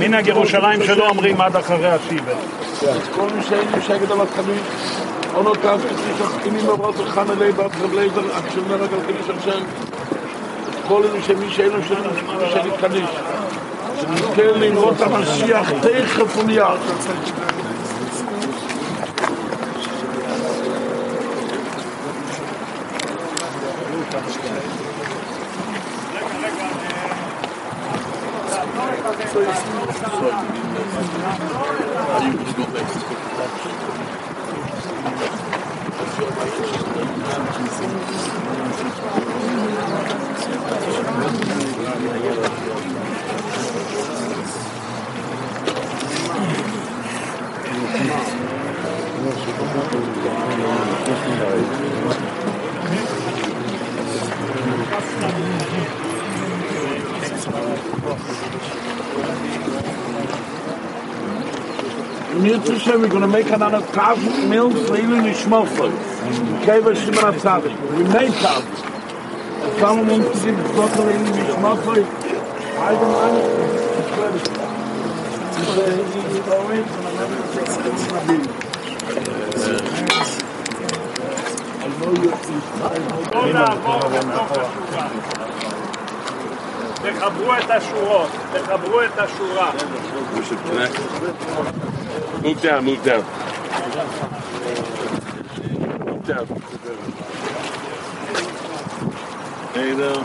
מן הגירושלים שלא אומרים עד אחרי השיבת. כל מי שאין משגד על התחמים עונות תאפסי שחתימים עברות וחן אלי בת חבלייזר אקשמנה לגלכני של שם כל מי שמי שאין לו שם יתחניש שנזכה לראות המשיח תכף ומיד. We're going to make another 1,000 mils for even the schmelfer. We made 1,000. If someone wants to give the bottle in the schmelfer, I don't mind it. I know you're We should connect. Move down, move down. Move down. There you go.